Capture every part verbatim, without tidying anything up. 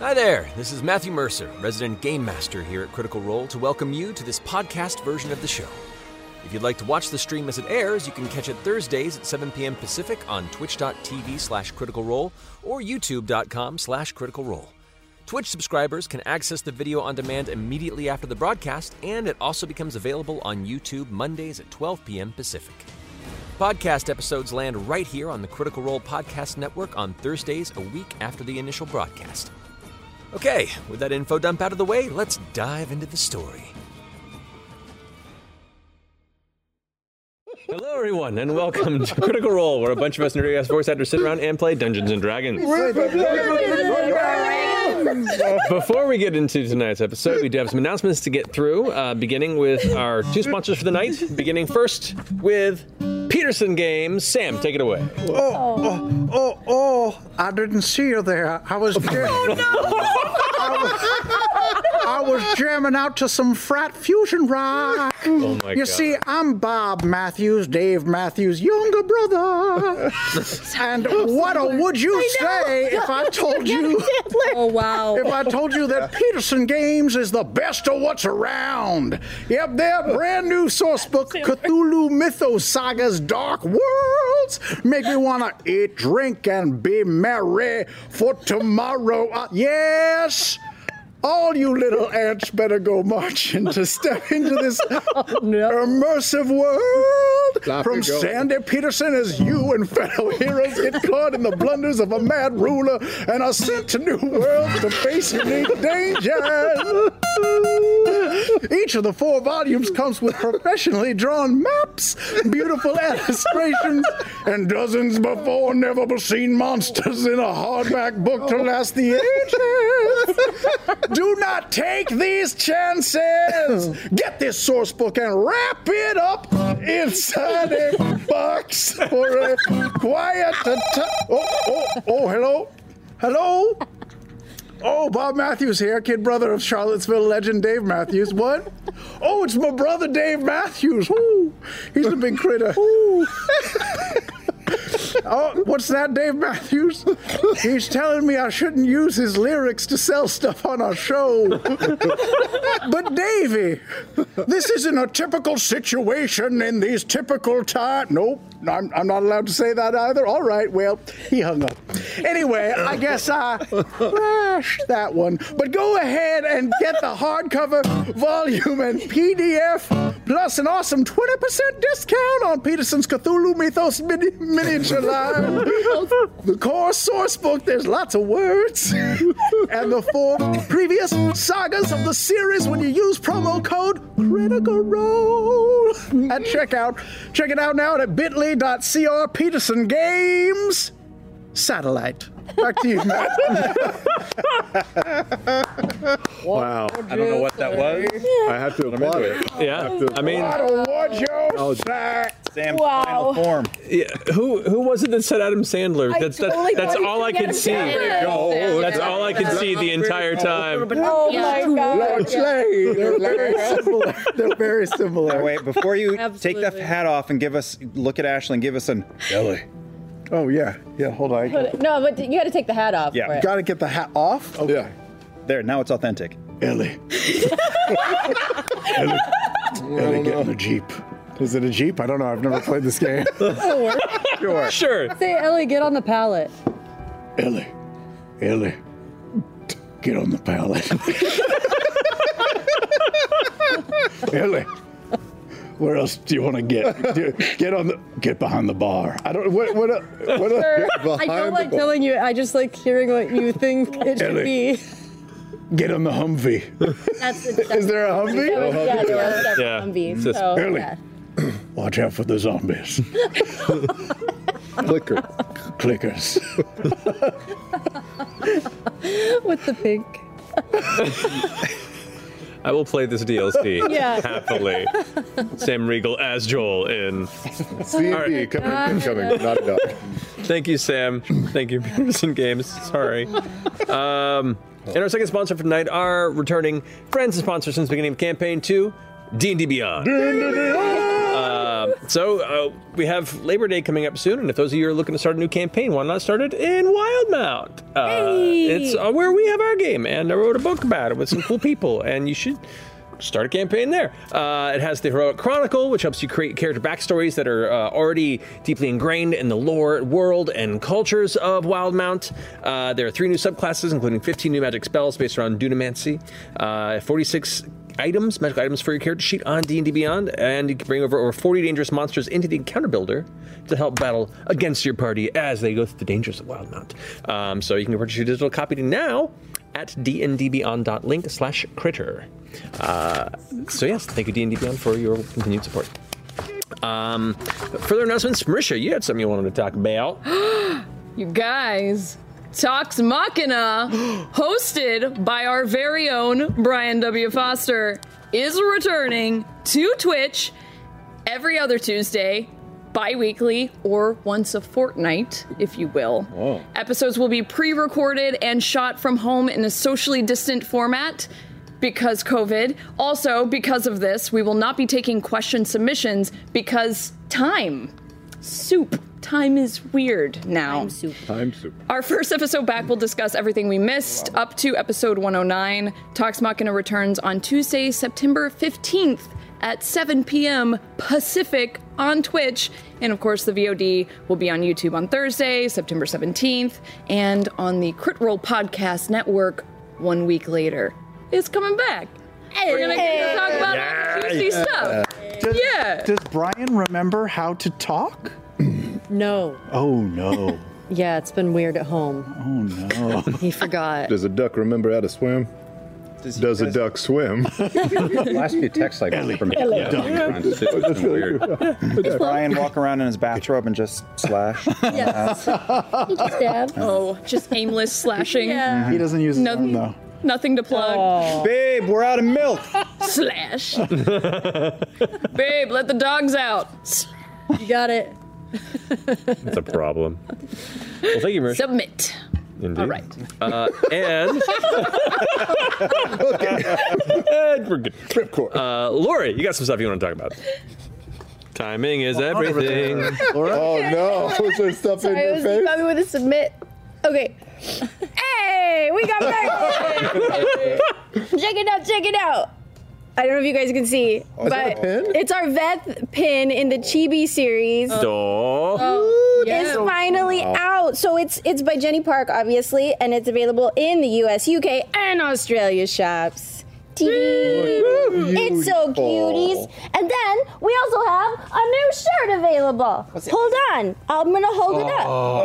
Hi there, this is Matthew Mercer, resident game master here at Critical Role, to welcome you to this podcast version of the show. If you'd like to watch the stream as it airs, you can catch it Thursdays at seven p.m. Pacific on twitch.tv slash Critical Role or youtube.com slash Critical Role. Twitch subscribers can access the video on demand immediately after the broadcast, and it also becomes available on YouTube Mondays at twelve p.m. Pacific. Podcast episodes land right here on the Critical Role Podcast Network on Thursdays a week after the initial broadcast. Okay, with that info dump out of the way, let's dive into the story. Hello, everyone, and welcome to Critical Role, where a bunch of us nerdy ass voice actors sit around and play Dungeons and Dragons. Before we get into tonight's episode, we do have some announcements to get through, uh, beginning with our two sponsors for the night, beginning first with Peterson Games. Sam, take it away. Oh, oh, oh, oh, I didn't see you there. I was... Oh, no! I was jamming out to some frat fusion rock. Oh my you God. See, I'm Bob Matthews, Dave Matthews' younger brother. And what a, would you say if I told you? Oh wow! If I told you that Peterson Games is the best of what's around. Yep, their brand new sourcebook, Cthulhu Mythos Saga's Dark Worlds, make me wanna eat, drink, and be merry for tomorrow. Uh, yes. All you little ants better go marching to step into this oh, no. immersive world. Stop From Sandy Peterson as you and fellow heroes get caught in the blunders of a mad ruler and are sent to new worlds to face unique dangers. Each of the four volumes comes with professionally drawn maps, beautiful illustrations, and dozens before never seen monsters in a hardback book to last the ages. Do not take these chances! Get this source book and wrap it up inside a box for a quiet time. Oh, oh, oh, hello? Hello? Oh, Bob Matthews here, kid brother of Charlottesville legend Dave Matthews. What? Oh, it's my brother Dave Matthews. Ooh, he's a big critter. Ooh. Oh, what's that, Dave Matthews? He's telling me I shouldn't use his lyrics to sell stuff on our show. But, Davey, this isn't a typical situation in these typical times. Nope, I'm, I'm not allowed to say that either. All right, well, he hung up. Anyway, I guess I crashed that one. But go ahead and get the hardcover volume and P D F, plus an awesome twenty percent discount on Peterson's Cthulhu Mythos mini- miniature line. The core source book, there's lots of words. And the four previous sagas of the series when you use promo code Critical Role at checkout. Check it out now at bit dot l y dot c r Peterson Games. Satellite. Back to you, Matt. Wow. I don't know what that was. I have to applaud it. Yeah. I, to I mean, what a oh, Sam's wow. final form. Yeah. Who who was it that said Adam Sandler? I that's that's, totally that's all I could see. Go. That's all I could see the entire time. Oh my God. They're very similar. They're very similar. Wait, before you Absolutely. take the hat off and give us look at Ashley and give us an belly. Oh, yeah. Yeah, hold on. No, but you had to take the hat off. Yeah. You got to get the hat off? Okay. Yeah. There, now it's authentic. Ellie. Ellie. Ellie, get in a Jeep. Is it a Jeep? I don't know. I've never played this game. It'll work. Sure. Sure. Say, Ellie, get on the pallet. Ellie. Ellie. Get on the pallet. Ellie. Where else do you want to get? Do, get on the get behind the bar. I don't. What? What? what, what Sir, I don't like telling you. I just like hearing what you think it should Ellie, be. Get on the Humvee. That's, that's Is there a Humvee? That was, oh, yeah, there's yeah. a Humvee. So, Ellie, yeah. Watch out for the zombies. Clicker. Clickers. With the pink. I will play this D L C yeah. happily. Sam Riegel as Joel in C and D right. coming, coming, not enough. Thank you, Sam. Thank you, Peterson Games. Sorry. Um, and our second sponsor for tonight are returning friends and sponsors since the beginning of campaign two, D and D Beyond. D and D Beyond! Uh, Um, so uh, we have Labor Day coming up soon, and if those of you are looking to start a new campaign, why not start it in Wildemount? Uh, hey. It's uh, where we have our game, and I wrote a book about it with some cool people, and you should start a campaign there. Uh, it has the Heroic Chronicle, which helps you create character backstories that are uh, already deeply ingrained in the lore, world, and cultures of Wildemount. Uh, there are three new subclasses, including fifteen new magic spells based around Dunamancy, uh, forty-six items, magic items for your character sheet on D and D Beyond, and you can bring over over forty dangerous monsters into the encounter builder to help battle against your party as they go through the dangers of Wildemount. Um, so you can purchase your digital copy now at dndbeyond.link slash critter. Uh, so yes, thank you D and D Beyond for your continued support. Um, further announcements, Marisha, you had something you wanted to talk about. You guys, Talks Machina, hosted by our very own Brian W. Foster, is returning to Twitch every other Tuesday, bi-weekly, or once a fortnight, if you will. Whoa. Episodes will be pre-recorded and shot from home in a socially distant format because COVID. Also, because of this, we will not be taking question submissions because time. Soup. Time is weird now. Time soup. Time soup. Our first episode back will discuss everything we missed wow. up to episode one oh nine. Talks Machina returns on Tuesday, September fifteenth at seven p.m. Pacific on Twitch. And of course, the V O D will be on YouTube on Thursday, September seventeenth, and on the Crit Roll Podcast Network one week later. It's coming back. Hey. We're going to hey. talk about yeah. all the juicy yeah. stuff. Does, yeah. Does Brian remember how to talk? No. Oh, no. Yeah, it's been weird at home. Oh, no. He forgot. Does a duck remember how to swim? Does, does, does a duck swim? Last few texts like that from me. Does Brian walk around in his bathrobe and just slash? Yes. He just dabs. Oh, just aimless slashing. Yeah. He doesn't use his own, though. Nothing to plug. Oh. Babe, we're out of milk. Slash. Babe, let the dogs out. You got it. That's a problem. Well, thank you, Marisha. Submit. Indeed. All right. Uh, and... and we're good. Ripcord. Uh, Lori, you got some stuff you want to talk about. Timing is everything. Oh, no. Was there stuff Sorry, in your I was face? Probably with a submit. Okay. Hey, we got back. Check it out, check it out. I don't know if you guys can see, oh, but it's our Veth pin in the Chibi series. Oh. Oh. It's yeah. finally wow. out. So it's it's by Jenny Park, obviously, and it's available in the U S, U K, and Australia shops. It's so cuties. And then we also have a new shirt available. Hold on. I'm going to hold oh, it up. Oh,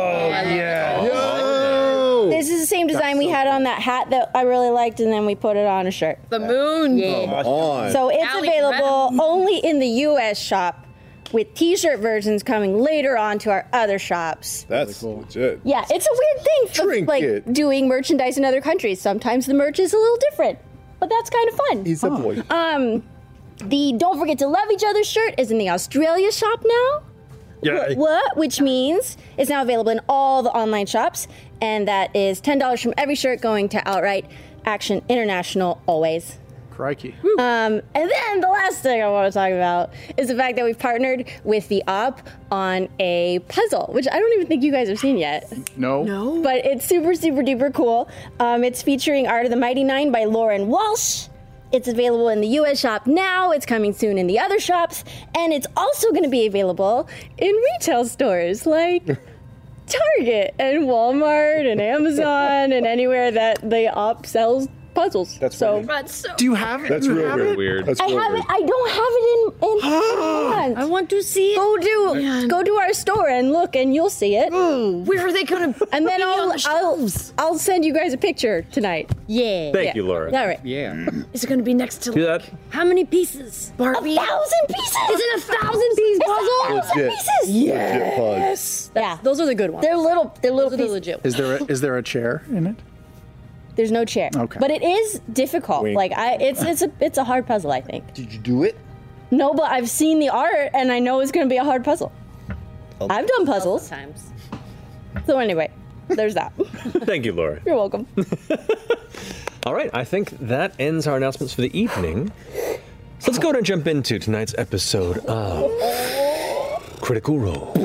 yeah. Yo. This is the same design That's we so had cool. on that hat that I really liked, and then we put it on a shirt. The moon. Yeah. Oh, so it's Allie available Red. only in the U S shop, with t-shirt versions coming later on to our other shops. That's really cool. Legit. Yeah, it's a weird thing for Drink like it. doing merchandise in other countries. Sometimes the merch is a little different. But that's kind of fun. He's a boy. Um, the Don't Forget to Love Each Other shirt is in the Australia shop now. Yeah. What? what? Which means it's now available in all the online shops. And that is ten dollars from every shirt going to Outright Action International always. Crikey. Um, and then the last thing I want to talk about is the fact that we've partnered with The Op on a puzzle, which I don't even think you guys have seen yet. No. No. But it's super, super duper cool. Um, it's featuring Art of the Mighty Nein by Lauren Walsh. It's available in the U S shop now. It's coming soon in the other shops. And it's also going to be available in retail stores like Target and Walmart and Amazon and anywhere that The Op sells puzzles. That's so. That's so. Do you have it? That's you real have it? weird. That's I real have weird. it. I don't have it in. in oh, I want to see. Go do. Man. Go to our store and look, and you'll see it. Mm, where are they going to? And then I'll, the I'll I'll send you guys a picture tonight. Yeah. Thank yeah. you, Laura. All right. Yeah. Is it going to be next to? Like, how many pieces? Barbie. A thousand pieces. Is it a thousand piece puzzle? A thousand legit. pieces. Yes. Yeah. Those are the good ones. They're little. They're little. Those are the legit ones. Is there a, is there a chair in it? There's no chair, okay. But it is difficult. Wait. Like I, it's it's a it's a hard puzzle. I think. Did you do it? No, but I've seen the art, and I know it's going to be a hard puzzle. I'll I've done puzzles times. So anyway, there's that. Thank you, Laura. You're welcome. All right, I think that ends our announcements for the evening. So let's go ahead and jump into tonight's episode of Critical Role.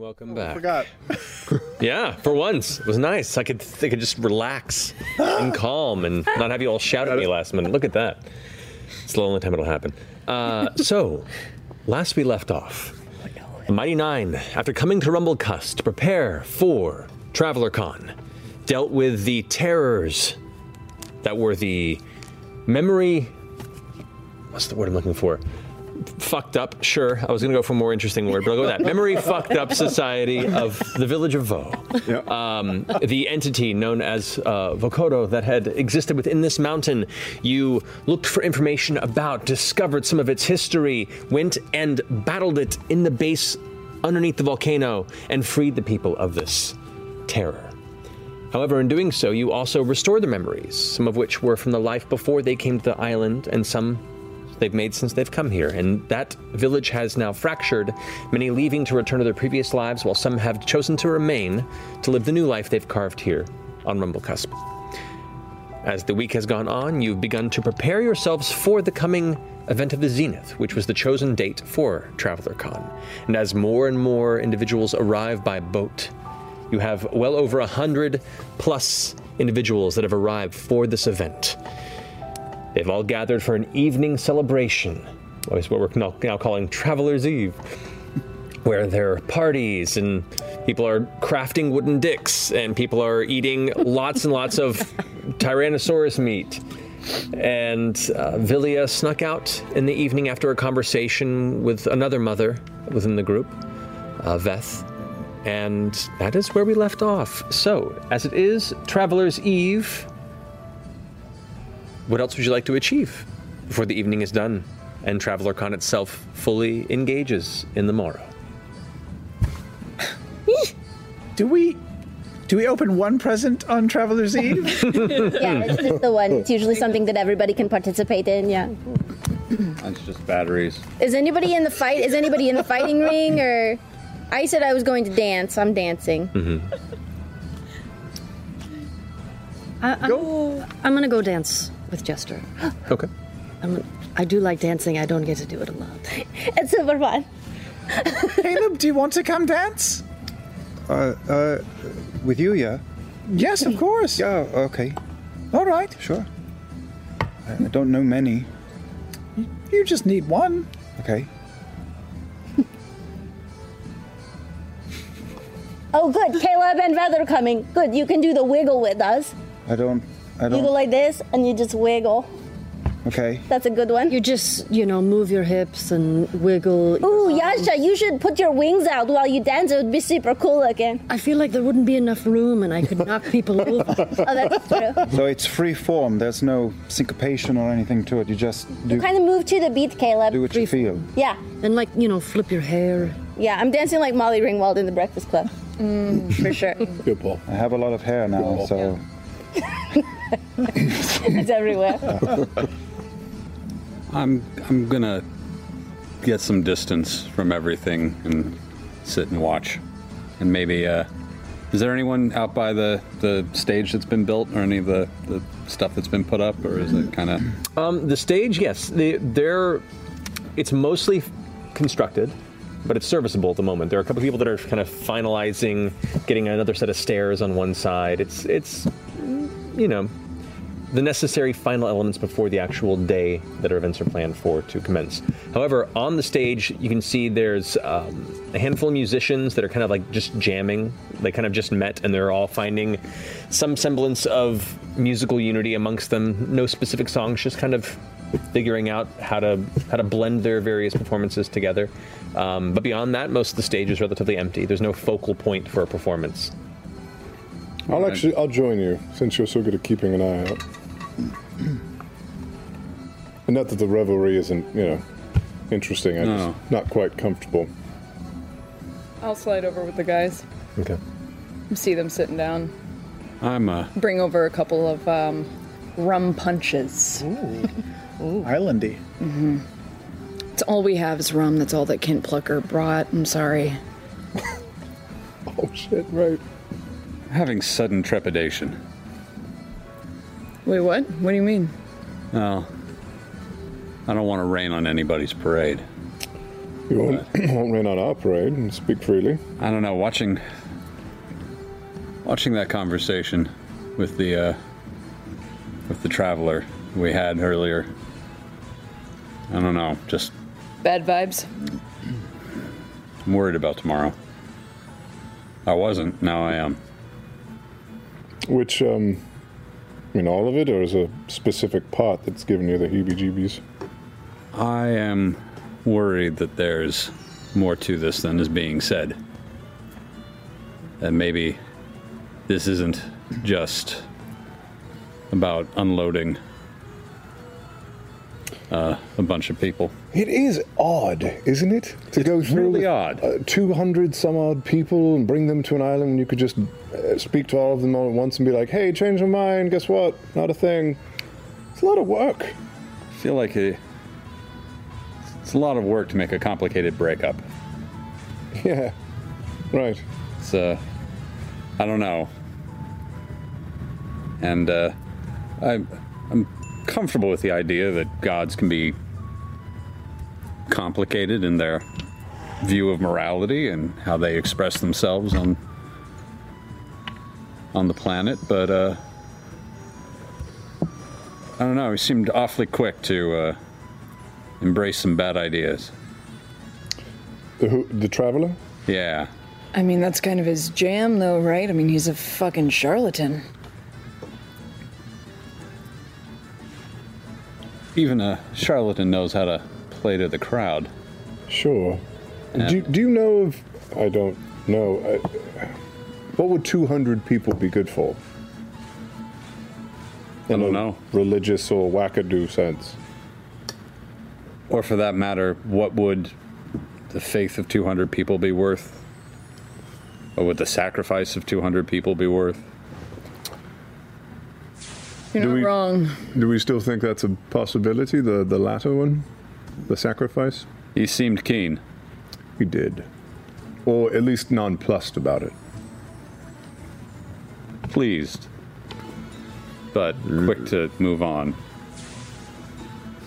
Welcome back. I forgot. Yeah, for once. It was nice. I could I could just relax and calm and not have you all shout at me last minute. Look at that. It's the only time it'll happen. Uh, so, last we left off, the Mighty Nein, after coming to Rumblecusp to prepare for Traveler Con, dealt with the terrors that were the memory... What's the word I'm looking for? Fucked up, sure. I was going to go for a more interesting word, but I'll go with that. Memory fucked up society of the village of Vo. Yep. Um, the entity known as uh, Vokodo that had existed within this mountain. You looked for information about, discovered some of its history, went and battled it in the base underneath the volcano, and freed the people of this terror. However, in doing so, you also restored the memories, some of which were from the life before they came to the island, and some they've made since they've come here, and that village has now fractured, many leaving to return to their previous lives, while some have chosen to remain to live the new life they've carved here on Rumblecusp. As the week has gone on, you've begun to prepare yourselves for the coming event of the Zenith, which was the chosen date for Traveler Con. And as more and more individuals arrive by boat, you have well over a hundred plus individuals that have arrived for this event. They've all gathered for an evening celebration, what we're now calling Traveler's Eve, where there are parties and people are crafting wooden dicks and people are eating lots and lots of Tyrannosaurus meat. And uh, Vilia snuck out in the evening after a conversation with another mother within the group, uh, Veth, and that is where we left off. So, as it is Traveler's Eve, what else would you like to achieve before the evening is done and Traveler Con itself fully engages in the morrow? Do we do we open one present on Traveler's Eve? Yeah, it's just the one. It's usually something that everybody can participate in, yeah. That's just batteries. Is anybody in the fight? Is anybody in the fighting ring? Or I said I was going to dance. I'm dancing. Mm-hmm. I, I'm, go. I'm going to go dance. With Jester. Okay. I'm, I do like dancing. I don't get to do it alone. It's super fun. Caleb, do you want to come dance? Uh, uh, with you, yeah? Yes, of course. Yeah, okay. All right. Sure. I, I don't know many. You just need one. Okay. Oh, good. Caleb and Feather coming. Good. You can do the wiggle with us. I don't... You go like this, and you just wiggle. Okay. That's a good one. You just, you know, move your hips and wiggle. Ooh, Yasha, you should put your wings out while you dance. It would be super cool looking. I feel like there wouldn't be enough room, and I could knock people over. Oh, that's true. So it's free form. There's no syncopation or anything to it. You just do... You kind of move to the beat, Caleb. Do what free you feel. Form. Yeah. And, like, you know, flip your hair. Yeah, I'm dancing like Molly Ringwald in The Breakfast Club. Mm, for sure. Good ball. I have a lot of hair now, so... It's everywhere. I'm I'm gonna get some distance from everything and sit and watch. And maybe, uh, is there anyone out by the, the stage that's been built or any of the, the stuff that's been put up, or is it kind of? Um, the stage, yes. They, they're, it's mostly constructed, but it's serviceable at the moment. There are a couple of people that are kind of finalizing, getting another set of stairs on one side. It's, it's, you know, the necessary final elements before the actual day that our events are planned for to commence. However, on the stage, you can see there's um, a handful of musicians that are kind of like just jamming. They kind of just met, and they're all finding some semblance of musical unity amongst them. No specific songs, just kind of figuring out how to how to blend their various performances together. Um, but beyond that, most of the stage is relatively empty. There's no focal point for a performance. I'll actually, I'll join you, since you're so good at keeping an eye out. And not that the revelry isn't, you know, interesting. I'm no. just not quite comfortable. I'll slide over with the guys. Okay. See them sitting down. I'm, uh... Bring over a couple of, um, rum punches. Ooh. Ooh. Islandy. Mm-hmm. It's all we have is rum. That's all that Kent Plucker brought. I'm sorry. Oh, shit, right. Having sudden trepidation. Wait, what? What do you mean? Well, I don't want to rain on anybody's parade. You won't, won't rain on our parade, and speak freely. I don't know. Watching, watching that conversation with the uh, with the traveler we had earlier. I don't know. Just bad vibes. I'm worried about tomorrow. I wasn't. Now I am. Which, um, I mean, all of it, or is a specific part that's giving you the heebie-jeebies? I am worried that there's more to this than is being said. That maybe this isn't just about unloading uh, a bunch of people. It is odd, isn't it? To it's go through really odd. Uh, two hundred some odd people and bring them to an island and you could just uh, speak to all of them all at once and be like, hey, change my mind, guess what? Not a thing. It's a lot of work. I feel like a, it's a lot of work to make a complicated breakup. Yeah, right. It's, uh, I don't know. And, uh, I, I'm comfortable with the idea that gods can be complicated in their view of morality and how they express themselves on on the planet, but uh, I don't know, he seemed awfully quick to uh, embrace some bad ideas. The, who, the Traveler? Yeah. I mean, that's kind of his jam though, right? I mean, he's a fucking charlatan. Even a charlatan knows how to play to the crowd. Sure. And do do you know of... I don't know. I, what would two hundred people be good for? In I don't know. Religious or wackadoo sense. Or for that matter, what would the faith of two hundred people be worth? What would the sacrifice of two hundred people be worth? You're do not we, wrong. Do we still think that's a possibility, the, the latter one? The sacrifice? He seemed keen. He did. Or at least nonplussed about it. Pleased. But quick to move on.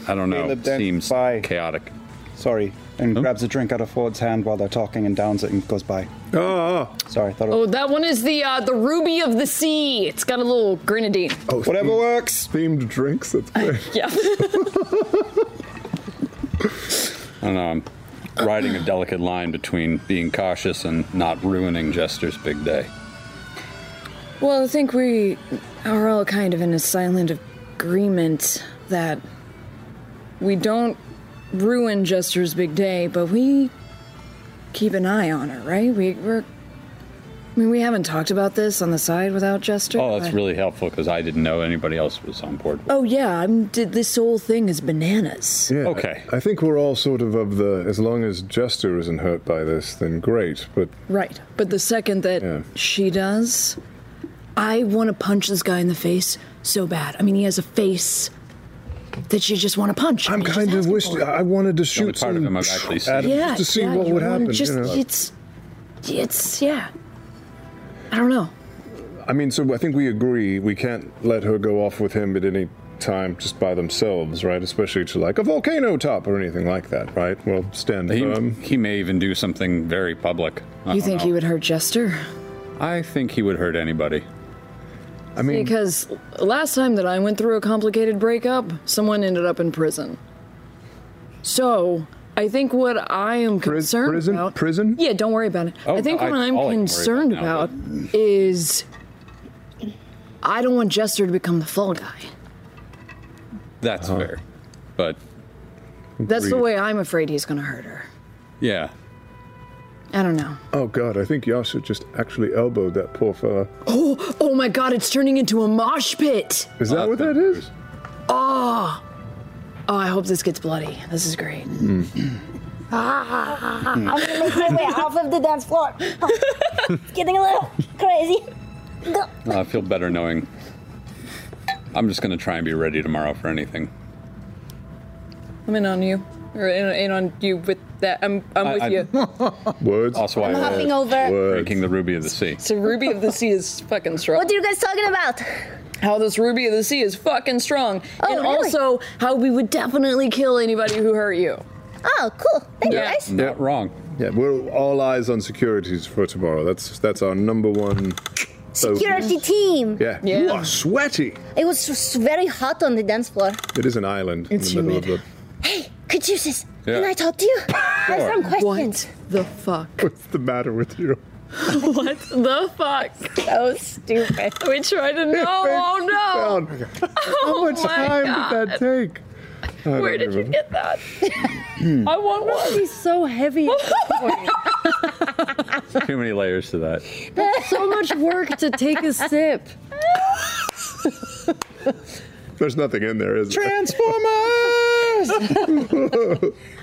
I don't know. Caleb seems by. Chaotic. Sorry. And oh. grabs a drink out of Ford's hand while they're talking and downs it and goes by. Oh! Sorry, I thought it was... Oh, that one is the uh, the Ruby of the Sea. It's got a little grenadine. Oh, whatever themed, works. Themed drinks, that's great. Yeah. I don't know, I'm riding a delicate line between being cautious and not ruining Jester's big day. Well, I think we are all kind of in a silent agreement that we don't ruin Jester's big day, but we keep an eye on her, right? We, we're... I mean, we haven't talked about this on the side without Jester. Oh, that's but... really helpful, because I didn't know anybody else was on board. Oh, yeah, I'm, this whole thing is bananas. Yeah, okay. I, I think we're all sort of of the, as long as Jester isn't hurt by this, then great, but... Right, but the second that yeah. she does, I want to punch this guy in the face so bad. I mean, he has a face that you just want to punch. I'm kind of wished I wanted to shoot some of him I've actually seen. Yeah, to see yeah, what would happen. Just, you know. It's, it's yeah. I don't know. I mean, so I think we agree we can't let her go off with him at any time just by themselves, right? Especially to like a volcano top or anything like that, right? Well, stand he, firm. He may even do something very public. I you think know. He would hurt Jester? I think he would hurt anybody. I mean, because last time that I went through a complicated breakup, someone ended up in prison. So I think what I am concerned pri- prison, about... Prison? Yeah, don't worry about it. Oh, I think no, what I, I'm concerned about, about now, but... is I don't want Jester to become the fall guy. That's uh-huh. fair, but... That's agreed. The way I'm afraid he's going to hurt her. Yeah. I don't know. Oh, God, I think Yasha just actually elbowed that poor fella. Oh, oh my God, it's turning into a mosh pit. Is that uh, what that is? Oh. oh, I hope this gets bloody. This is great. Mm. ah, I'm going to make my way off of the dance floor. It's getting a little crazy. Go. I feel better knowing. I'm just going to try and be ready tomorrow for anything. I'm in on you. Or in, in on you with that. I'm I'm I, with I, you. Words. Also, I'm I, hopping uh, over. Words. Drinking the Ruby of the Sea. So Ruby of the Sea is fucking strong. What are you guys talking about? How this Ruby of the Sea is fucking strong. Oh, and really? Also how we would definitely kill anybody who hurt you. Oh, cool. Thank yeah. you guys. Not wrong. Yeah, we're all eyes on securities for tomorrow. That's that's our number one security focus. Team. Yeah. yeah. You are sweaty. It was very hot on the dance floor. It is an island. It's in the middle humid. Of the... Hey! Caduceus, yeah. Can I talk to you? Sure. I have some questions. What the fuck? What's the matter with you? What the fuck? So stupid. We try to know. Oh, no. How much oh time God. Did that take? Where did remember. You get that? I want one. She's so heavy. Too many layers to that. That's so much work to take a sip. There's nothing in there, is there? Transformers!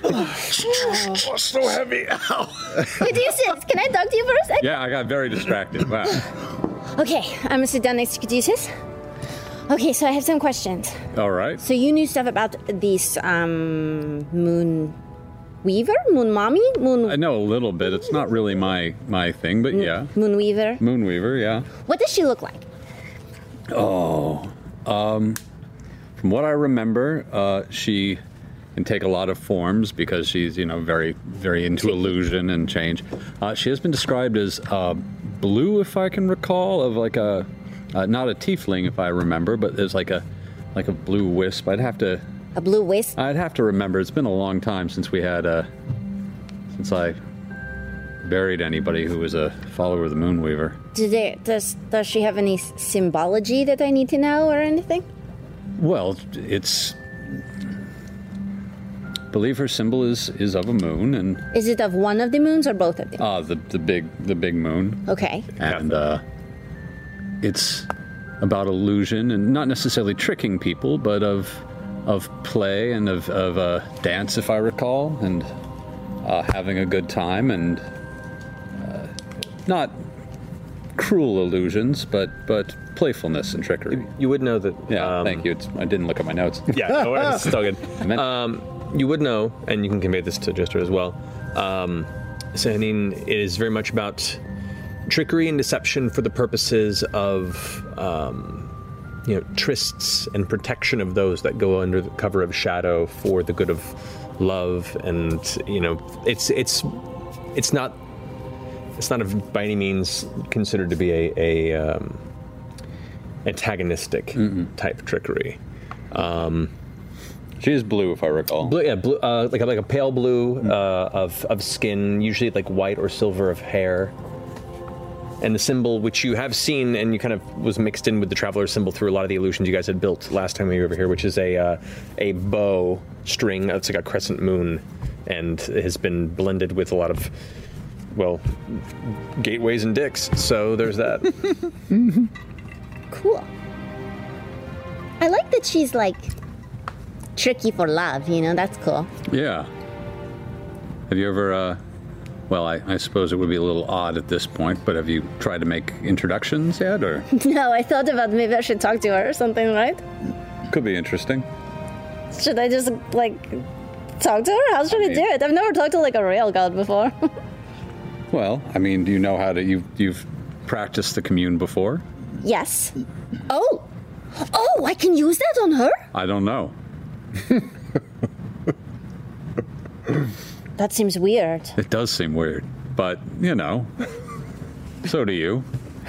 Oh, so heavy. Ow. Caduceus, can I talk to you for a second? Yeah, I got very distracted. Wow. Okay, I'm going to sit down next to Caduceus. Okay, so I have some questions. All right. So you knew stuff about these um, moon weaver? Moon mommy? Moon... I know a little bit. It's not really my, my thing, but Mo- yeah. Moonweaver? Moonweaver, yeah. What does she look like? Oh, um... From what I remember, uh, she can take a lot of forms because she's, you know, very, very into illusion and change. Uh, she has been described as uh, blue, if I can recall, of like a uh, not a tiefling, if I remember, but there's like a like a blue wisp. I'd have to a blue wisp. I'd have to remember. It's been a long time since we had uh, since I buried anybody who was a follower of the Moonweaver. Do they, does does she have any symbology that I need to know or anything? Well, it's... I believe her symbol is, is of a moon, and... Is it of one of the moons or both of them? Ah, uh, the, the big the big moon. Okay. And uh, it's about illusion, and not necessarily tricking people, but of of play and of, of uh, dance, if I recall, and uh, having a good time, and uh, not cruel illusions, but... but playfulness and trickery. You would know that... Yeah, um, thank you. It's, I didn't look at my notes. Yeah, no worries. It's still good. Um, you would know, and you can convey this to Jester as well, um, Sehanine is very much about trickery and deception for the purposes of um, you know, trysts and protection of those that go under the cover of shadow for the good of love, and, you know, it's it's it's not it's not a, by any means considered to be a... a um, antagonistic Mm-mm. type trickery. Um, she is blue, if I recall. Blue, yeah, blue, uh, like a, like a pale blue mm. uh, of of skin, usually like white or silver of hair. And the symbol, which you have seen, and you kind of was mixed in with the Traveler's symbol through a lot of the illusions you guys had built last time we were over here, which is a uh, a bow string. It's like a crescent moon, and it has been blended with a lot of, well, gateways and dicks. So there's that. mm-hmm. Cool. I like that she's, like, tricky for love, you know? That's cool. Yeah. Have you ever uh, Well, I, I suppose it would be a little odd at this point, but have you tried to make introductions yet, or? No, I thought about maybe I should talk to her or something, right? Could be interesting. Should I just, like, talk to her? How should I, mean, I do it? I've never talked to, like, a real god before. Well, I mean, do you know how to, you've, you've practiced the commune before? Yes. Oh! Oh, I can use that on her? I don't know. That seems weird. It does seem weird, but, you know, so do you.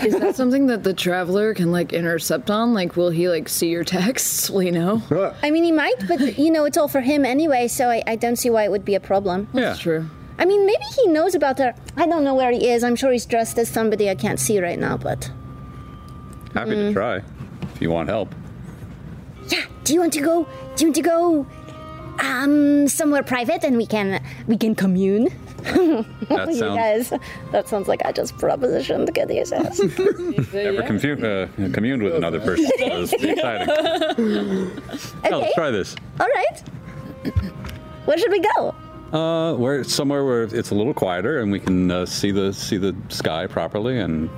Is that something that the Traveler can, like, intercept on? Like, will he, like, see your texts? Will he know? I mean, he might, but, you know, it's all for him anyway, so I, I don't see why it would be a problem. Yeah. That's true. I mean, maybe he knows about her. I don't know where he is. I'm sure he's dressed as somebody I can't see right now, but... Happy mm. to try, if you want help. Yeah, do you want to go, do you want to go... Um, somewhere private, and we can we can commune. That sounds. Guys, that sounds like I just propositioned Caduceus. Never confu- uh, communed with another person. So it's exciting. Okay. Oh, let's try this. All right. Where should we go? Uh, where somewhere where it's a little quieter, and we can uh, see the see the sky properly, and.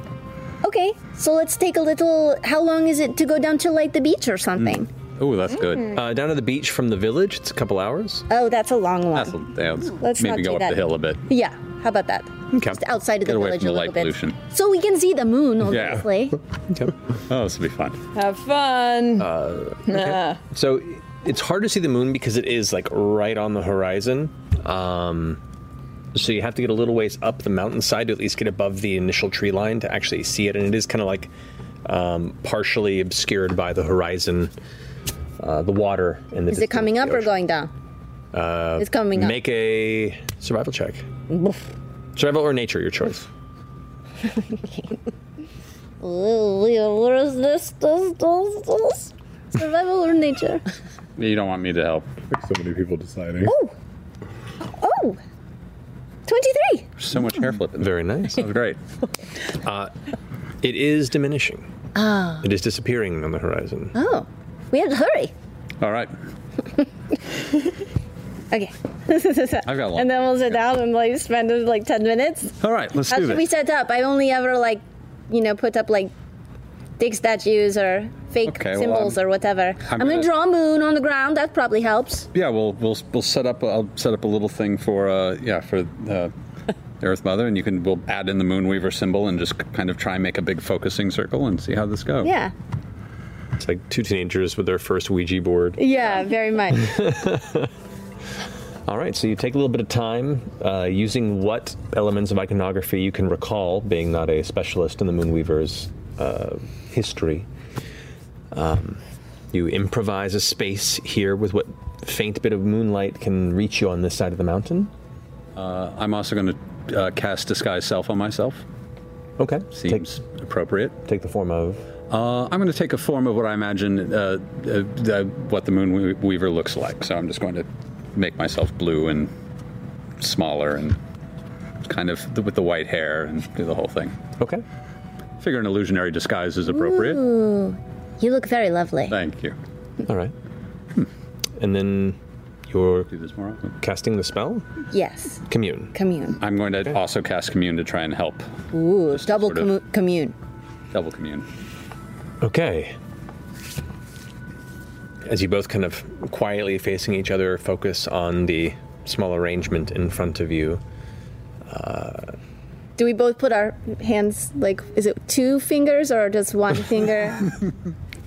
Okay, so let's take a little. How long is it to go down to like the beach or something? Mm. Oh, that's good. Mm. Uh, down to the beach from the village, it's a couple hours. Oh, that's a long one. That's a, yeah, let's let's maybe not go up that. The hill a bit. Yeah, how about that? Okay. Just outside of Get the village the a little pollution. Bit. So we can see the moon, obviously. Yeah. Okay. Oh, this will be fun. Have fun. Uh, okay. So it's hard to see the moon because it is like right on the horizon. Um... So you have to get a little ways up the mountainside to at least get above the initial tree line to actually see it. And it is kind of like um, partially obscured by the horizon, uh, the water. And the is it coming up or going down? Uh, it's coming up. Make a survival check. Oof. Survival or nature, your choice. Where is this? This, this, this? Survival or nature? You don't want me to help. There's so many people deciding. Oh! Oh! twenty-three. So much hair flipping. Very nice. That was great. Uh, it is diminishing. Oh. It is disappearing on the horizon. Oh. We had to hurry. All right. Okay. I've got one. And then we'll sit down and like spend like ten minutes. All right, let's How do it. How should we set up? I only ever like, you know, put up like big statues or fake okay, symbols well, or whatever. I'm, I'm going to draw a moon on the ground. That probably helps. Yeah, we'll we'll we'll set up. A, I'll set up a little thing for uh, yeah for uh, Earth Mother, and you can we'll add in the Moonweaver symbol and just kind of try and make a big focusing circle and see how this goes. Yeah, it's like two teenagers with their first Ouija board. Yeah, very much. All right, so you take a little bit of time uh, using what elements of iconography you can recall, being not a specialist in the Moonweaver's. Uh, history. Um, you improvise a space here with what faint bit of moonlight can reach you on this side of the mountain. Uh, I'm also going to uh, cast Disguise Self on myself. Okay. Seems take, appropriate. Take the form of? Uh, I'm going to take a form of what I imagine uh, uh, uh, what the Moonweaver looks like. So I'm just going to make myself blue and smaller and kind of with the white hair and do the whole thing. Okay. Figure an illusionary disguise is appropriate. Ooh, you look very lovely. Thank you. All right. Hmm. And then you're Do this more casting the spell? Yes. Commune. Commune. I'm going to okay. also cast Commune to try and help. Ooh, Just double com- of, Commune. Double Commune. Okay. As you both kind of quietly facing each other, focus on the small arrangement in front of you. Uh... Do we both put our hands, like, is it two fingers or just one finger?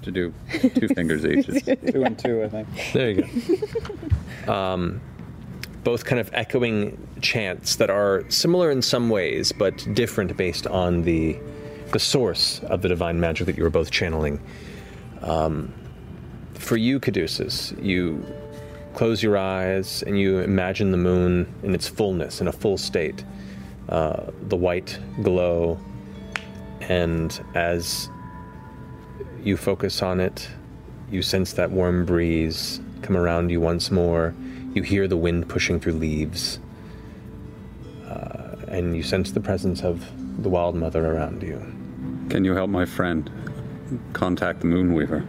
To do two fingers each. Two and two, I think. There you go. Um, both kind of echoing chants that are similar in some ways, but different based on the the source of the divine magic that you were both channeling. Um, for you, Caduceus, you close your eyes and you imagine the moon in its fullness, in a full state. Uh, the white glow, and as you focus on it, you sense that warm breeze come around you once more. You hear the wind pushing through leaves, uh, and you sense the presence of the Wild Mother around you. Can you help my friend contact the Moonweaver?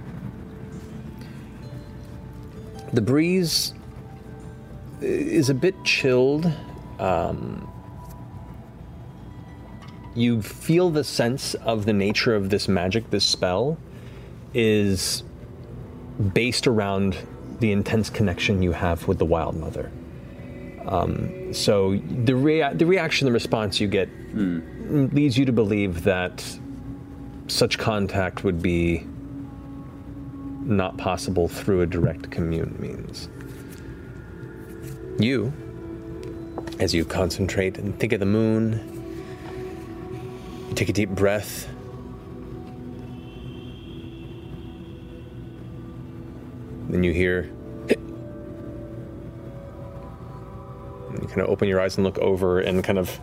The breeze is a bit chilled, um... you feel the sense of the nature of this magic, this spell, is based around the intense connection you have with the Wild Mother. Um, so the, rea the reaction, the response you get mm. leads you to believe that such contact would be not possible through a direct commune means. You, as you concentrate and think of the moon, take a deep breath. Then you hear, and you kind of open your eyes and look over, and kind of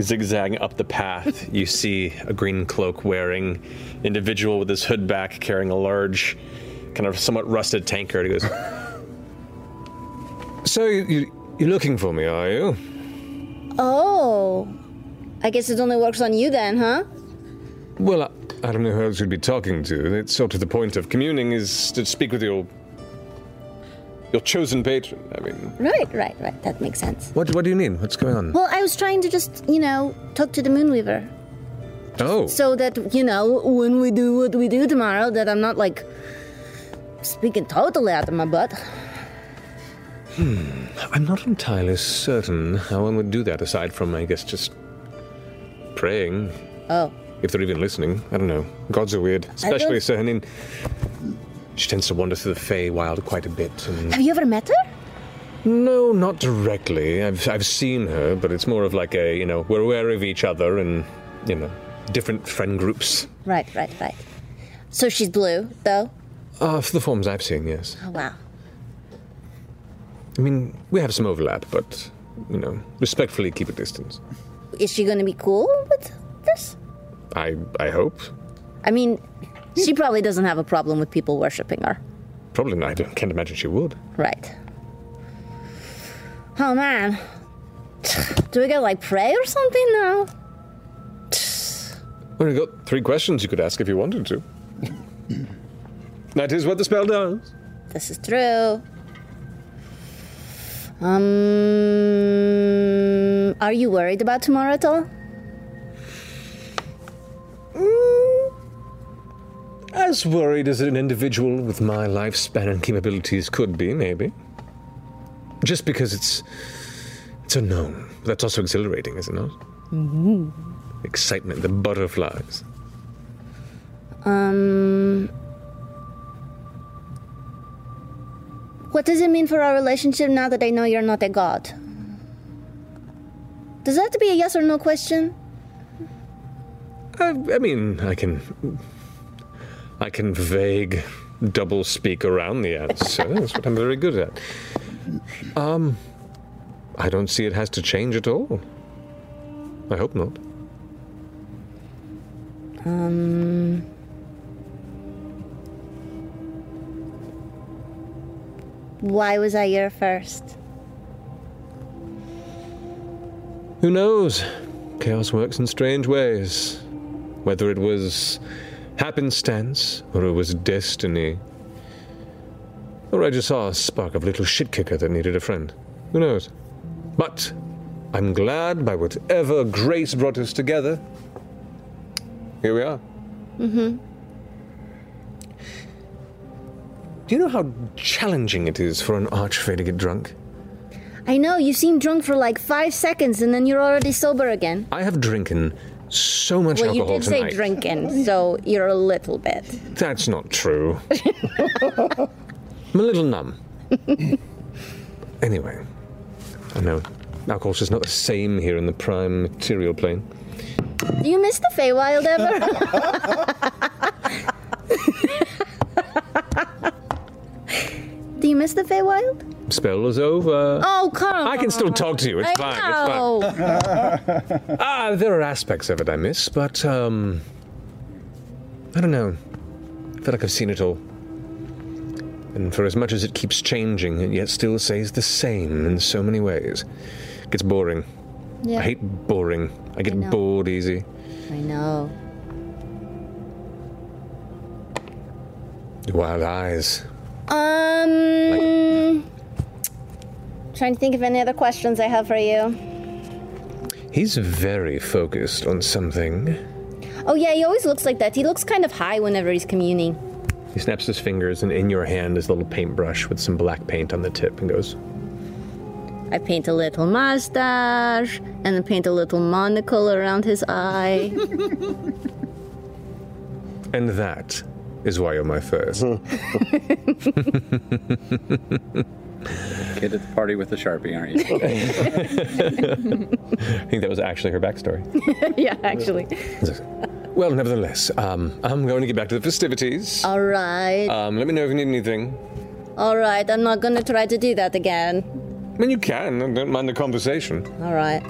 zigzagging up the path, you see a green cloak wearing individual with his hood back, carrying a large, kind of somewhat rusted tankard. He goes, so you, you, you're looking for me, are you? Oh, I guess it only works on you then, huh? Well, I, I don't know who else you'd be talking to. It's sort of the point of communing, is to speak with your Your chosen patron, I mean. Right, right, right. That makes sense. What What do you mean? What's going on? Well, I was trying to just, you know, talk to the Moonweaver. Oh. So that, you know, when we do what we do tomorrow, that I'm not, like, speaking totally out of my butt. Hmm. I'm not entirely certain how one would do that, aside from, I guess, just praying. Oh. If they're even listening. I don't know. Gods are weird. Especially Sehanine. She tends to wander through the Feywild quite a bit. And have you ever met her? No, not directly. I've I've seen her, but it's more of like a, you know, we're aware of each other and, you know, different friend groups. Right, right, right. So she's blue, though? Uh, for the forms I've seen, yes. Oh, wow. I mean, we have some overlap, but, you know, respectfully keep a distance. Is she going to be cool with this? I I hope. I mean... she probably doesn't have a problem with people worshipping her. Probably not. I can't imagine she would. Right. Oh, man. Do we gotta, like, pray or something now? Well, you got three questions you could ask if you wanted to. That is what the spell does. This is true. Um, are you worried about tomorrow at all? Mm. As worried as an individual with my lifespan and capabilities could be, maybe. Just because it's it's unknown. That's also exhilarating, is it not? Mm-hmm. Excitement, the butterflies. Um. What does it mean for our relationship now that I know you're not a god? Does that have to be a yes or no question? I, I mean, I can... I can vague double-speak around the answer. That's what I'm very good at. Um, I don't see it has to change at all. I hope not. Um... Why was I here first? Who knows? Chaos works in strange ways. Whether it was... happenstance, or it was destiny. Or I just saw a spark of a little shit kicker that needed a friend. Who knows? But I'm glad by whatever grace brought us together. Here we are. Mm-hmm. Do you know how challenging it is for an archfey to get drunk? I know, you seem drunk for like five seconds and then you're already sober again. I have drinking... so much well, alcohol tonight. Well, you did tonight. Say drinking, so you're a little bit. That's not true. I'm a little numb. Anyway, I know alcohol's just not the same here in the prime material plane. Do you miss the Feywild ever? Do you miss the Feywild? Spell is over. Oh, come on. I can still talk to you. It's I fine. Know. It's fine. Ah, there are aspects of it I miss, but, um... I don't know. I feel like I've seen it all. And for as much as it keeps changing, it yet still stays the same in so many ways. It gets boring. Yeah. I hate boring. I get I bored easy. I know. Your wild eyes. Um... Like, trying to think of any other questions I have for you. He's very focused on something. Oh yeah, he always looks like that. He looks kind of high whenever he's communing. He snaps his fingers, and in your hand is a little paintbrush with some black paint on the tip, and goes, I paint a little mustache, and I paint a little monocle around his eye. And that is why you're my first. Kid at the party with the Sharpie, aren't you? I think that was actually her backstory. Yeah, actually. Well, nevertheless, um, I'm going to get back to the festivities. All right. Um, let me know if you need anything. All right, I'm not going to try to do that again. I mean, you can. I don't mind the conversation. All right.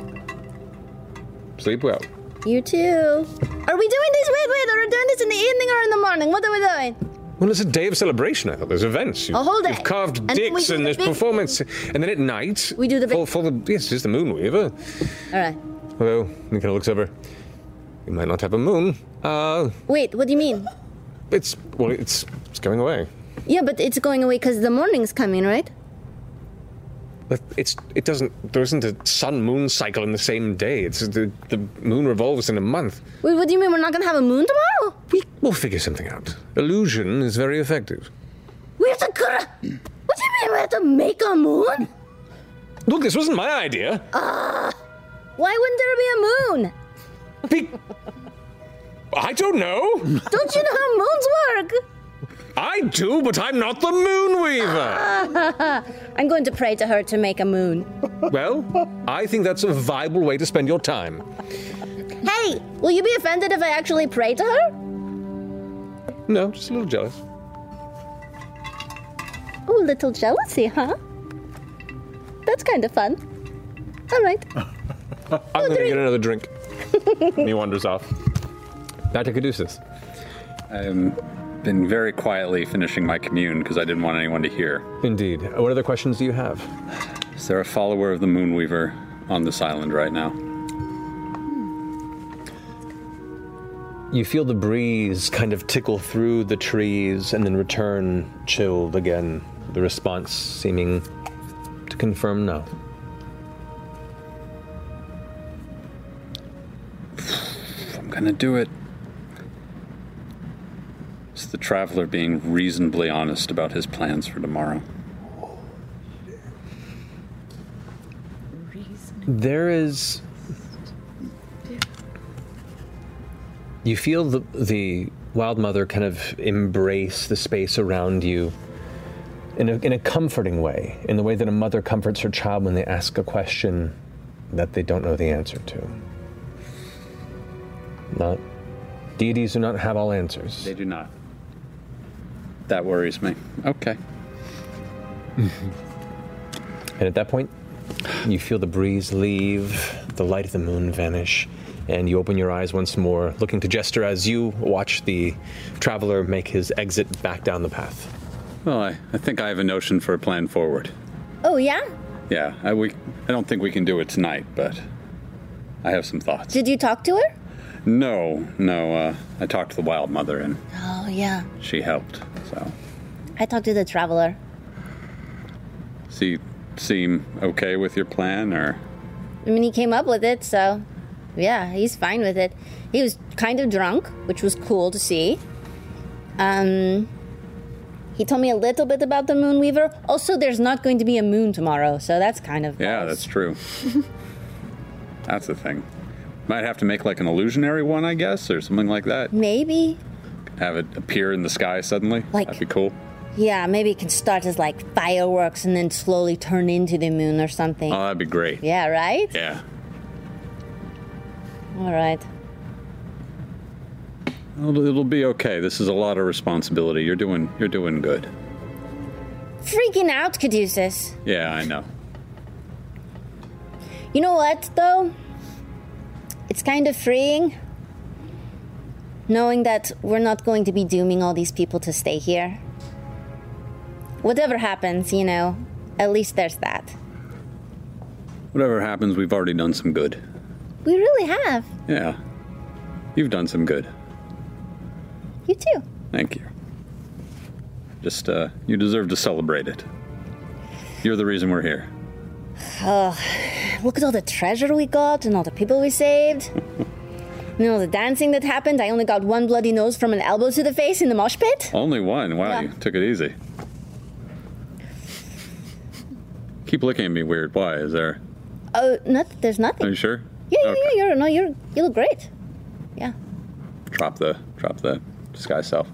Sleep well. You too. Are we doing this? Wait, wait, are we doing this in the evening or in the morning? What are we doing? Well, it's a day of celebration, I thought. There's events. You, a whole day. You've carved and dicks and there's the performance. And then at night... We do the big... For, for the, yes, it's the Moonweaver. All right. Although, Nicola looks over. We might not have a moon. Uh, Wait, what do you mean? It's... Well, it's, it's going away. Yeah, but it's going away because the morning's coming, right? But it's it doesn't there isn't a sun moon cycle in the same day. It's the the moon revolves in a month. Wait, what do you mean we're not gonna have a moon tomorrow? We we'll figure something out. Illusion is very effective. We have to cr- What do you mean we have to make a moon? Look, this wasn't my idea. Ah, uh, why wouldn't there be a moon? Be- I don't know. Don't you know how moons work? I do, but I'm not the Moonweaver! I'm going to pray to her to make a moon. Well, I think that's a viable way to spend your time. Hey, will you be offended if I actually pray to her? No, just a little jealous. Oh, a little jealousy, huh? That's kind of fun. All right. I'm oh, going to get another drink. And he wanders off. Back to Caduceus. Um... Been very quietly finishing my commune because I didn't want anyone to hear. Indeed. What other questions do you have? Is there a follower of the Moonweaver on this island right now? You feel the breeze kind of tickle through the trees and then return chilled again. The response seeming to confirm no. I'm gonna do it. Is the Traveler being reasonably honest about his plans for tomorrow? There is... You feel the, the Wild Mother kind of embrace the space around you in a, in a comforting way, in the way that a mother comforts her child when they ask a question that they don't know the answer to. Not... Deities do not have all answers. They do not. That worries me. Okay. And at that point, you feel the breeze leave, the light of the moon vanish, and you open your eyes once more, looking to Jester as you watch the Traveler make his exit back down the path. Well, I, I think I have a notion for a plan forward. Oh, yeah? Yeah. I, we, I don't think we can do it tonight, but I have some thoughts. Did you talk to her? No, no, uh, I talked to the Wild Mother, and oh, yeah. She helped, so. I talked to the Traveler. She seem okay with your plan, or? I mean, he came up with it, so, yeah, he's fine with it. He was kind of drunk, which was cool to see. Um, he told me a little bit about the Moonweaver. Also, there's not going to be a moon tomorrow, so that's kind of yeah, nice. That's true. That's the thing. Might have to make like an illusionary one, I guess, or something like that. Maybe. Have it appear in the sky suddenly. Like, that'd be cool. Yeah, maybe it can start as like fireworks and then slowly turn into the moon or something. Oh, that'd be great. Yeah, right? Yeah. All right. It'll, it'll be okay. This is a lot of responsibility. You're doing, you're doing good. Freaking out, Caduceus. Yeah, I know. You know what, though? It's kind of freeing, knowing that we're not going to be dooming all these people to stay here. Whatever happens, you know, at least there's that. Whatever happens, we've already done some good. We really have. Yeah. You've done some good. You too. Thank you. Just, uh, you deserve to celebrate it. You're the reason we're here. Uh, look at all the treasure we got and all the people we saved. You know, the dancing that happened, I only got one bloody nose from an elbow to the face in the mosh pit. Only one? Wow, yeah. You took it easy. Keep looking at me weird. Why? Is there... Oh, not, there's nothing. Are you sure? Yeah, yeah, okay. yeah. You're, no, you're, you look great. Yeah. Drop the, drop the sky self.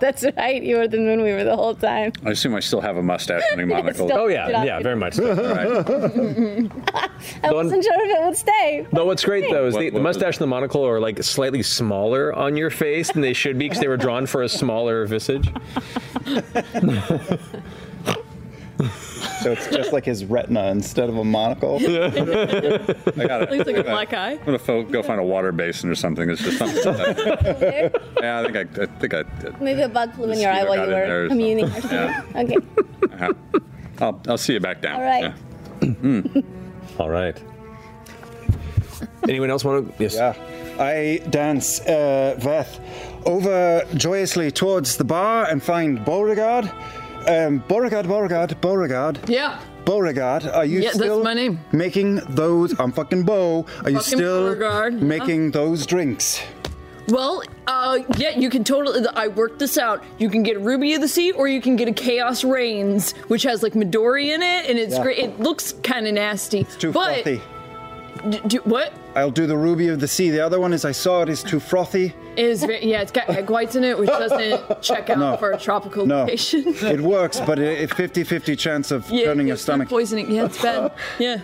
That's right. You were the Moonweaver the whole time. I assume I still have a mustache and a monocle. Oh, yeah. Yeah, very much so. Right. I wasn't sure if it would stay. But what's great, though, is what, the, what the mustache and the monocle are like slightly smaller on your face than they should be because they were drawn for a smaller visage. So it's just like his retina instead of a monocle. I got it. At least like a black eye. I'm gonna fo- go find a water basin or something. It's just something. There? Yeah, I think I, I think I. Uh, Maybe a bug flew in your eye while you were communing. Or yeah. Okay. Uh-huh. I'll I'll see you back down. All right. Yeah. Mm. All right. Anyone else want to? Yes. Yeah. I dance uh, Veth over joyously towards the bar and find Beauregard. Um, Beauregard, Beauregard, Beauregard. Yeah. Beauregard, are you yeah, still that's my name. making those... I'm um, fucking Beau. Are fucking you still Beauregard. making yeah. those drinks? Well, uh, yeah, you can totally... I worked this out. You can get Ruby of the Sea, or you can get a Chaos Reigns, which has, like, Midori in it, and it's yeah. great. It looks kind of nasty. It's too but frothy. D- do, what? I'll do the Ruby of the Sea. The other one is I saw it is too frothy. It is very, yeah, it's got egg whites in it, which doesn't check out no, for a tropical no. location. It works, but a fifty-fifty chance of yeah, turning your stomach. Poisoning, yeah, it's bad. Yeah.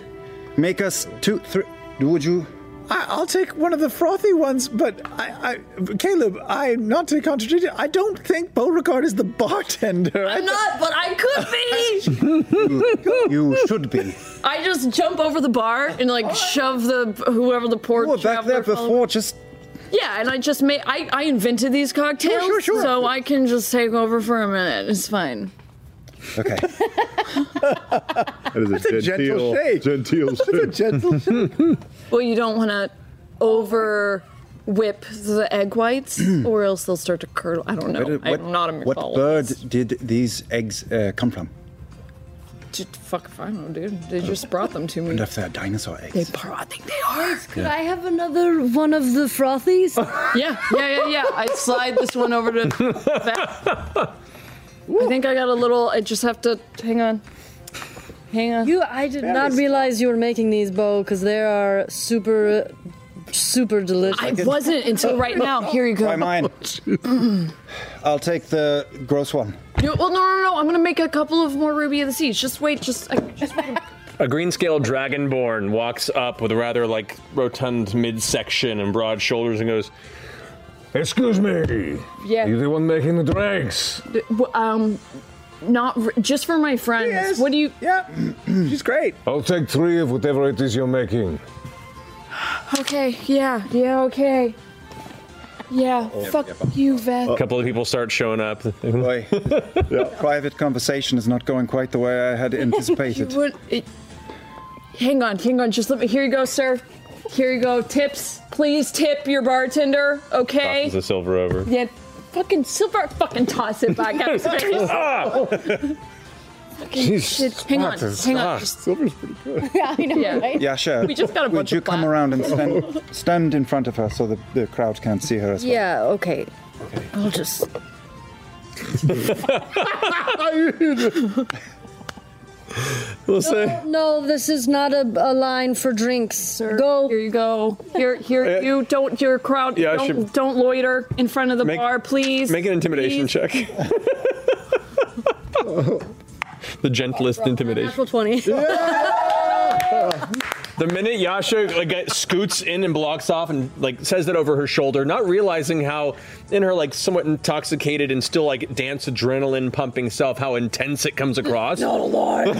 Make us two, three, would you? I, I'll take one of the frothy ones, but I, I, Caleb, I not to contradict you, I don't think Beauregard is the bartender. I'm not, but I could be. you, you should be. I just jump over the bar and like oh, shove the whoever the poor. You were back there before, following. just. Yeah, and I just made. I, I invented these cocktails, sure, sure, sure. so I can just take over for a minute. It's fine. Okay. That is a, That's genteel, a gentle shake. Genteel That's shake. a gentle shake. Well, you don't want to over whip the egg whites, or else they'll start to curdle. I don't know. What, what, I'm not a What bird did these eggs uh, come from? Just fuck if I know, dude. They just brought them to me. And if they're dinosaur eggs. They pro- I think they are. Could yeah. I have another one of the frothies? yeah, yeah, yeah, yeah. I slide this one over to that. I think I got a little, I just have to, hang on, hang on. You, I did Very not realize you were making these, Beau, because they are super, super delicious. I wasn't until right now. Here you go. Try mine. I'll take the gross one. You, well, no, no, no, I'm going to make a couple of more Ruby of the Seas. Just wait, just, I, just wait. A green-scale dragonborn walks up with a rather, like, rotund midsection and broad shoulders and goes, "Excuse me. Yeah. You're the one making the drinks." Um, not r- just for my friends. Yes. What do you? Yeah. She's great. I'll take three of whatever it is you're making. Okay. Yeah. Yeah. Okay. Yeah. Oh, fuck yep, yep. you, Veth. A couple of people start showing up. Boy, yeah. Private conversation is not going quite the way I had anticipated. would, it, hang on. Hang on. Just let me. Here you go, sir. Here you go. Tips. Please tip your bartender, okay? Tosses a silver over. Yeah, fucking silver. Fucking toss it back. I'm serious. She's shit. Hang on. Hang on. Silver's pretty good. Yeah, I know, yeah. right? Yasha, we just got a bunch would you of come around and stand, stand in front of her so the, the crowd can't see her as well? Yeah, okay. okay. I'll just... We'll no, no, this is not a, a line for drinks, sir. Go. Here you go. Here, here, you don't, your crowd, yeah, don't, don't loiter in front of the make, bar, please. Make an intimidation please. check. The gentlest oh, intimidation. Natural twenty. Yeah! The minute Yasha like scoots in and blocks off and like says that over her shoulder, not realizing how in her like somewhat intoxicated and still like dance adrenaline pumping self, how intense it comes across. Not a lie.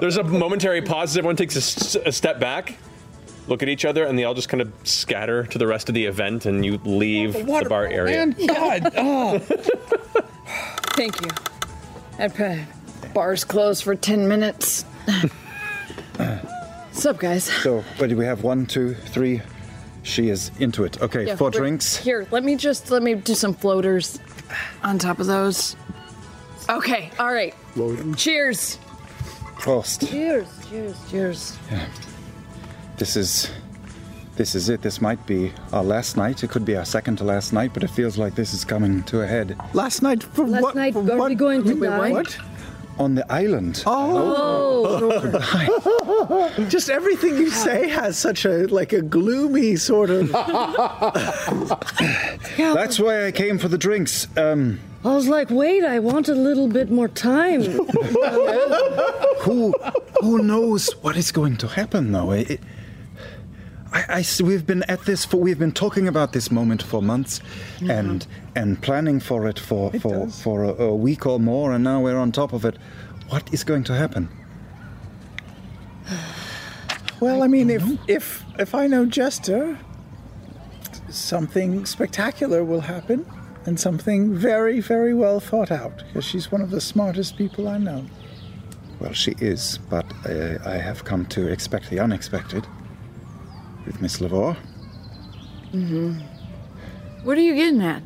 There's a momentary pause as everyone takes a, s- a step back, look at each other, and they all just kind of scatter to the rest of the event, and you leave oh, the, the bar area. Man, God. Oh. Thank you. I Bar's closed for ten minutes. What's up, guys? So, what do we have? One, two, three. She is into it. Okay, yeah, four drinks. Here, let me just, let me do some floaters on top of those. Okay, all right. Loading. Cheers. Prost. Cheers, cheers, cheers. Yeah. This is, this is it. This might be our last night. It could be our second to last night, but it feels like this is coming to a head. Last night? For last what? Night, for are what? We going to die? What? On the island. Oh! oh. Just everything you say has such a, like, a gloomy sort of... That's why I came for the drinks. Um... I was like, wait, I want a little bit more time. who who knows what is going to happen, though? It, it, I, I, we've been at this for, we've been talking about this moment for months, mm-hmm. and and planning for it for, it for, for a, a week or more, and now we're on top of it. What is going to happen? Well, I, I mean, if, if if I know Jester, something spectacular will happen. And something very, very well thought out, because she's one of the smartest people I know. Well, she is, but uh, I have come to expect the unexpected with Miss Lavorre. Mm-hmm. What are you getting at?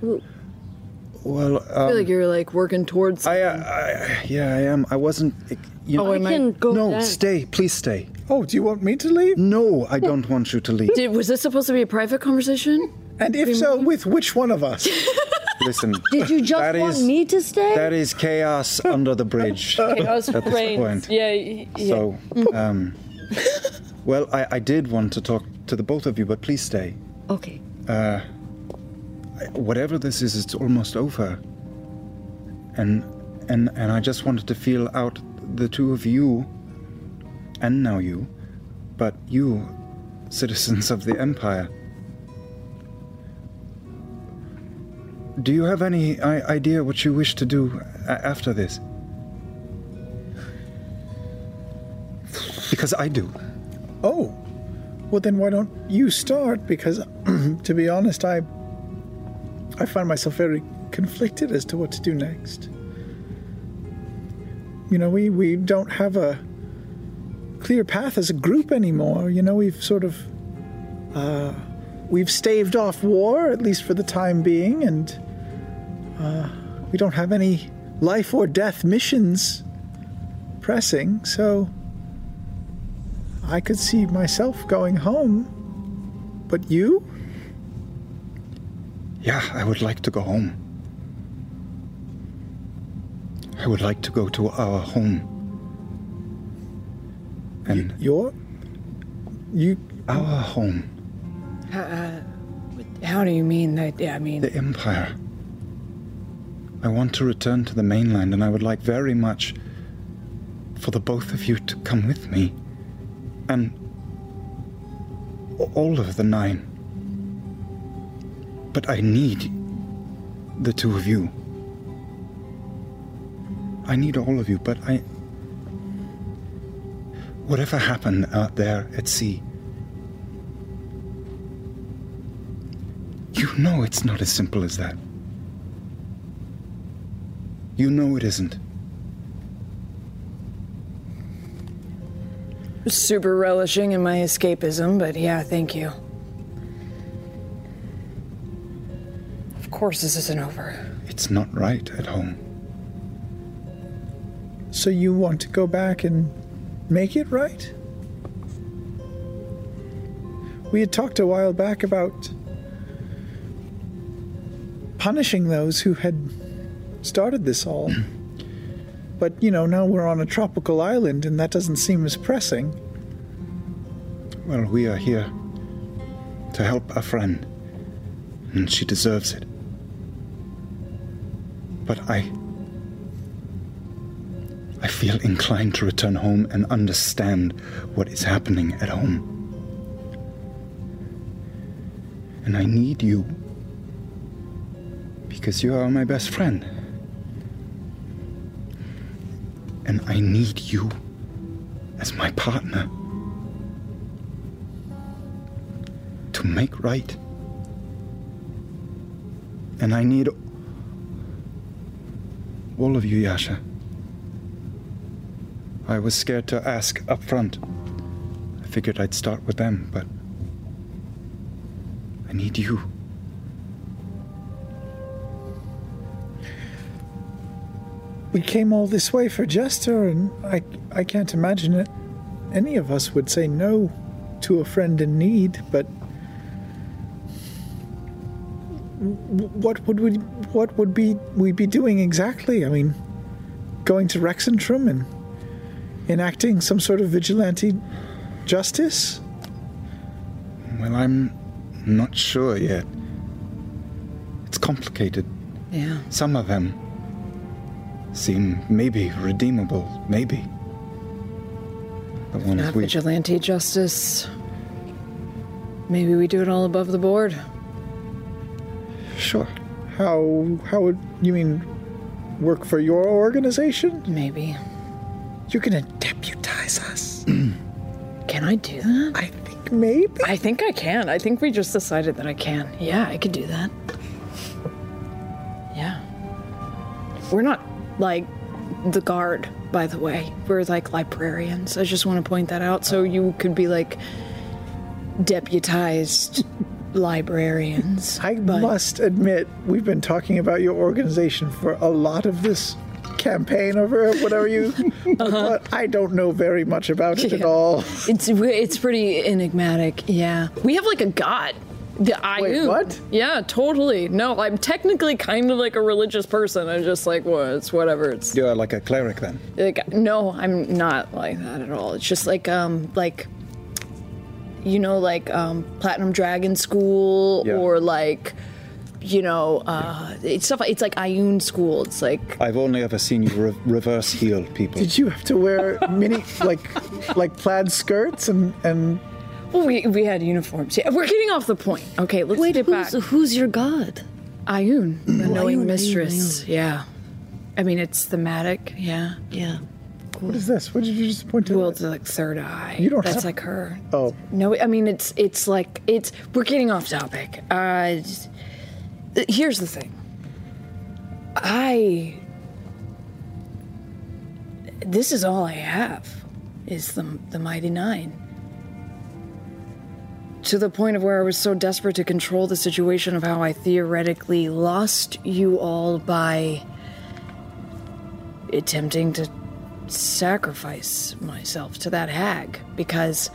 Well, um, I feel like you're like working towards. I, uh, I, yeah, I am. I wasn't. You know, oh, I can go. No, back. Stay, please stay. Oh, do you want me to leave? No, I don't want you to leave. Did, was this supposed to be a private conversation? And if Did so, we... with which one of us? Listen. Did you just want is, me to stay? That is chaos under the bridge. Chaos at this point. Yeah, yeah. So, um, well, I, I did want to talk to the both of you, but please stay. Okay. Uh, whatever this is, it's almost over. And and and I just wanted to feel out the two of you, and now you, but you, citizens of the Empire. Do you have any idea what you wish to do after this? Because I do. Oh, well then why don't you start? Because, to be honest, I I find myself very conflicted as to what to do next. You know, we, we don't have a clear path as a group anymore. You know, we've sort of... Uh, we've staved off war, at least for the time being, and... Uh, we don't have any life or death missions pressing, so I could see myself going home. But you? Yeah, I would like to go home. I would like to go to our home. And your? You? Our home. How, uh, how do you mean that? I mean... The Empire. I want to return to the mainland, and I would like very much for the both of you to come with me. And all of the nine. But I need the two of you. I need all of you, but I... Whatever happened out there at sea, you know it's not as simple as that. You know it isn't. Super relishing in my escapism, but yeah, thank you. Of course this isn't over. It's not right at home. So you want to go back and make it right? We had talked a while back about punishing those who had started this all. But, you know, now we're on a tropical island, and that doesn't seem as pressing. Well, we are here to help a friend, and she deserves it. But I... I feel inclined to return home and understand what is happening at home. And I need you, because you are my best friend. And I need you as my partner to make right. And I need all of you, Yasha. I was scared to ask up front. I figured I'd start with them, but I need you. we came all this way for Jester, and I, I can't imagine it. Any of us would say no to a friend in need, but what would we, what would be we be doing exactly? I mean, going to Rexxentrum and enacting some sort of vigilante justice? Well, I'm not sure yet. It's complicated. Yeah. Some of them seem maybe redeemable, maybe. The ones not we... vigilante justice. Maybe we do it all above the board. Sure. How, how would you mean work for your organization? Maybe. You're going to deputize us. Can I do that? I think maybe. I think I can. I think we just decided that I can. Yeah, I could do that. Yeah. We're not, like, the guard, by the way. We're, like, librarians. I just want to point that out. So you could be, like, deputized... librarians. I but... must admit, we've been talking about your organization for a lot of this campaign over whatever you... uh-huh. I don't know very much about it yeah. at all. It's it's pretty enigmatic, yeah. We have like a god. The I U. Wait, what? Yeah, totally. No, I'm technically kind of like a religious person. I'm just like, well, it's whatever. It's... You're like a cleric then? Like, no, I'm not like that at all. It's just like, um, like... you know, like um, Platinum Dragon School, yeah. or like, you know, uh, yeah. it's stuff. It's like Ioun School. It's like I've only ever seen you re- reverse heel people. Did you have to wear mini like like plaid skirts and and? Well, we we had uniforms. Yeah, we're getting off the point. Okay, let's Wait, get who's, back. Who's your god? Ioun, the knowing Ioun, mistress. Ioun. Yeah, I mean it's thematic. Yeah, yeah. What is this? What did you just point to? Well, it's like third eye. You don't That's have... like her. Oh. No, I mean, it's it's like, it's. We're getting off topic. Uh, here's the thing. I, this is all I have, is the, the Mighty Nein. To the point of where I was so desperate to control the situation of how I theoretically lost you all by attempting to sacrifice myself to that hag, because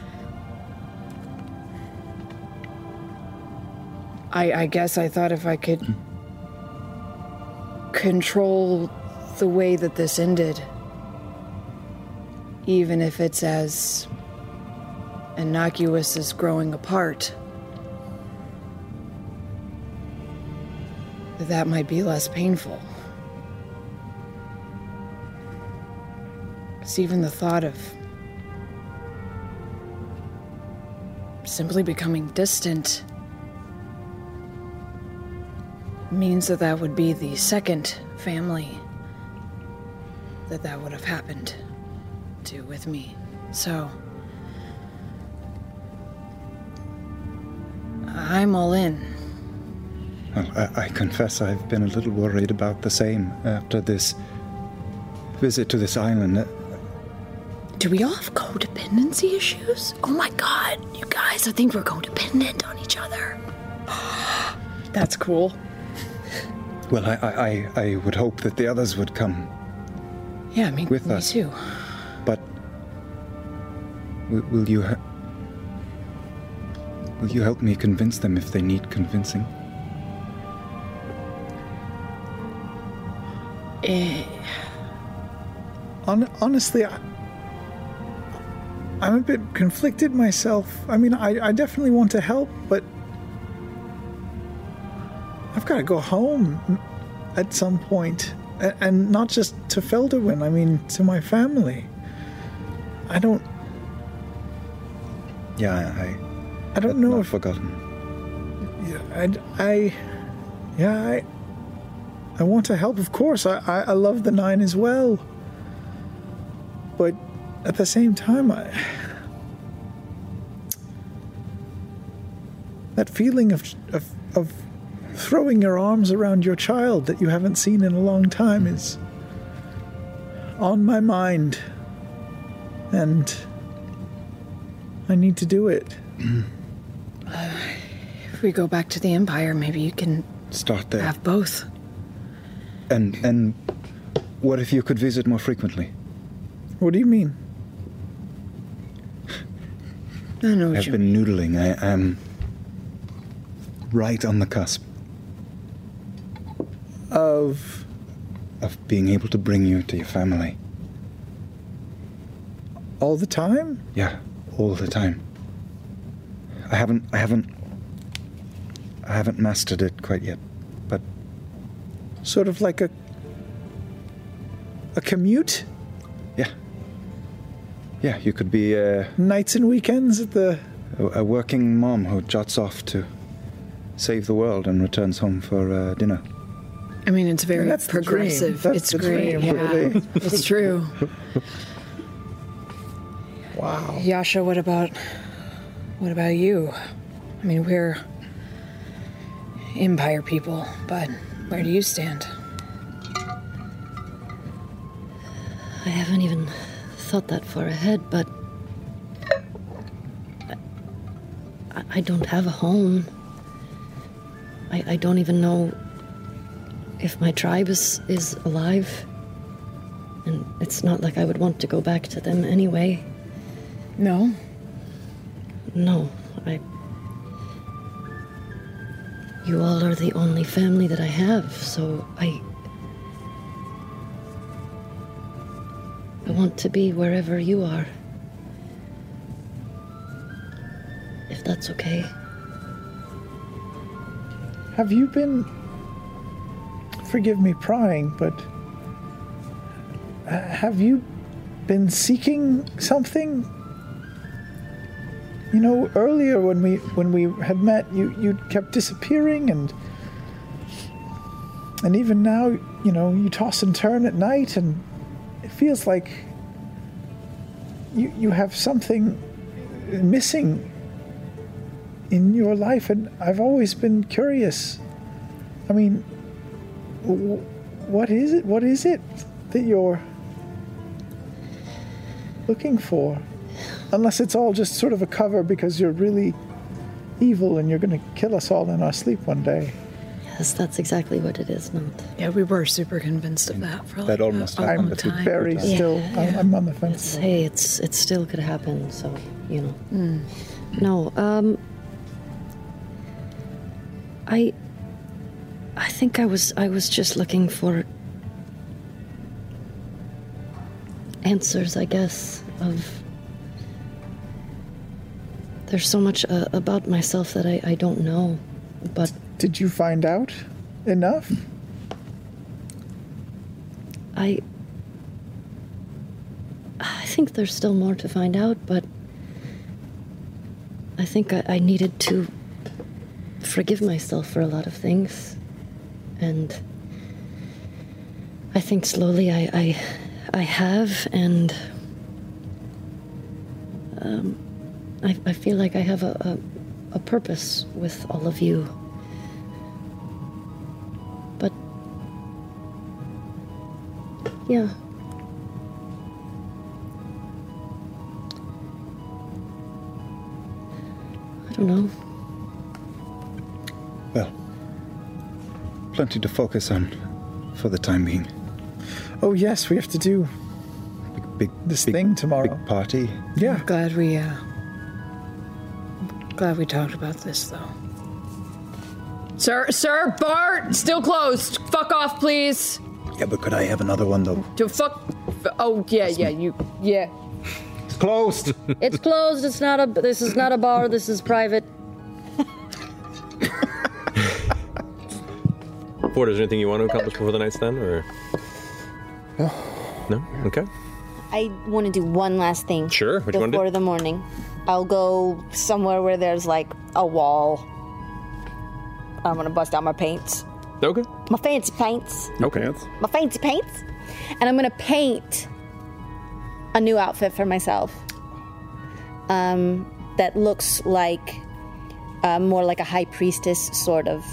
I, I guess I thought if I could control the way that this ended, even if it's as innocuous as growing apart, that might be less painful. It's even the thought of simply becoming distant means that that would be the second family that that would have happened to with me. So I'm all in. Well, I, I confess I've been a little worried about the same after this visit to this island. Do we all have codependency issues? Oh my god, you guys, I think we're codependent on each other. That's cool. Well, I, I, I would hope that the others would come. Yeah, I mean, with me us. Too. But w- will you ha- will you help me convince them if they need convincing? Eh. On- honestly, I... I'm a bit conflicted myself. I mean, I, I definitely want to help, but I've got to go home at some point. A- and not just to Felderwin, I mean, to my family. I don't... Yeah, I... I don't know if... I've forgotten. Yeah, I... I yeah, I... I want to help, of course. I, I, I love the Nine as well. But... at the same time, I, that feeling of, of of throwing your arms around your child that you haven't seen in a long time is on my mind, and I need to do it. Uh, if we go back to the Empire, maybe you can start there. Have both. And and What if you could visit more frequently? What do you mean? I don't know what I've you been mean. noodling. I am right on the cusp. Of? Of being able to bring you to your family. All the time? Yeah, all the time. I haven't, I haven't, I haven't mastered it quite yet, but... Sort of like a... a commute? Yeah. Yeah, you could be uh, nights and weekends at the... A, a working mom who jots off to save the world and returns home for uh, dinner. I mean, it's very that's progressive. That's it's great, dream, yeah. Really. It's true. Wow. Yasha, what about... What about you? I mean, we're Empire people, but where do you stand? I haven't even thought that far ahead, but I, I don't have a home. I, I don't even know if my tribe is, is alive, and it's not like I would want to go back to them anyway. No. No, I... You all are the only family that I have, so I... I want to be wherever you are. If that's okay. Have you been... Forgive me prying, but... Have you been seeking something? You know, earlier when we when we had met, you you kept disappearing, and and even now, you know, you toss and turn at night, and it feels like you you have something missing in your life. And I've always been curious. I mean, what is it? What is it that you're looking for? Unless it's all just sort of a cover because you're really evil and you're going to kill us all in our sleep one day. Yes, that's exactly what it is, not. Yeah, we were super convinced of that for like that almost a long time. I'm very yeah, still, yeah. I'm on the fence. It's, hey, it's, it still could happen, so, you know. Mm. No, um... I... I think I was, I was just looking for... answers, I guess, of... There's so much uh, about myself that I, I don't know, but... Did you find out enough? I... I think there's still more to find out, but... I think I, I needed to forgive myself for a lot of things. And... I think slowly I... I, I have, and... Um... I, I feel like I have a, a, a purpose with all of you. But... Yeah. I don't know. Well, plenty to focus on for the time being. Oh yes, we have to do big, big this big, thing tomorrow. Big party. Yeah. I'm glad we... Uh, Glad we talked about this, though. Sir, sir, Bart, still closed. Fuck off, please. Yeah, but could I have another one, though? To fuck. Oh, yeah, yeah, you, yeah. It's closed. It's closed. It's not a. This is not a bar. This is private. Ford, is there anything you want to accomplish before the night's done, or? No. No. Okay. I want to do one last thing. Sure. What do you want to do? Before the morning. I'll go somewhere where there's, like, a wall. I'm going to bust out my paints. Okay. My fancy paints. Okay. My fancy paints. And I'm going to paint a new outfit for myself um, that looks like uh, more like a high priestess sort of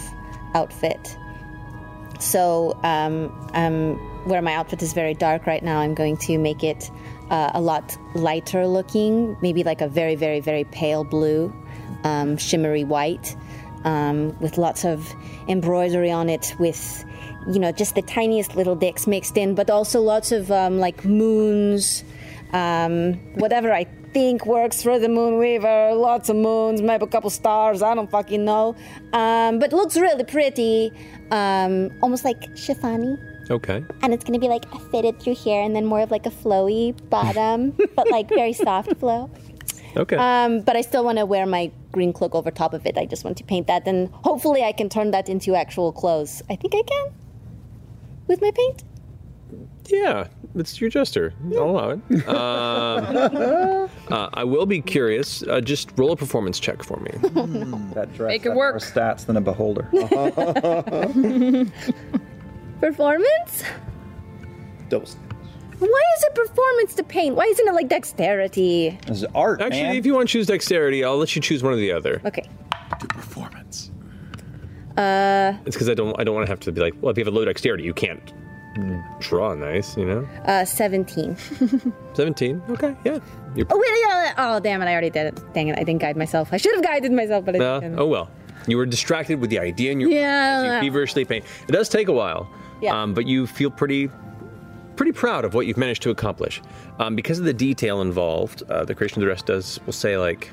outfit. So um, um, where my outfit is very dark right now, I'm going to make it... Uh, a lot lighter looking, maybe like a very, very, very pale blue, um, shimmery white, um, with lots of embroidery on it with you know, just the tiniest little decks mixed in, but also lots of um, like moons, um, whatever I think works for the Moonweaver. Lots of moons, maybe a couple stars, I don't fucking know. Um, but looks really pretty, um, almost like chiffon-y. Okay. And it's going to be like fitted through here and then more of like a flowy bottom, but like very soft flow. Okay. Um, but I still want to wear my green cloak over top of it. I just want to paint that, and hopefully I can turn that into actual clothes. I think I can. With my paint? Yeah, it's your jester. Yeah. I'll allow it. Uh, uh, I will be curious. Uh, just roll a performance check for me. Mm, that dress Make it work. More stats than a beholder. Performance? Dose. Why is it performance to paint? Why isn't it like dexterity? This is art, Actually, man. If you want to choose dexterity, I'll let you choose one or the other. Okay. Do performance. Uh. It's because I don't I don't want to have to be like, well, if you have a low dexterity, you can't mm. draw nice, you know? Uh, seventeen. seventeen? Okay, yeah. You're... Oh, wait, oh, damn it, I already did it. Dang it, I didn't guide myself. I should have guided myself, but I uh, didn't. Oh, well. You were distracted with the idea in your yeah, mind as you feverishly paint. It does take a while, yeah. um, but you feel pretty... pretty proud of what you've managed to accomplish. Um, because of the detail involved, uh, the creation of the dress does, we'll say, like,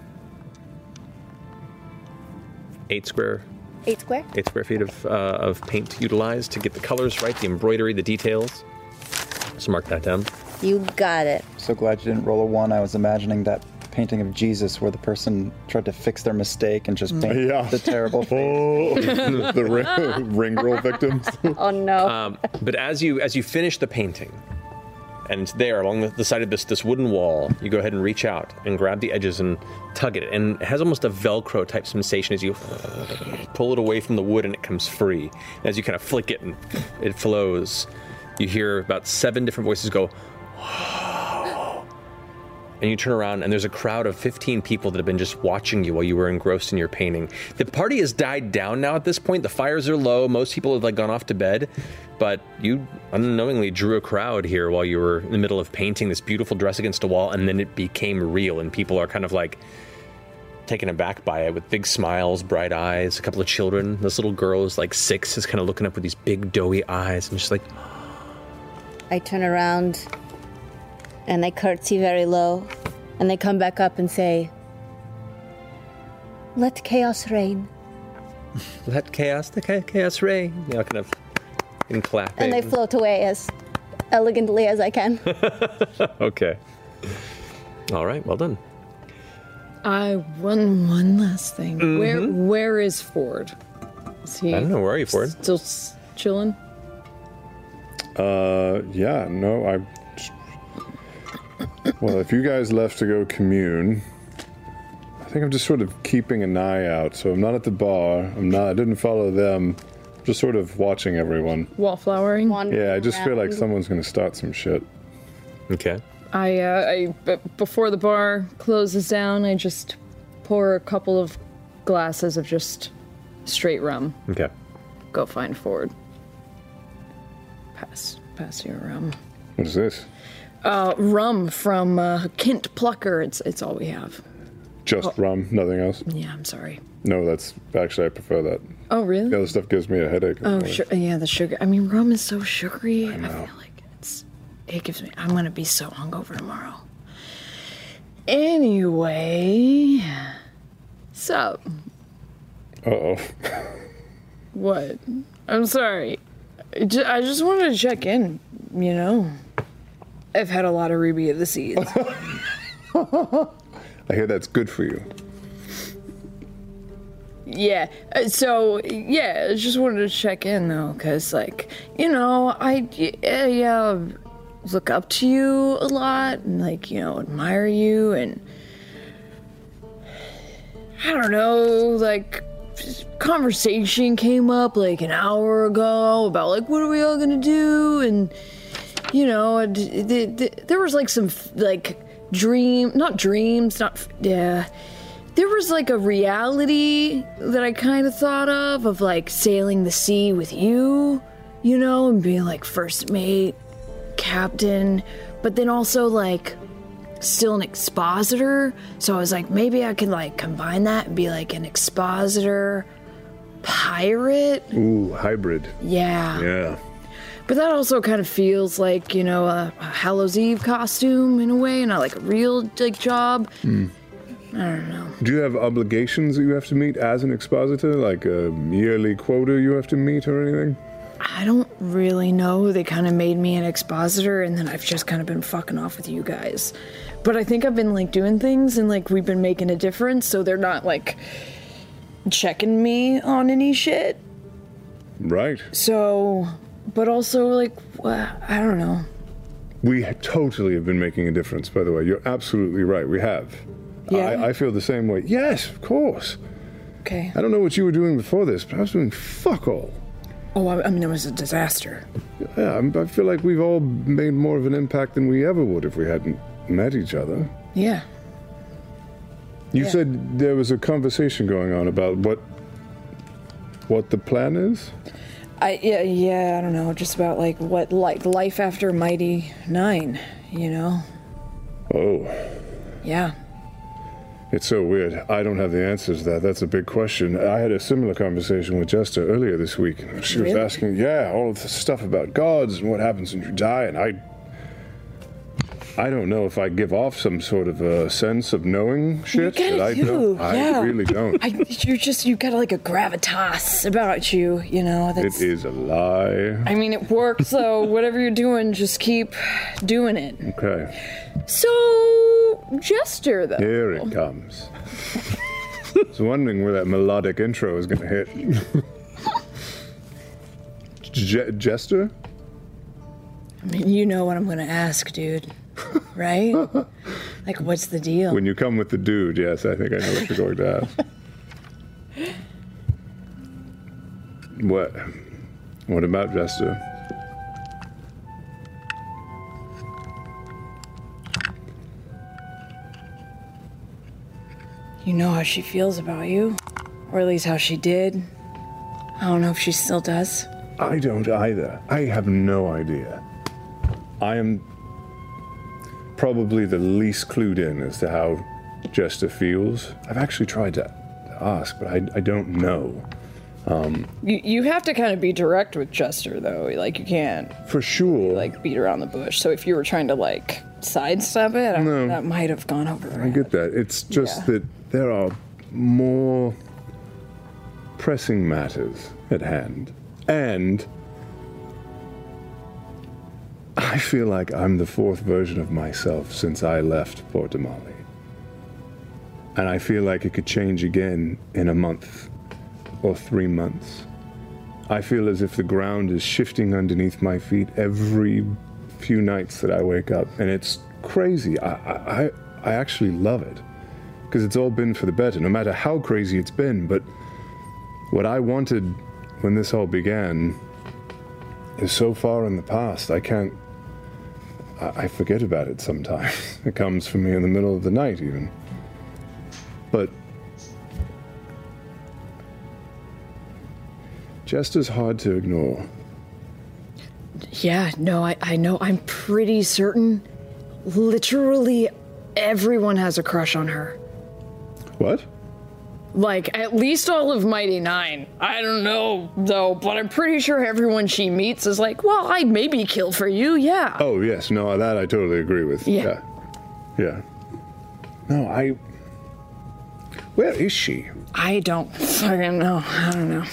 eight square... Eight square? Eight square feet of, uh, of paint utilized to get the colors right, the embroidery, the details. So mark that down. You got it. So glad you didn't roll a one. I was imagining that painting of Jesus where the person tried to fix their mistake and just paint yeah. the terrible face. the, the ring, ring roll victims. Oh no. Um, but as you as you finish the painting, and it's there along the, the side of this, this wooden wall, you go ahead and reach out and grab the edges and tug at it, and it has almost a Velcro type sensation as you pull it away from the wood and it comes free. And as you kind of flick it and it flows, you hear about seven different voices go, and you turn around, and there's a crowd of fifteen people that have been just watching you while you were engrossed in your painting. The party has died down now at this point. The fires are low. Most people have like gone off to bed, but you unknowingly drew a crowd here while you were in the middle of painting this beautiful dress against a wall, and then it became real, and people are kind of like taken aback by it with big smiles, bright eyes, a couple of children. This little girl is like six, is kind of looking up with these big, doughy eyes, and she's like... I turn around... and I curtsy very low, and they come back up and say, "Let chaos reign." Let chaos, the chaos reign. You know, kind of in clapping. And they float away as elegantly as I can. Okay. All right. Well done. I one one last thing. Mm-hmm. Where where is Fjord? Is he? I don't know. Where are you, Fjord? Still s- chilling. Uh, yeah. No, I. Well, if you guys left to go commune, I think I'm just sort of keeping an eye out. So I'm not at the bar. I'm not. I didn't follow them. I'm just sort of watching everyone. Wallflowering. Wandering yeah, I just around. Feel like someone's going to start some shit. Okay. I, uh, I b- before the bar closes down, I just pour a couple of glasses of just straight rum. Okay. Go find Fjord. Pass, pass your rum. What is this? Uh, rum from uh, Kent Plucker. It's it's all we have. Just oh. rum, nothing else? Yeah, I'm sorry. No, that's... Actually, I prefer that. Oh, really? The other stuff gives me a headache. Oh, sure. Yeah, the sugar. I mean, rum is so sugary. I, I feel like it's... It gives me... I'm going to be so hungover tomorrow. Anyway... So... Uh-oh. What? I'm sorry. I just wanted to check in, you know... I've had a lot of ruby of the seeds. I hear that's good for you. Yeah. So, yeah, I just wanted to check in, though, because, like, you know, I, I uh, look up to you a lot and, like, you know, admire you and, I don't know, like... conversation came up, like, an hour ago about, like, what are we all going to do and... You know, d- d- d- there was like some f- like dream, not dreams, not f- yeah. There was like a reality that I kind of thought of, of like sailing the sea with you, you know, and being like first mate, captain, but then also like still an expositor. So I was like, maybe I could like combine that and be like an expositor, pirate. Ooh, hybrid. Yeah. Yeah. But that also kind of feels like, you know, a, a Hallows Eve costume in a way, not like a real like job. Mm. I don't know. Do you have obligations that you have to meet as an expositor, like a yearly quota you have to meet or anything? I don't really know. They kind of made me an expositor, and then I've just kind of been fucking off with you guys. But I think I've been, like, doing things, and, like, we've been making a difference, so they're not, like, checking me on any shit. Right. So, but also, like, well, I don't know. We totally have been making a difference, by the way. You're absolutely right. We have. Yeah? I, I feel the same way. Yes, of course. Okay. I don't know what you were doing before this, but I was doing fuck all. Oh, I mean, it was a disaster. Yeah, I feel like we've all made more of an impact than we ever would if we hadn't met each other. Yeah. You yeah. said there was a conversation going on about what what the plan is? I yeah, yeah, I don't know, just about, like, what like life after Mighty Nein, you know? Oh. Yeah. It's so weird. I don't have the answers to that. That's a big question. I had a similar conversation with Jester earlier this week. She really? was asking, yeah, all the stuff about gods and what happens when you die, and I I don't know if I give off some sort of a sense of knowing shit. You that I do. Know. I yeah. really don't. I, you're just, you got like a gravitas about you, you know. That's, it is a lie. I mean, it works, so whatever you're doing, just keep doing it. Okay. So... Jester, though. Here it comes. I was wondering where that melodic intro is going to hit. Je- Jester? I mean, you know what I'm going to ask, dude. Right? Like, what's the deal? When you come with the dude, yes, I think I know what you're going to ask. What? What about Jester? You know how she feels about you, or at least how she did. I don't know if she still does. I don't either. I have no idea. I am probably the least clued in as to how Jester feels. I've actually tried to ask, but I, I don't know. Um, you, you have to kind of be direct with Jester, though. Like, you can't... For sure. Like, beat around the bush. So if you were trying to, like, sidestep it, I, no, that might have gone over I head. Get that. It's just yeah. that... There are more pressing matters at hand. And I feel like I'm the fourth version of myself since I left Port Damali. And I feel like it could change again in a month or three months. I feel as if the ground is shifting underneath my feet every few nights that I wake up. And it's crazy. I I, I actually love it. Because it's all been for the better, no matter how crazy it's been. But what I wanted when this all began is so far in the past, I can't... I, I forget about it sometimes. It comes for me in the middle of the night, even. But... just as hard to ignore. Yeah, no, I, I know. I'm pretty certain literally everyone has a crush on her. What? Like, at least all of Mighty Nein. I don't know, though, but I'm pretty sure everyone she meets is like, well, I'd maybe kill for you, yeah. Oh, yes, no, that I totally agree with. Yeah. Yeah. yeah. No, I... Where is she? I don't fucking know. I don't know.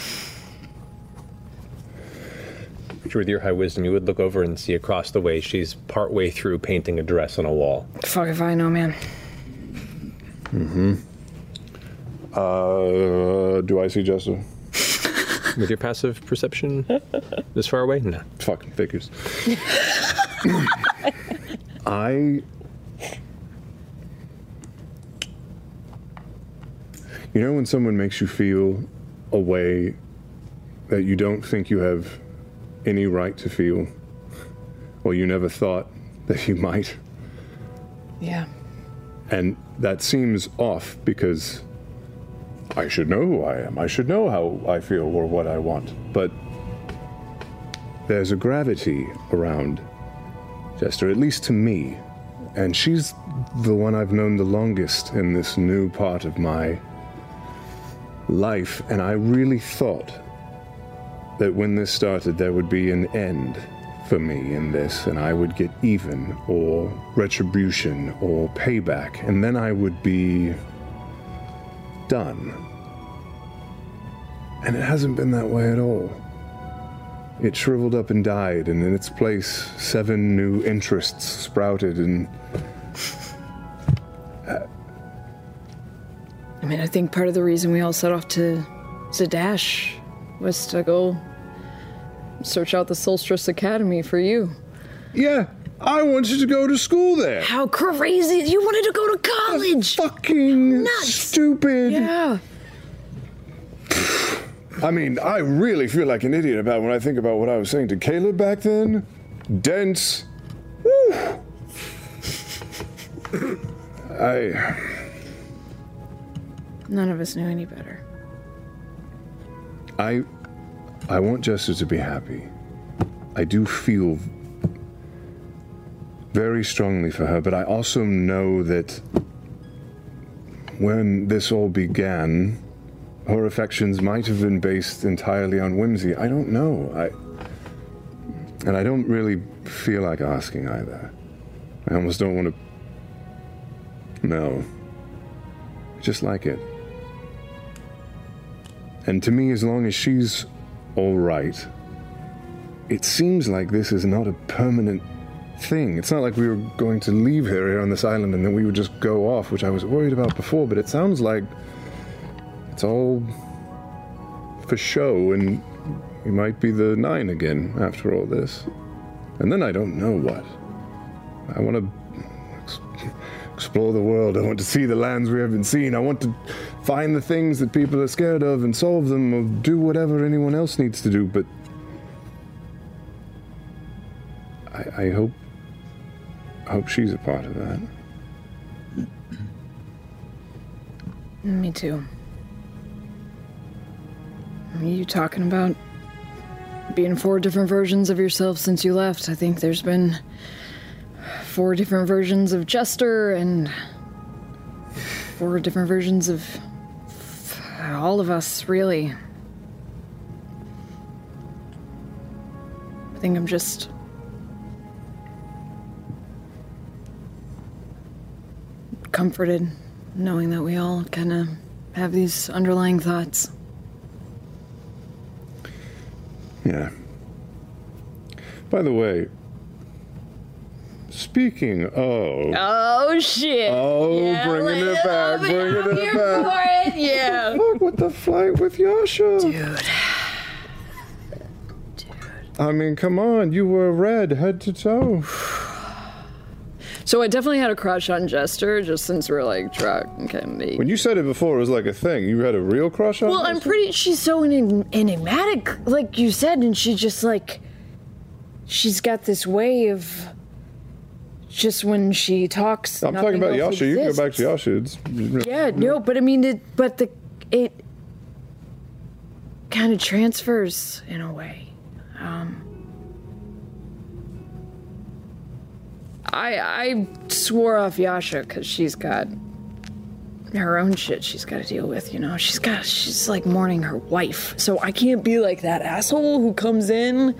With your high wisdom, you would look over and see across the way she's partway through painting a dress on a wall. Fuck if I know, man. Mm-hmm. Uh, do I see Jester? With your passive perception this far away? No. Fucking figures. I... You know when someone makes you feel a way that you don't think you have any right to feel, or you never thought that you might? Yeah. And that seems off because... I should know who I am. I should know how I feel or what I want. But there's a gravity around Jester, at least to me. And she's the one I've known the longest in this new part of my life, and I really thought that when this started there would be an end for me in this, and I would get even, or retribution, or payback, and then I would be done. And it hasn't been that way at all. It shriveled up and died, and in its place, seven new interests sprouted, and... Uh, I mean, I think part of the reason we all set off to Zadash was to go search out the Solstice Academy for you. Yeah, I wanted to go to school there. How crazy! You wanted to go to college! That's fucking nuts. Stupid! Yeah. I mean, I really feel like an idiot about when I think about what I was saying to Caleb back then. Dense. Woo! I... None of us knew any better. I... I want Jester to be happy. I do feel very strongly for her, but I also know that when this all began... her affections might have been based entirely on whimsy. I don't know. I, and I don't really feel like asking either. I almost don't want to... No. I just like it. And to me, as long as she's all right, it seems like this is not a permanent thing. It's not like we were going to leave her here on this island and then we would just go off, which I was worried about before, but it sounds like... it's all for show, and we might be the Nine again after all this. And then I don't know what. I want to ex- explore the world. I want to see the lands we haven't seen. I want to find the things that people are scared of and solve them, or do whatever anyone else needs to do, but... I, I hope... I hope she's a part of that. Me too. Are you talking about being four different versions of yourself since you left? I think there's been four different versions of Jester and four different versions of all of us, really. I think I'm just... comforted knowing that we all kind of have these underlying thoughts. Yeah. By the way, speaking of... Oh, shit. Oh, yeah, bringing it back, it, bringing it, it back. For it. Yeah. What the fuck with the flight with Yasha? Dude. Dude. I mean, come on. You were red head to toe. So I definitely had a crush on Jester, just since we're like drunk and kind of. When you said it before, it was like a thing. You had a real crush on Well, Jester? I'm pretty. She's so enigmatic, like you said, and she just like. She's got this way of. Just when she talks. I'm talking about Yasha. You can go back to Yasha. It's, yeah, no, but I mean, it, but the it. Kind of transfers in a way. Um, I, I swore off Yasha because she's got her own shit she's got to deal with, you know? She's got, she's like mourning her wife. So I can't be like that asshole who comes in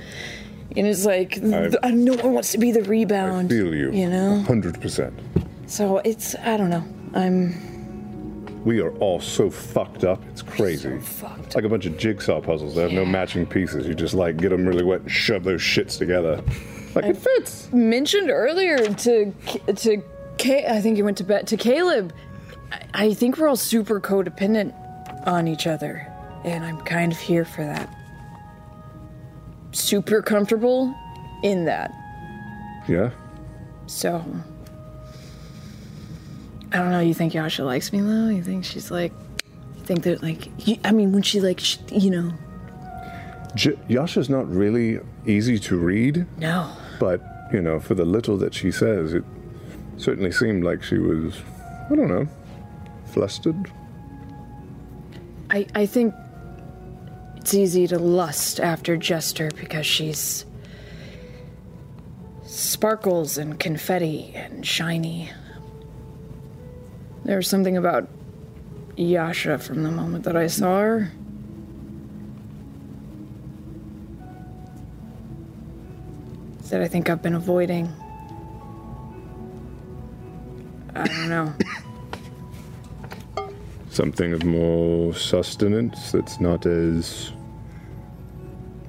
and is like, I, I, no one wants to be the rebound. I feel you. You know? one hundred percent. So it's, I don't know. I'm. We are all so fucked up. It's crazy. So fucked up. Like a bunch of jigsaw puzzles that yeah. have no matching pieces. You just like get them really wet and shove those shits together. Like I it fits. Mentioned earlier to to Kay, I think you went to bed to Caleb. I, I think we're all super codependent on each other, and I'm kind of here for that. Super comfortable in that. Yeah. So I don't know. You think Yasha likes me though? You think she's like? You think that like? You, I mean, when she like, she, you know. J- Yasha's not really easy to read. No. But, you know, for the little that she says, it certainly seemed like she was, I don't know, flustered. I I think it's easy to lust after Jester because she's sparkles and confetti and shiny. There's something about Yasha from the moment that I saw her. It's that I think I've been avoiding. I don't know. Something of more sustenance that's not as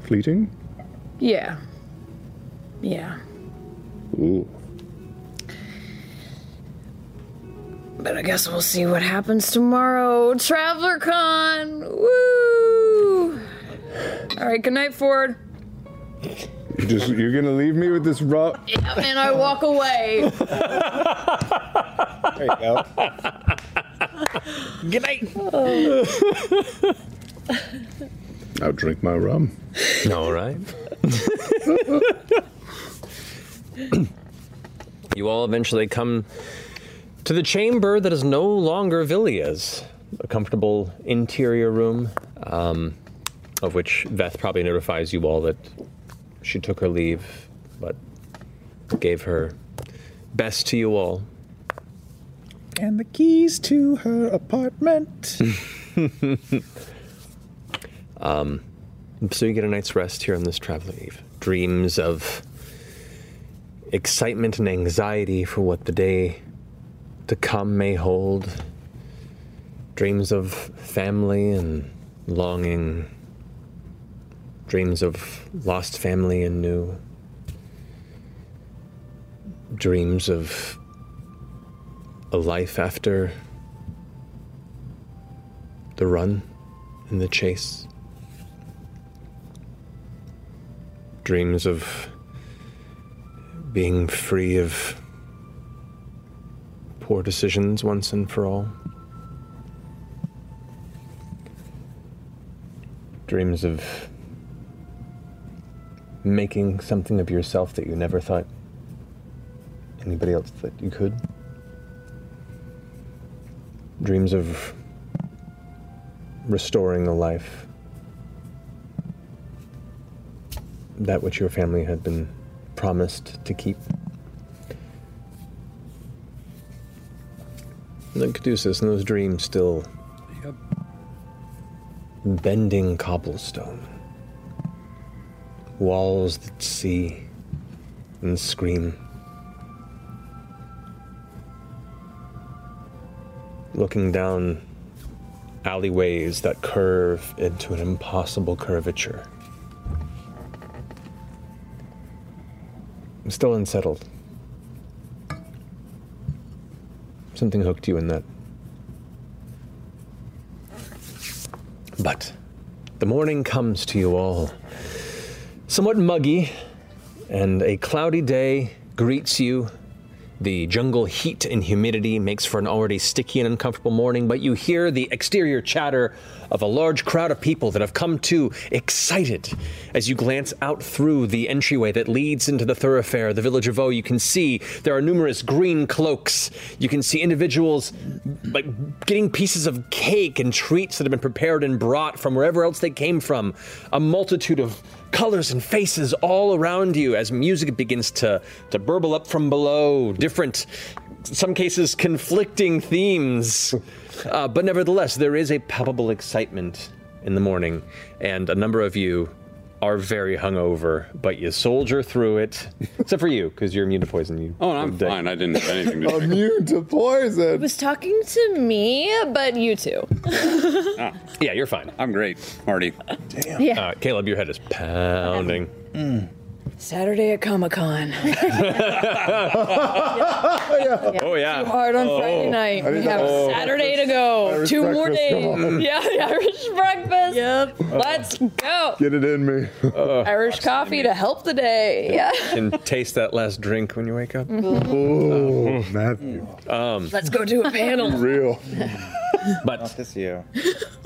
fleeting? Yeah. Yeah. Ooh. But I guess we'll see what happens tomorrow. Traveler Con! Woo! Alright, good night, Fjord. You're, just, you're gonna leave me with this rock? Yeah, and I walk away. There you go. Good night. Oh. I'll drink my rum. All right. You all eventually come to the chamber that is no longer Villia's, a comfortable interior room, um, of which Veth probably notifies you all that she took her leave, but gave her best to you all. And the keys to her apartment. um, so you get a night's rest here on this traveler eve. Dreams of excitement and anxiety for what the day to come may hold. Dreams of family and longing. Dreams of lost family and new. Dreams of a life after the run and the chase. Dreams of being free of poor decisions once and for all. Dreams of making something of yourself that you never thought anybody else that you could. Dreams of restoring a life, that which your family had been promised to keep. And then Caduceus and those dreams still yep. Bending cobblestone, walls that see and scream. Looking down alleyways that curve into an impossible curvature. I'm still unsettled. Something hooked you in that. But the morning comes to you all, somewhat muggy, and a cloudy day greets you. The jungle heat and humidity makes for an already sticky and uncomfortable morning, but you hear the exterior chatter of a large crowd of people that have come to, excited. As you glance out through the entryway that leads into the thoroughfare, the village of O, you can see there are numerous green cloaks. You can see individuals like getting pieces of cake and treats that have been prepared and brought from wherever else they came from. A multitude of colors and faces all around you as music begins to, to burble up from below. Different, in some cases, conflicting themes. Uh, but nevertheless, there is a palpable excitement in the morning, and a number of you are very hungover, but you soldier through it. Except for you, because you're immune to poison. You oh, I'm day. fine. I didn't have anything to do. Immune to poison? I was talking to me, but you too. ah. Yeah, you're fine. I'm great, Marty. Damn. Yeah. Uh, Caleb, your head is pounding. Mm. Saturday at Comic-Con. yeah. Yeah. Yeah. Oh, yeah. Too hard on oh. Friday night. We have oh, Saturday breakfast. to go. Irish Two more days. Yeah, the Irish breakfast. Yep. Let's go. Get it in me. Uh, Irish coffee me. to help the day. Yeah. And taste that last drink when you wake up. Oh, um, Matthew. Um, Let's go do a panel. Real. But not this year.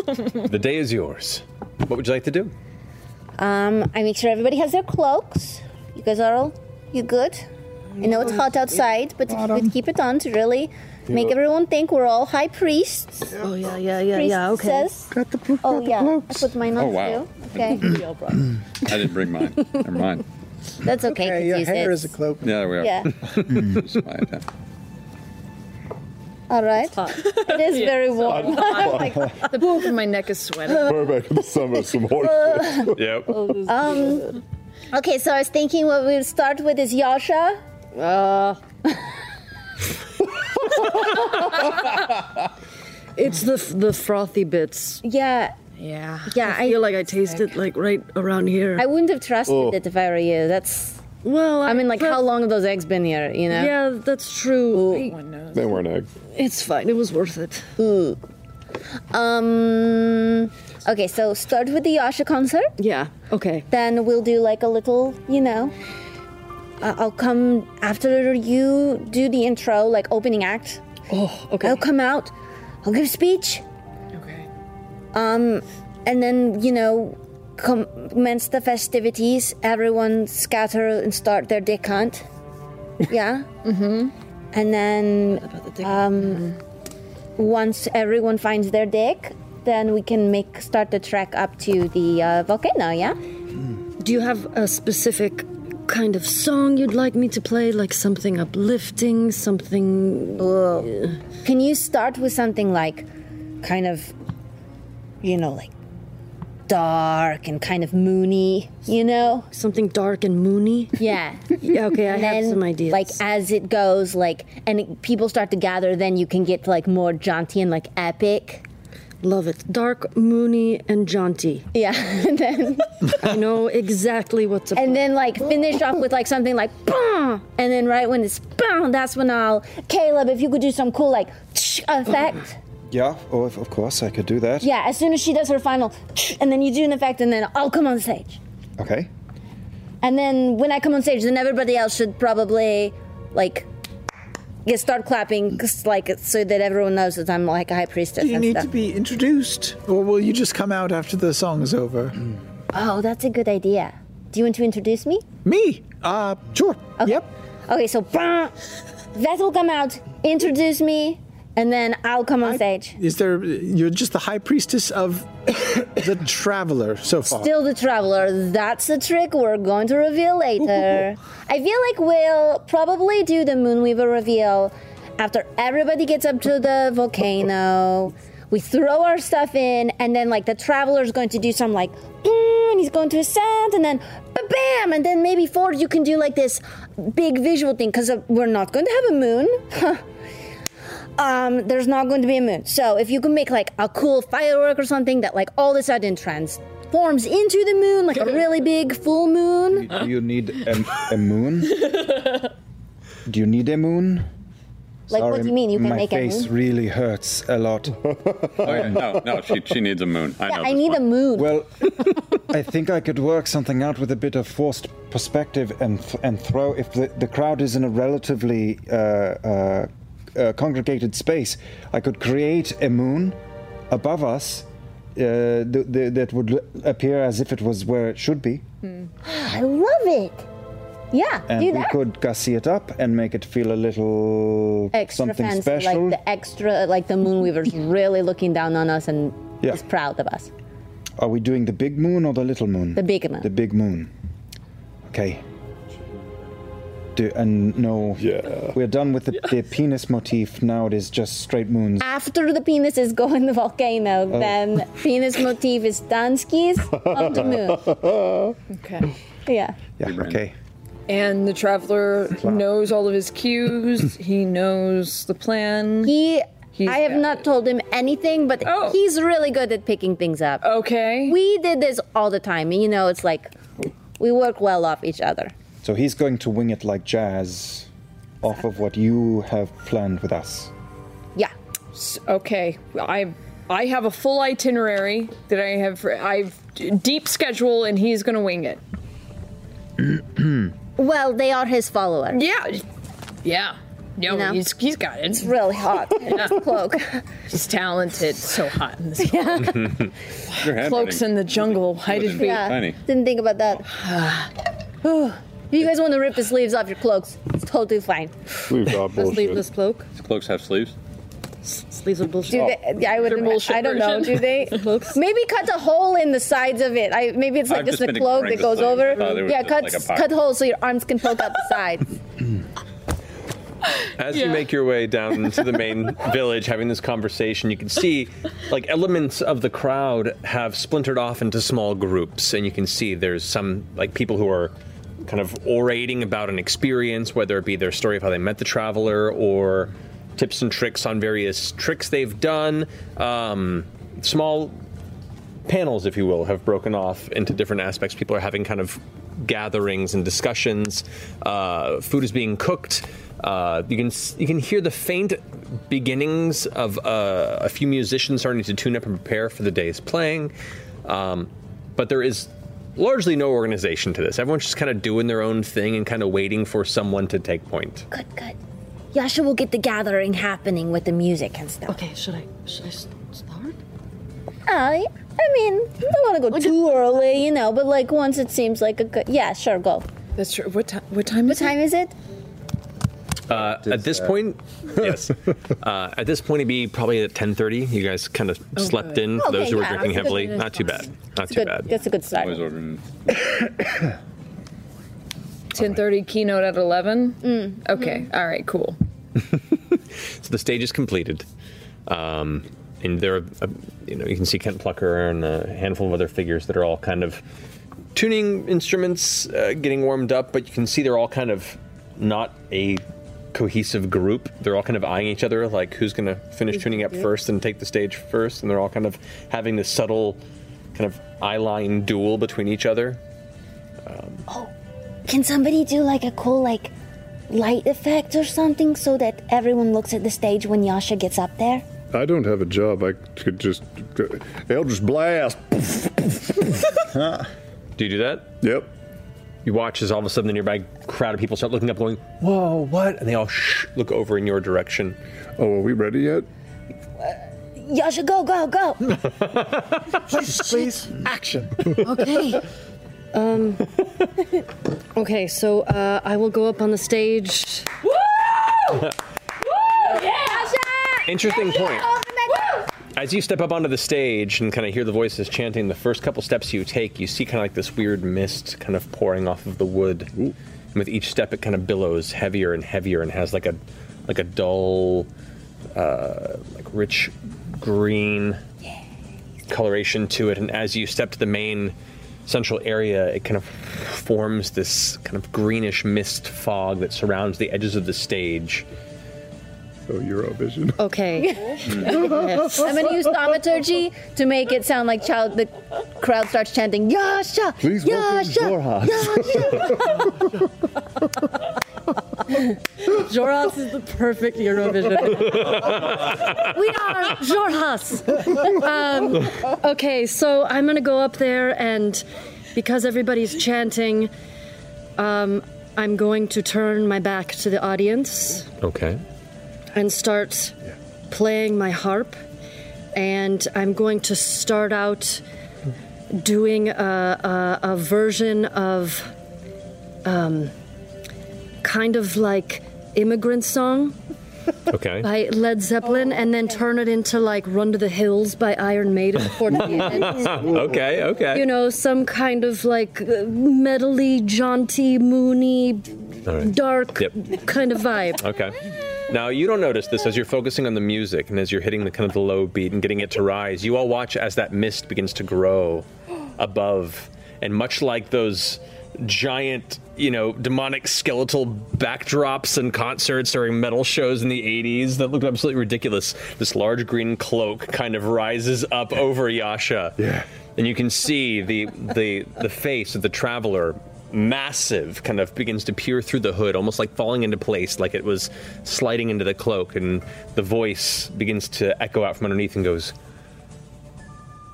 The day is yours. What would you like to do? Um, I make sure everybody has their cloaks. You guys are all, you good? I know it's hot outside, but if you could keep it on to really make everyone think we're all high priests. Oh, yeah, yeah, yeah, Priest yeah, okay. Says, got the pl- oh, got yeah, the cloaks. I put mine on oh, wow. too. Okay. I didn't bring mine. Never mind. That's okay. okay your hair it. is a cloak. Yeah, we are. Yeah. All right. It is yeah. very warm. Like, the bone of my neck is sweating. We're back in the summer, some horse shit. Yep. Um, okay, so I was thinking what we'll start with is Yasha. Uh. It's the the frothy bits. Yeah. Yeah. Yeah. I feel I, like I taste it like right around here. I wouldn't have trusted oh. it if I were you. That's. Well, I, I mean, like, how long have those eggs been here, you know? Yeah, that's true. I, one knows. They weren't eggs. It's fine. It was worth it. Ooh. Um. Okay, so start with the Yasha concert. Yeah, okay. Then we'll do, like, a little, you know, uh, I'll come after you do the intro, like, opening act. Oh, okay. I'll come out. I'll give speech. Okay. Um, and then, you know... commence the festivities. Everyone scatter and start their dick hunt. Yeah. Mm-hmm. And then the um, mm-hmm. once everyone finds their dick, then we can make start the trek up to the uh, volcano. Yeah. Mm. Do you have a specific kind of song you'd like me to play? Like something uplifting, something. Uh, can you start with something like, kind of, you know, like. Dark and kind of moony, you know? Something dark and moony? Yeah. Yeah, okay, I have some ideas. Like, as it goes, like, and it, people start to gather, then you can get, like, more jaunty and, like, epic. Love it. Dark, moony, and jaunty. Yeah, and then... I know exactly what to play. And then, like, finish off with, like, something like, boom! And then right when it's boom, that's when I'll... Caleb, if you could do some cool, like, tsh effect... Yeah, oh, of course, I could do that. Yeah, as soon as she does her final, and then you do an effect, and then I'll come on stage. Okay. And then when I come on stage, then everybody else should probably, like, get start clapping, cause, like, so that everyone knows that I'm, like, a high priestess. Do you and need stuff. To be introduced, or will you just come out after the song is over? Oh, that's a good idea. Do you want to introduce me? Me? Uh, sure. Okay. Yep. Okay, so, Veth will come out, introduce me. And then I'll come on stage. I, is there? You're just the high priestess of the Traveler so far. Still the Traveler. That's the trick we're going to reveal later. Ooh. I feel like we'll probably do the Moonweaver reveal after everybody gets up to the volcano. We throw our stuff in, and then like the Traveler's going to do some like, mm, and he's going to ascend, and then ba-bam, and then maybe Fjord, you can do like this big visual thing because we're not going to have a moon. Um, there's not going to be a moon. So if you can make, like, a cool firework or something that, like, all of a sudden transforms into the moon, like a really big full moon. Do you need a, a moon? Do you need a moon? Like, sorry, what do you mean? You can make a moon? My face really hurts a lot. Oh, yeah, no, no, she, she needs a moon. I yeah, know I need one. A moon. Well, I think I could work something out with a bit of forced perspective and th- and throw... If the, the crowd is in a relatively... Uh, uh, Uh, congregated space, I could create a moon above us uh, th- th- that would l- appear as if it was where it should be. Mm. I love it. Yeah, and do that. We could gussy it up and make it feel a little extra something fancy, special. Like the extra, like the Moonweaver's really looking down on us and yeah. is proud of us. Are we doing the big moon or the little moon? The big moon. The big moon. Okay. Do, and no, yeah. We're done with the, yes. the penis motif. Now it is just straight moons. After the penises go in the volcano, oh. then penis motif is Danskis on the moon. Okay. Yeah. Yeah, okay. And the Traveler wow. knows all of his cues. He knows the plan. He... He's I have not it. told him anything, but oh. he's really good at picking things up. Okay. We did this all the time. You know, it's like, we work well off each other. So he's going to wing it like jazz off of what you have planned with us. Yeah. Okay. I I have a full itinerary that I have I've deep schedule and he's going to wing it. Well, they are his followers. Yeah. Yeah. No, you know? he's, he's got it. It's really hot in his cloak. He's talented. So hot in this cloak. Yeah. Cloaks in the jungle. Why did we? Yeah. Didn't think about that. If you guys want to rip the sleeves off your cloaks, it's totally fine. Sleeves are bullshit. A sleeveless cloak? Does cloaks have sleeves? S- sleeves are bullshit. Do oh. they, I, would bullshit I don't version. know, do they? Maybe cut a hole in the sides of it. I, maybe it's like just, just a cloak that goes over. Yeah, cut, like cut holes so your arms can poke out the sides. As yeah. you make your way down into the main village, having this conversation, you can see like elements of the crowd have splintered off into small groups, and you can see there's some like people who are kind of orating about an experience, whether it be their story of how they met the Traveler or tips and tricks on various tricks they've done. Um, small panels, if you will, have broken off into different aspects. People are having kind of gatherings and discussions. Uh, food is being cooked. Uh, you can you can hear the faint beginnings of uh, a few musicians starting to tune up and prepare for the day's playing. Um, but there is largely no organization to this. Everyone's just kind of doing their own thing and kind of waiting for someone to take point. Good, good. Yasha will get the gathering happening with the music and stuff. Okay, should I should I start? I I mean, I don't want to go too early, you know, but like once it seems like a good... Yeah, sure, go. That's true. What, t- what time is it? What time is it? Uh, at this that. point, yes. Uh, at this point, it'd be probably at ten thirty. You guys kind of oh, slept good. in, okay, those who yeah, were drinking heavily. Not too bad. Not it's too good, bad. That's a good start. ten thirty, keynote at eleven? Mm. Okay, mm. all right, cool. So the stage is completed. Um... And there are, uh, you know, you can see Kent Plucker and a handful of other figures that are all kind of tuning instruments, uh, getting warmed up, but you can see they're all kind of not a cohesive group. They're all kind of eyeing each other, like who's going to finish tuning up first and take the stage first, and they're all kind of having this subtle kind of eye-line duel between each other. Um, oh, can somebody do like a cool, like, light effect or something so that everyone looks at the stage when Yasha gets up there? I don't have a job. I could just Eldritch Blast. Do you do that? Yep. You watch as all of a sudden the nearby crowd of people start looking up going, whoa, what? And they all shh, look over in your direction. Oh, are we ready yet? Uh, Yasha, go, go, go. Please, action. Okay. Um. Okay, so uh, I will go up on the stage. Woo! Woo! Yeah! Interesting point. As you step up onto the stage and kind of hear the voices chanting, the first couple steps you take, you see kind of like this weird mist kind of pouring off of the wood. Ooh. And with each step, it kind of billows heavier and heavier and has like a like a dull, uh, like rich green coloration to it. And as you step to the main central area, it kind of forms this kind of greenish mist fog that surrounds the edges of the stage. So Eurovision. Okay. Yes. I'm going to use thaumaturgy to make it sound like child. The crowd starts chanting, Yasha! Please Yasha! Welcome Jorhas. Jorhas is the perfect Eurovision. We are Jorhas. Um, okay, so I'm going to go up there, and because everybody's chanting, um, I'm going to turn my back to the audience. Okay. And start playing my harp, and I'm going to start out doing a, a, a version of um, kind of like immigrant song okay. by Led Zeppelin, oh, okay. and then turn it into like Run to the Hills by Iron Maiden. For the okay, okay. You know, some kind of like metally, jaunty, moony, right. dark yep. kind of vibe. Okay. Now, you don't notice this as you're focusing on the music and as you're hitting the kind of the low beat and getting it to rise. You all watch as that mist begins to grow above. And much like those giant, you know, demonic skeletal backdrops and concerts during metal shows in the eighties that looked absolutely ridiculous, this large green cloak kind of rises up over Yasha. Yeah. And you can see the the the face of the Traveler, massive, kind of begins to peer through the hood, almost like falling into place, like it was sliding into the cloak, and the voice begins to echo out from underneath and goes,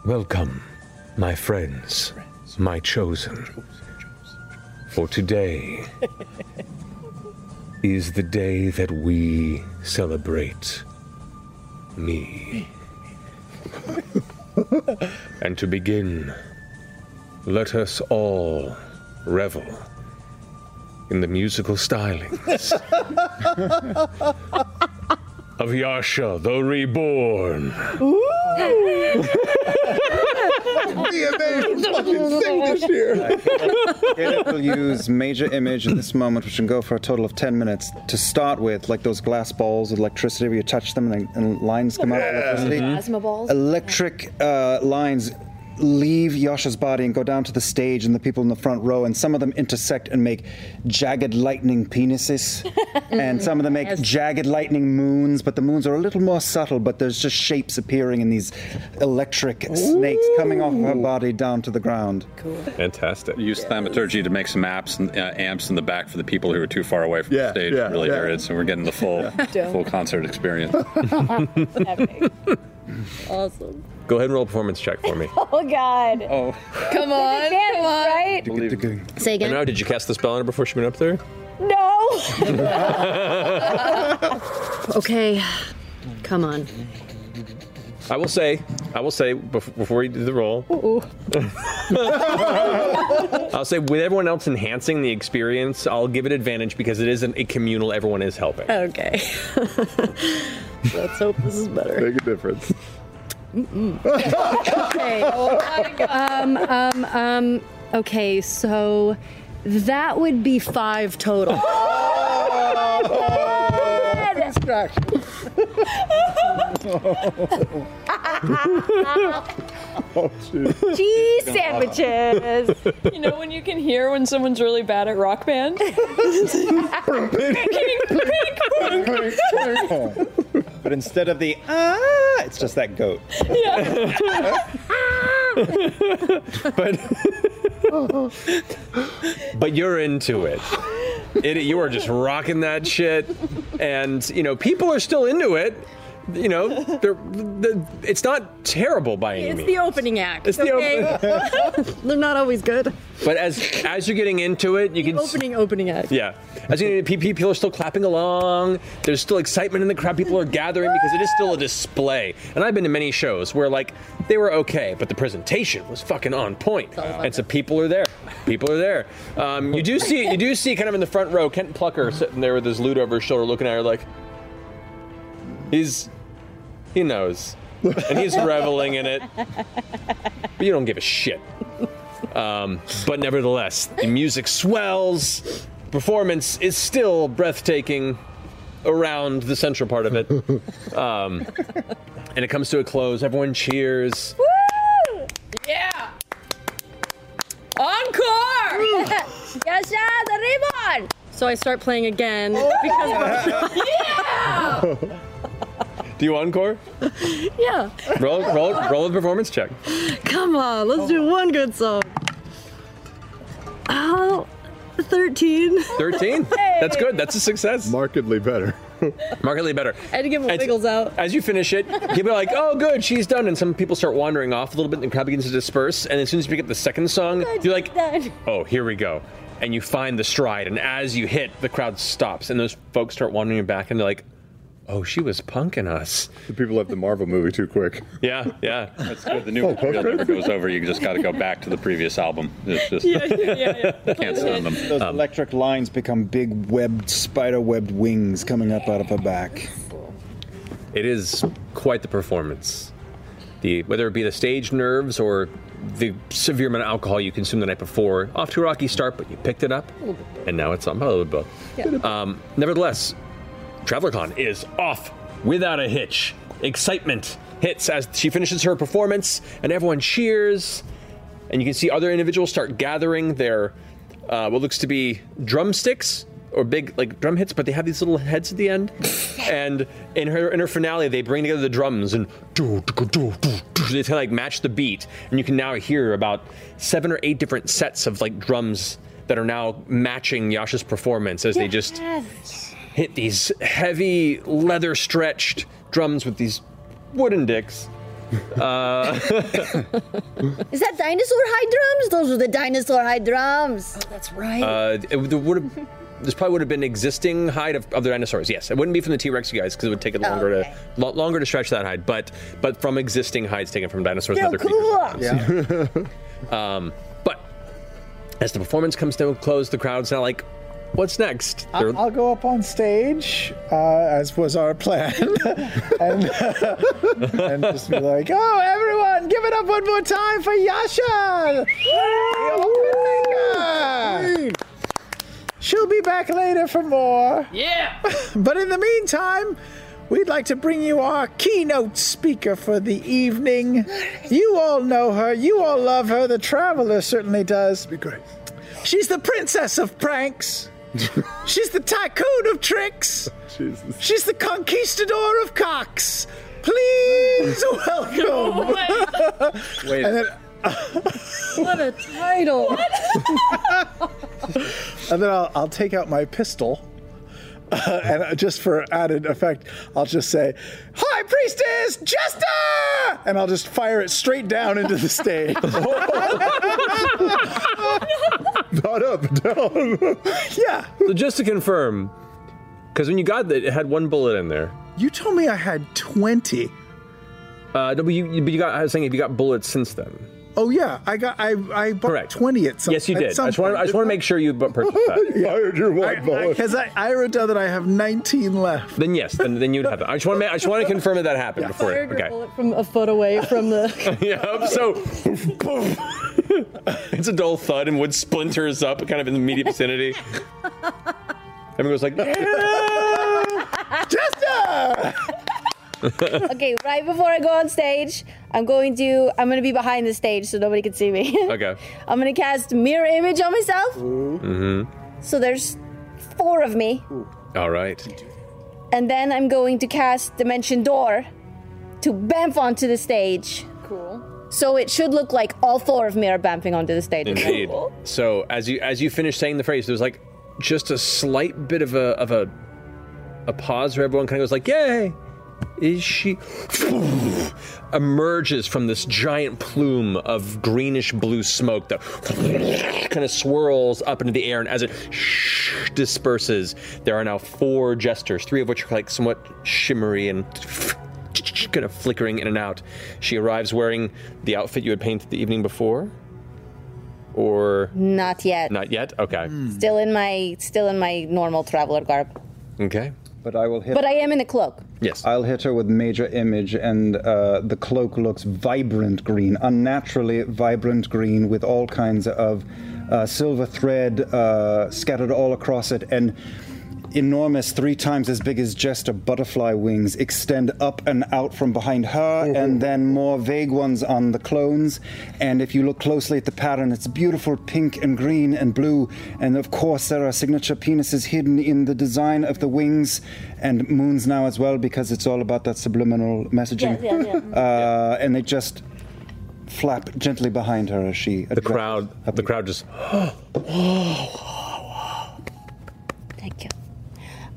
Welcome, my friends, my chosen, for today is the day that we celebrate me. And to begin, let us all revel in the musical stylings of Yasha the Reborn. Ooh. would be a major fucking thing this year. Caleb will use Major Image in this moment, which can go for a total of ten minutes. To start with, like those glass balls with electricity where you touch them and, and lines come out of electricity. Mm-hmm. Plasma balls. Electric uh, lines leave Yasha's body and go down to the stage and the people in the front row, and some of them intersect and make jagged lightning penises, and some of them make yes. jagged lightning moons, but the moons are a little more subtle, but there's just shapes appearing in these electric Ooh. Snakes coming off her body down to the ground. Cool. Fantastic. Use yes. thaumaturgy to make some amps and, uh, amps in the back for the people who are too far away from yeah, the stage yeah, to really yeah. hear it, so we're getting the full, yeah. full concert experience. Epic. Awesome. Go ahead and roll a performance check for me. Oh, God. Oh. Come on. Dance, come on. Right? Believe. Say again. And now, did you cast the spell on her before she went up there? No. Okay. Come on. I will say, I will say, before you do the roll, I'll say with everyone else enhancing the experience, I'll give it advantage because it isn't a communal, everyone is helping. Okay. Let's hope this is better. Make a difference. Okay. Oh my God. Um, um, um, okay, so that would be five total. Oh, cheese sandwiches. You know when you can hear when someone's really bad at Rock Band? But instead of the ah, it's just that goat. Yeah. but but you're into it. It, you are just rocking that shit, and you know people are still into it. You know, they're, they're, it's not terrible by any means. It's the opening act. It's okay? the opening. They're not always good. But as as you're getting into it, you the can opening s- opening act. Yeah, as you know, people are still clapping along. There's still excitement in the crowd. People are gathering because it is still a display. And I've been to many shows where like they were okay, but the presentation was fucking on point. And so people are there. People are there. Um, you do see you do see kind of in the front row, Kent Plucker sitting there with his loot over his shoulder, looking at her like. He's, he knows, and he's reveling in it, but you don't give a shit. Um, but nevertheless, the music swells, performance is still breathtaking around the central part of it, um, and it comes to a close, everyone cheers. Woo! Yeah! Encore! Yasha the ribbon! So I start playing again, oh, because yeah! yeah! Do you encore? Yeah. Roll, roll, roll the performance check. Come on, let's do one good song. Oh, thirteen. thirteen? Hey. That's good. That's a success. Markedly better. Markedly better. I had to give wiggles out. As you finish it, people are like, oh, good, she's done. And some people start wandering off a little bit, and the crowd begins to disperse. And as soon as you pick up the second song, good, you're like, done. Oh, here we go. And you find the stride. And as you hit, the crowd stops. And those folks start wandering back, and they're like, oh, she was punking us. The people left the Marvel movie too quick. Yeah, yeah. That's good. The new oh, one never goes over. You just got to go back to the previous album. It's just yeah, yeah, yeah. canceling them. Those um, electric lines become big webbed, spider-webbed wings coming up out of her back. It is quite the performance. The whether it be the stage nerves or the severe amount of alcohol you consumed the night before, off to a rocky start, but you picked it up, and now it's on a little bit. Yeah. Um, nevertheless, Traveler Con is off without a hitch. Excitement hits as she finishes her performance, and everyone cheers. And you can see other individuals start gathering their uh, what looks to be drumsticks or big like drum hits, but they have these little heads at the end. And in her in her finale, they bring together the drums and do, do, do, do, do. They kind of like match the beat. And you can now hear about seven or eight different sets of like drums that are now matching Yasha's performance as yes. they just hit these heavy, leather-stretched drums with these wooden dicks. Uh, Is that dinosaur high drums? Those are the dinosaur high drums. Oh, that's right. Uh, it, it would've, this probably would have been existing hide of, of the dinosaurs, yes. It wouldn't be from the T-Rex, you guys, because it would take it longer, oh, okay. to, lo- longer to stretch that hide, but but from existing hides taken from dinosaurs. They're and other cool. Yeah. um, but as the performance comes to a close, the crowd's now like, what's next? I'll, I'll go up on stage, uh, as was our plan, and, uh, and just be like, oh, everyone, give it up one more time for Yasha! Woo! The She'll be back later for more. Yeah! But in the meantime, we'd like to bring you our keynote speaker for the evening. You all know her. You all love her. The Traveler certainly does. Be great. She's the princess of pranks. She's the tycoon of tricks. Jesus. She's the conquistador of cocks. Please welcome. No, wait. Wait. And then, what a title. What? And then I'll, I'll take out my pistol. Uh, and just for added effect, I'll just say, "High Priestess Jester!" And I'll just fire it straight down into the stage. Not up, down. Yeah. So just to confirm, because when you got that, it had one bullet in there. You told me I had twenty. Uh, no, but you, but you got. I was saying, if you got bullets since then. Oh yeah, I got I I bought Correct. twenty at some. Yes, you did. I just want I just want to make sure you purchased that. You fired your white bullet. Because I, I, I wrote down that I have nineteen left. Then yes, then then you'd have that. I just want to I just want to confirm that that happened yeah. before. Fired your okay. bullet from a foot away from the. Yeah. So, boom. It's a dull thud and wood splinters up, kind of in the immediate vicinity. Everyone's like, yeah! Jester! Okay, right before I go on stage, I'm going to I'm going to be behind the stage so nobody can see me. Okay. I'm going to cast mirror image on myself. Mm-hmm. So there's four of me. Ooh. All right. And then I'm going to cast Dimension Door to bamf onto the stage. Cool. So it should look like all four of me are bamfing onto the stage. Indeed. Cool. So as you as you finish saying the phrase, there's like just a slight bit of a of a a pause where everyone kind of goes like, "Yay!" Is she emerges from this giant plume of greenish-blue smoke that kind of swirls up into the air, and as it disperses, there are now four jesters, three of which are like somewhat shimmery and kind of flickering in and out. She arrives wearing the outfit you had painted the evening before, or not yet? Not yet. Okay. Mm. Still in my still in my normal traveler garb. Okay. But I will hit. But I am in a cloak. Yes. I'll hit her with major image, and uh, the cloak looks vibrant green, unnaturally vibrant green, with all kinds of uh, silver thread uh, scattered all across it, and enormous, three times as big as Jester butterfly wings extend up and out from behind her, mm-hmm. and then more vague ones on the clones. And if you look closely at the pattern, it's beautiful pink and green and blue. And of course, there are signature penises hidden in the design of the wings and moons now as well, because it's all about that subliminal messaging. Yeah, yeah, yeah. uh, and they just flap gently behind her as she. The crowd, the people. crowd just. Thank you.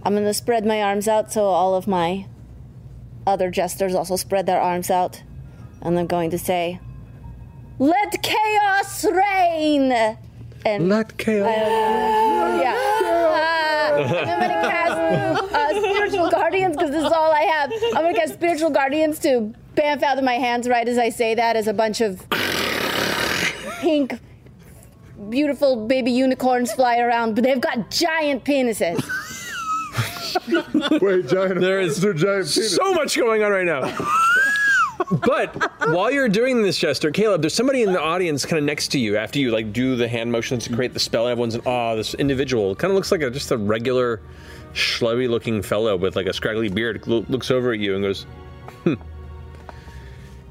I'm going to spread my arms out so all of my other jesters also spread their arms out. And I'm going to say, "Let chaos reign!" And Let chaos reign! Yeah. Uh, I'm going to cast uh, Spiritual Guardians, because this is all I have. I'm going to cast Spiritual Guardians to bamf out of my hands right as I say that, as a bunch of pink, beautiful baby unicorns fly around. But they've got giant penises. Wait, giant. There is giant so much going on right now. But while you're doing this, Jester, Caleb, there's somebody in the audience kind of next to you after you like do the hand motions to create the spell, and everyone's in awe. This individual kind of looks like a, just a regular schlubby-looking fellow with like a scraggly beard, lo- looks over at you and goes, hmm.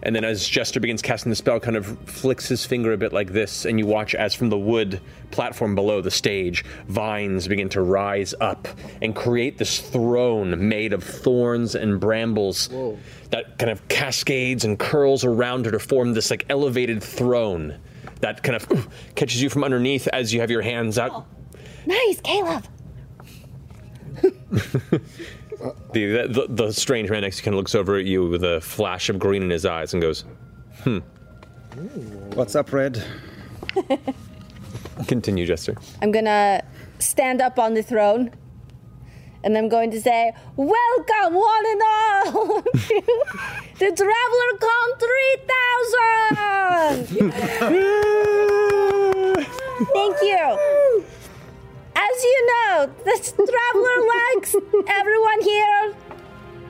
And then as Jester begins casting the spell, kind of flicks his finger a bit like this, and you watch as from the wood platform below the stage, vines begin to rise up and create this throne made of thorns and brambles. Whoa. That kind of cascades and curls around her to form this like elevated throne that kind of oof, catches you from underneath as you have your hands out. Oh. Nice, Caleb! The, the the strange man next to you kind of looks over at you with a flash of green in his eyes and goes, hmm. What's up, Red? Continue, Jester. I'm going to stand up on the throne, and I'm going to say, "Welcome, one and all, to the Traveler Con three thousand! Thank you. As you know, out. This traveler likes everyone here.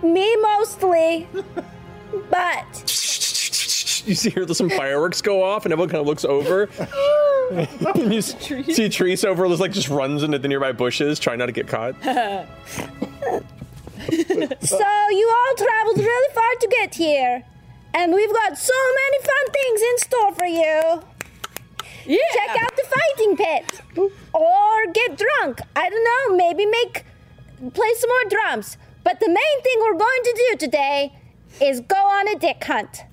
Me mostly. But you see, hear some fireworks go off, and everyone kind of looks over. And you see Therese over, like just runs into the nearby bushes, trying not to get caught. So you all traveled really far to get here, and we've got so many fun things in store for you. Yeah. Check out the fighting pit, or get drunk. I don't know, maybe make, play some more drums. But the main thing we're going to do today is go on a dick hunt.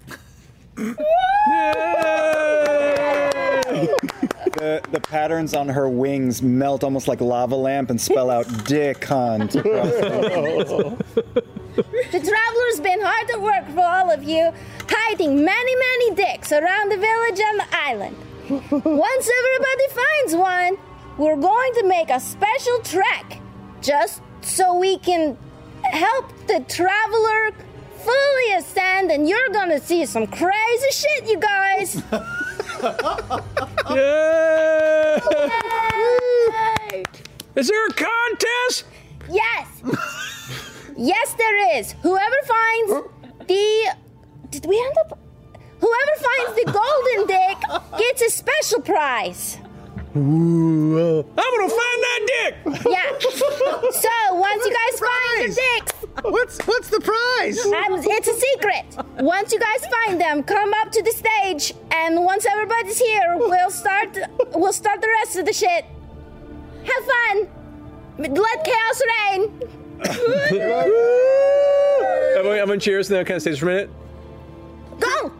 the, the patterns on her wings melt almost like lava lamp and spell out dick hunt. The traveler's been hard at work for all of you, hiding many, many dicks around the village and the island. Once everybody finds one, we're going to make a special trek just so we can help the traveler fully ascend, and you're gonna see some crazy shit, you guys. Yay! Yay! Is there a contest? Yes. Yes, there is. Whoever finds the... Did we end up... Whoever finds the golden dick gets a special prize. Ooh. I'm gonna find that dick! Yeah. So, once you guys find the dicks... What's what's the prize? Um, it's a secret. Once you guys find them, come up to the stage, and once everybody's here, we'll start We'll start the rest of the shit. Have fun. Let chaos reign. everyone, everyone cheers, and then kind of stays for a minute. Go!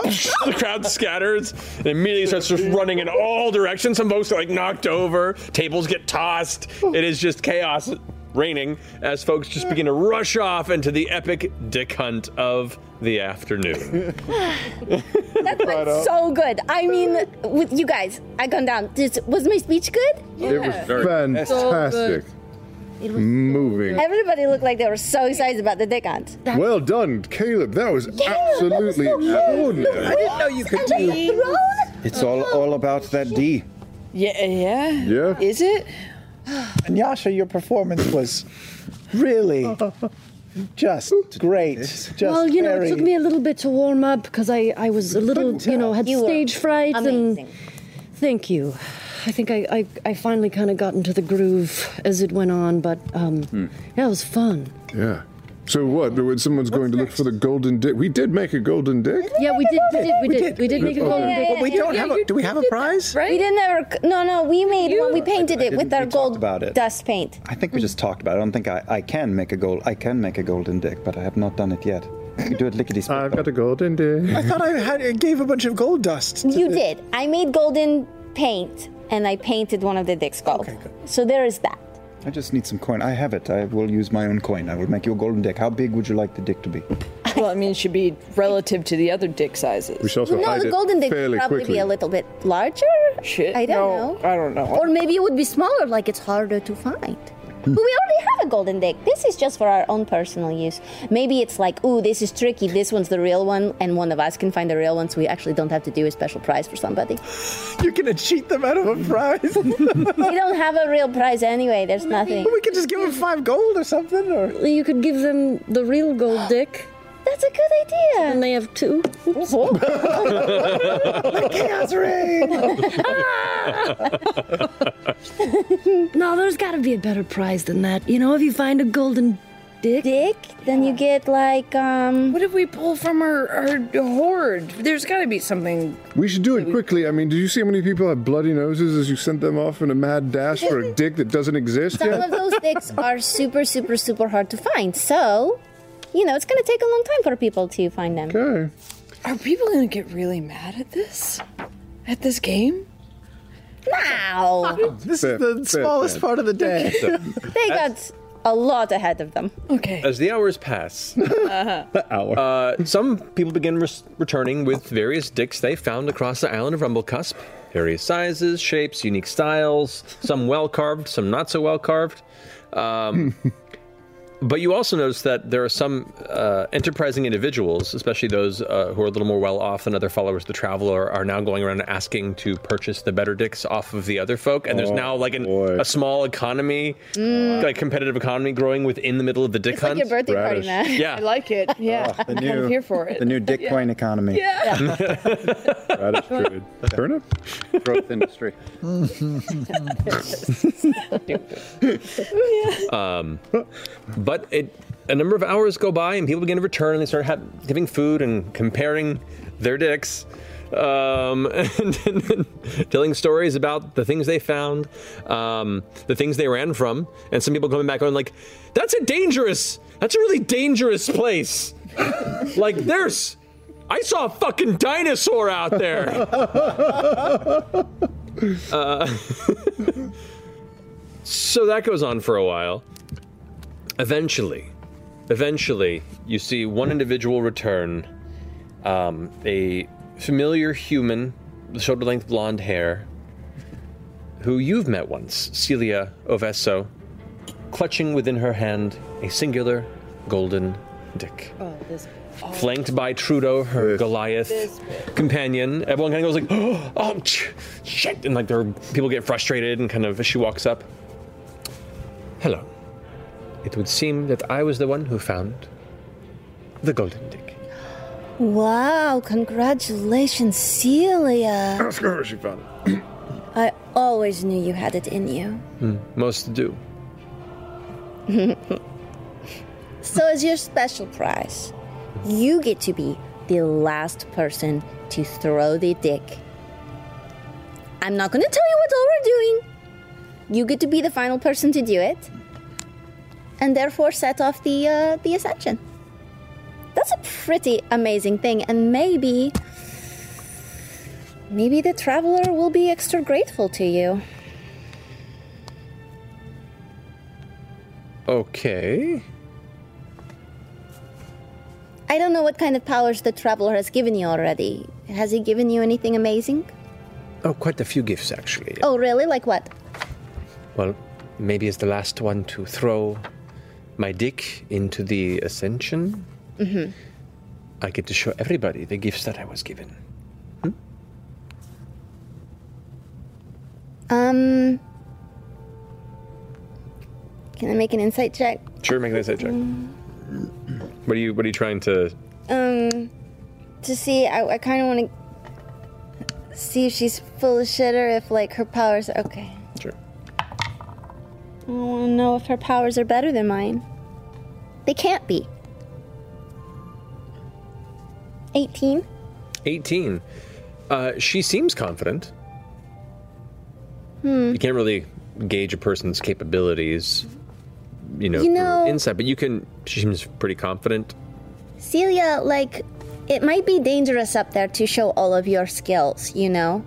The crowd scatters and immediately starts just running in all directions. Some folks are like knocked over, tables get tossed. It is just chaos raining as folks just begin to rush off into the epic dick hunt of the afternoon. That went so good. I mean, with you guys, I gone down. This, was my speech good? Yeah. It was very fantastic. So it was moving. Everybody looked like they were so excited about the dick hunt. That's well done, Caleb. That was Caleb, absolutely that was so extraordinary. I didn't know you could do it. It's all, all about that D. Yeah, yeah. Yeah. Is it? And Yasha, your performance was really just great. Just well, you know, very... it took me a little bit to warm up because I, I was a little, you know, had you stage fright. Amazing. And thank you. I think I, I, I finally kind of got into the groove as it went on, but um, hmm. yeah, it was fun. Yeah. So what? When someone's What's going next? to look for the golden dick, we did make a golden dick. Yeah, we did. We did. We did. We did, we did make a golden yeah, dick. But we don't yeah, have. A, do we have a prize? Right? We didn't ever. No, no. We made you, one. We painted I, I it with our gold dust paint. I think we just talked about it. I don't think I, I can make a gold. I can make a golden dick, but I have not done it yet. You do it lickety-split. I've got a golden dick. I thought I had. I gave a bunch of gold dust. To you the, did. I made golden paint. And I painted one of the dick skulls. Okay, good. So there is that. I just need some coin. I have it. I will use my own coin. I will make you a golden dick. How big would you like the dick to be? Well, I mean, it should be relative to the other dick sizes. We should also no, hide the golden dick would probably quickly. be a little bit larger. Shit. I don't no, know. I don't know. Or maybe it would be smaller, like it's harder to find. But we already have a golden dick. This is just for our own personal use. Maybe it's like, ooh, this is tricky. This one's the real one, and one of us can find the real one, so we actually don't have to do a special prize for somebody. You're going to cheat them out of a prize? We don't have a real prize anyway. There's nothing. Well, we could just give them five gold or something. Or you could give them the real gold dick. That's a good idea. And they have two. The chaos ring! No, there's got to be a better prize than that. You know, if you find a golden dick, dick, then you get like um. What if we pull from our, our hoard? There's got to be something. We should do it quickly. I mean, did you see how many people have bloody noses as you sent them off in a mad dash for a dick that doesn't exist? Some yet? of those dicks are super, super, super hard to find. So. You know, it's going to take a long time for people to find them. Okay. Are people going to get really mad at this? At this game? Now! This fair, is the fair, smallest fair. part of the day. They got a lot ahead of them. Okay. As the hours pass, uh-huh. the hour. uh, some people begin re- returning with various dicks they found across the island of Rumblecusp. Various sizes, shapes, unique styles, some well-carved, some not so well-carved. Um... But you also notice that there are some uh, enterprising individuals, especially those uh, who are a little more well-off than other followers of the Traveler, are now going around asking to purchase the better dicks off of the other folk. And oh, there's now like an, a small economy, mm. like competitive economy growing within the middle of the dick it's hunt. It's like your birthday Radish. Party, man. Yeah. I like it. Yeah, oh, the new, I'm here for it. The new dick yeah. coin economy. Yeah. yeah. Radish druid. Fair enough. Growth industry. um, but it, a number of hours go by and people begin to return and they start ha- giving food and comparing their dicks um, and, and, and telling stories about the things they found, um, the things they ran from, and some people coming back on like, that's a dangerous, that's a really dangerous place. Like there's, I saw a fucking dinosaur out there. uh, so that goes on for a while. Eventually, eventually, you see one individual return, um, a familiar human with shoulder-length blonde hair, who you've met once, Celia Oveso, clutching within her hand a singular golden dick. Oh, this oh. Flanked by Trudeau, her this. Goliath this. Companion. Everyone kind of goes like, oh, oh shit, and like there, people get frustrated and kind of, she walks up. Hello. It would seem that I was the one who found the golden dick. Wow, congratulations, Celia. Ask her if she found it. I always knew you had it in you. Mm, most do. So as your special prize, you get to be the last person to throw the dick. I'm not going to tell you what all we're doing. You get to be the final person to do it. And therefore set off the uh, the ascension. That's a pretty amazing thing, and maybe, maybe the Traveler will be extra grateful to you. Okay. I don't know what kind of powers the Traveler has given you already. Has he given you anything amazing? Oh, quite a few gifts, actually. Oh, really? Like what? Well, maybe it's the last one to throw my dick into the ascension. Mm-hmm. I get to show everybody the gifts that I was given. Hmm? Um, can I make an insight check? Sure, make an insight check. What are you? What are you trying to? Um, to see. I, I kind of want to see if she's full of shit or if like her powers. Are, okay. Sure. I don't want to know if her powers are better than mine. They can't be. eighteen? eighteen. Uh, she seems confident. Hmm. You can't really gauge a person's capabilities, you know, you know insight, but you can, she seems pretty confident. Celia, like, it might be dangerous up there to show all of your skills, you know?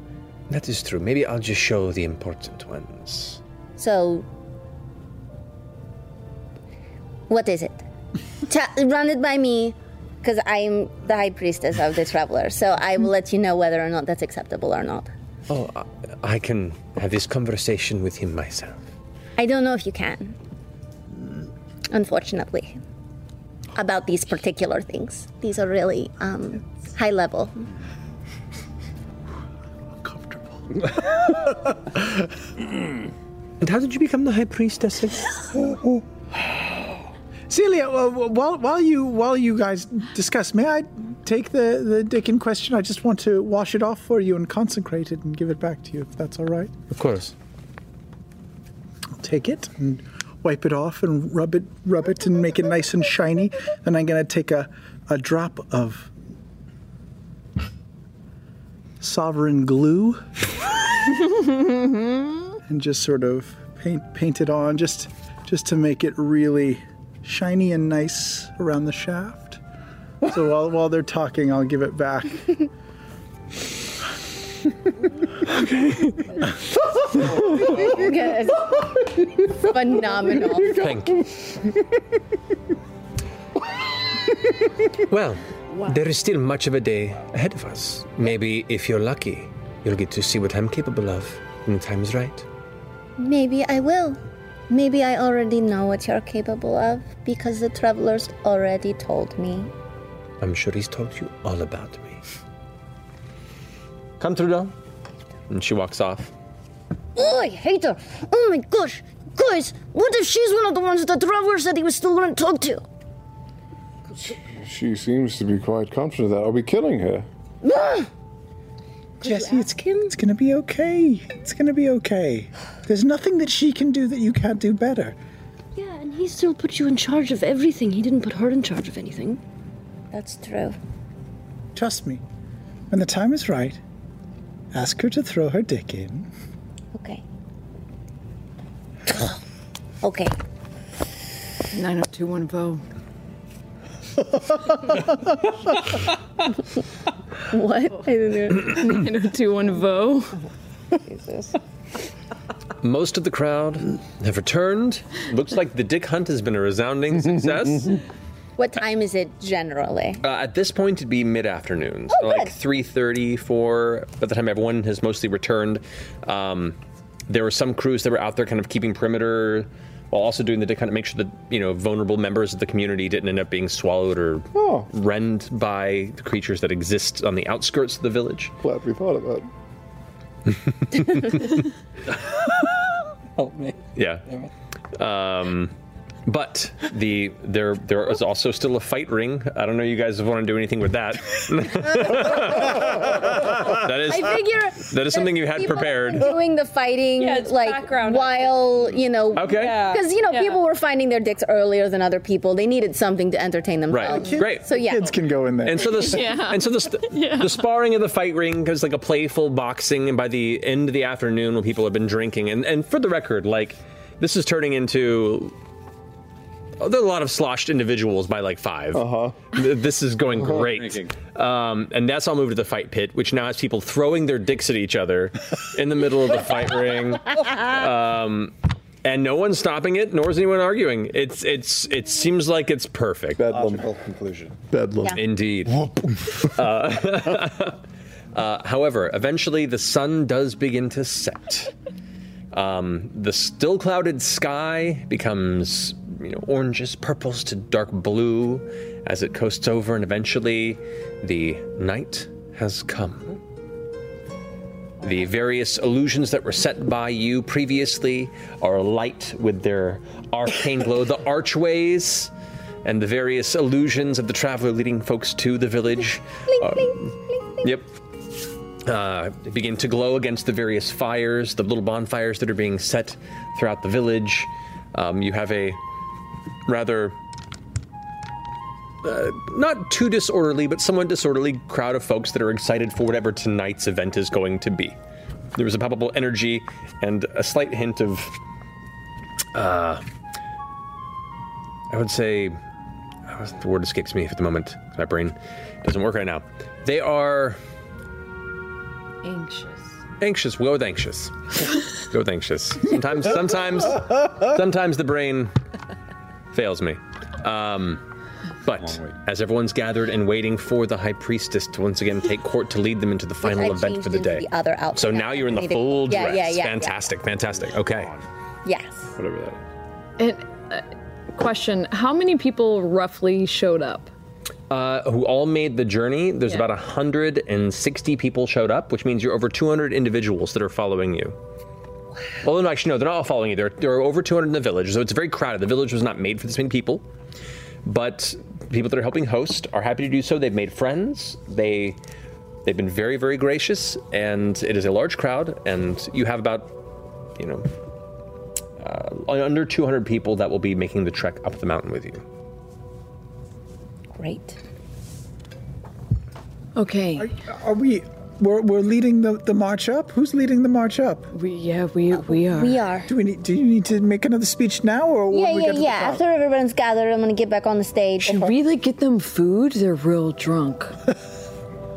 That is true. Maybe I'll just show the important ones. So... what is it? Ta- run it by me, because I'm the high priestess of the Traveler, so I will let you know whether or not that's acceptable or not. Oh, I can have this conversation with him myself. I don't know if you can, unfortunately, about these particular things. These are really um, high level. Uncomfortable. And how did you become the high priestess? Oh, oh. Celia, uh, while while you while you guys discuss, may I take the, the dick in question? I just want to wash it off for you and consecrate it and give it back to you, if that's all right. Of course. I'll take it and wipe it off and rub it rub it and make it nice and shiny. Then I'm going to take a, a drop of sovereign glue and just sort of paint paint it on just just to make it really shiny and nice around the shaft. So while while they're talking, I'll give it back. Okay. Good. Phenomenal. Thank you. Well, wow. There is still much of a day ahead of us. Maybe if you're lucky, you'll get to see what I'm capable of when the time is right. Maybe I will. Maybe I already know what you're capable of, because the Traveler's already told me. I'm sure he's told you all about me. Come, Trudeau. And she walks off. Oh, I hate her. Oh my gosh. Guys, what if she's one of the ones that the Traveler said he was still going to talk to? She seems to be quite confident of that. Are we killing her? Jesse, it's killing. It's going to be okay. It's going to be okay. There's nothing that she can do that you can't do better. Yeah, and he still put you in charge of everything. He didn't put her in charge of anything. That's true. Trust me. When the time is right, ask her to throw her dick in. Okay. Okay. nine oh two one oh. What? I didn't know. nine oh two one oh. Jesus. Most of the crowd have returned. Looks like the dick hunt has been a resounding success. What time is it generally? Uh, at this point, it'd be mid-afternoon. Oh, so like three thirty, four. By the time everyone has mostly returned, um, there were some crews that were out there kind of keeping perimeter while also doing the dick hunt to make sure that, you know, vulnerable members of the community didn't end up being swallowed or oh. rend by the creatures that exist on the outskirts of the village. Glad we thought about it. Help me. Yeah. Um... But the there there is also still a fight ring. I don't know you guys want to do anything with that. that is I figure that is something you had prepared. Doing the fighting yeah, like background. While you know okay because yeah. you know yeah. people were finding their dicks earlier than other people. They needed something to entertain themselves. Right, kids, great. So yeah, kids can go in there. And so the yeah. and so the yeah. the sparring of the fight ring goes like a playful boxing. And by the end of the afternoon, when people have been drinking, and and for the record, like this is turning into. Oh, there are a lot of sloshed individuals by like five. Uh-huh. This is going uh-huh. great. Um, and that's all moved to the fight pit, which now has people throwing their dicks at each other in the middle of the fight ring. Um, and no one's stopping it, nor is anyone arguing. It's it's It seems like it's perfect. Bedlam. Conclusion. Bedlam. Yeah. Indeed. uh, uh, however, eventually the sun does begin to set. Um, the still clouded sky becomes... you know, oranges, purples to dark blue as it coasts over, and eventually the night has come. The various illusions that were set by you previously are alight with their arcane glow. The archways and the various illusions of the Traveler leading folks to the village bling, uh, bling, bling, bling. Yep. Uh, begin to glow against the various fires, the little bonfires that are being set throughout the village. Um, you have a rather, uh, not too disorderly, but somewhat disorderly crowd of folks that are excited for whatever tonight's event is going to be. There was a palpable energy and a slight hint of, uh, I would say, the word escapes me at the moment. My brain doesn't work right now. They are... anxious. Anxious. Go with anxious. Go with anxious. Sometimes, sometimes, sometimes the brain... fails me. Um, but as everyone's gathered and waiting for the High Priestess to once again take court to lead them into the final event for the day. The other outfit so now you're in the full dress. Yeah, yeah, yeah, fantastic, yeah. fantastic. Okay. Yes. Whatever that is. And, uh, question, how many people roughly showed up? Uh, who all made the journey. There's yeah. about one hundred sixty people showed up, which means you're over two hundred individuals that are following you. Well, no, actually, no, they're not all following you. There, there are over two hundred in the village, so it's very crowded. The village was not made for this many people, but people that are helping host are happy to do so. They've made friends. They, they've been very, very gracious, and it is a large crowd, and you have about, you know, uh, under two hundred people that will be making the trek up the mountain with you. Great. Okay. Are, are we... We're we're leading the, the march up. Who's leading the march up? We yeah we we are. We are. Do we need? Do you need to make another speech now or? Yeah we yeah yeah. After everyone's gathered, I'm gonna get back on the stage. Should okay. we like get them food? They're real drunk.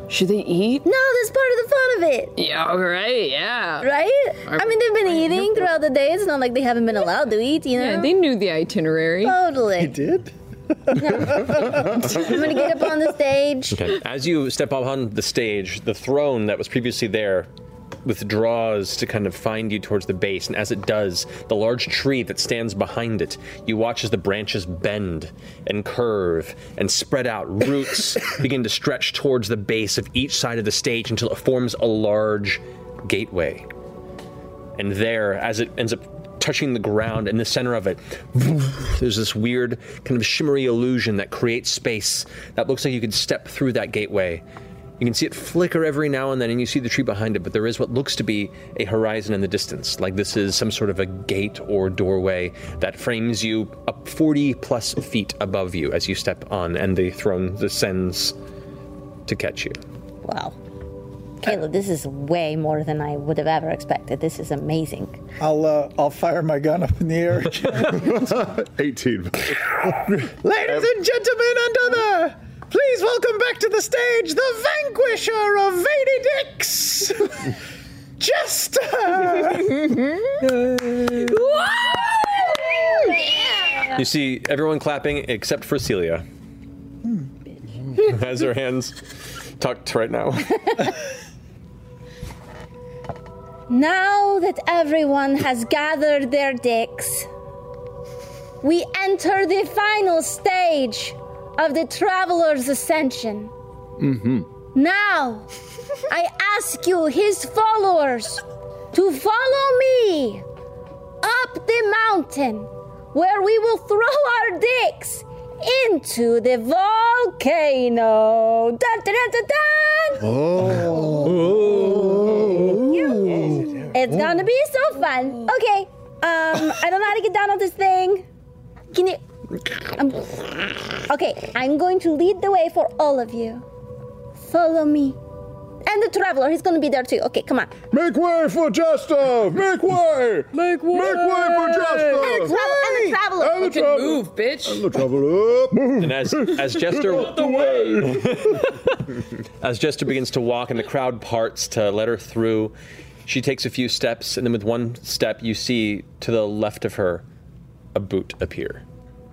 Should they eat? No, that's part of the fun of it. Yeah, all right, yeah. Right? I mean, they've been eating throughout the day. It's not like they haven't been allowed to eat. You know? Yeah, they knew the itinerary. Totally. They did. No. I'm going to get up on the stage. Okay. As you step up on the stage, the throne that was previously there withdraws to kind of find you towards the base, and as it does, the large tree that stands behind it, you watch as the branches bend and curve and spread out. Roots begin to stretch towards the base of each side of the stage until it forms a large gateway. And there, as it ends up touching the ground, in the center of it, there's this weird kind of shimmery illusion that creates space that looks like you could step through that gateway. You can see it flicker every now and then, and you see the tree behind it, but there is what looks to be a horizon in the distance, like this is some sort of a gate or doorway that frames you up forty plus feet above you as you step on, and the throne descends to catch you. Wow. Caleb, this is way more than I would have ever expected. This is amazing. I'll uh, I'll fire my gun up in the air. eighteen. Ladies and gentlemen, under the... Please welcome back to the stage the vanquisher of Vady Dix, Jester! Yeah. You see everyone clapping except for Celia. Mm, has her hands tucked right now. Now that everyone has gathered their dicks, we enter the final stage of the Traveler's Ascension. Mm-hmm. Now, I ask you, his followers, to follow me up the mountain where we will throw our dicks into the volcano. Dun, dun, dun, dun, dun. Oh. Oh. Yeah. It's gonna be so fun. Okay, um, I don't know how to get down on this thing. Can you... Um, okay, I'm going to lead the way for all of you. Follow me. And the Traveler, he's going to be there too. Okay, come on. Make way for Jester! Make way! Make way! Make way for Jester! And the Traveler! And the Traveler! And the Traveler! Move, bitch! And the Traveler! Move! And as, as Jester... Out the way! As Jester begins to walk and the crowd parts to let her through, she takes a few steps, and then with one step, you see to the left of her a boot appear.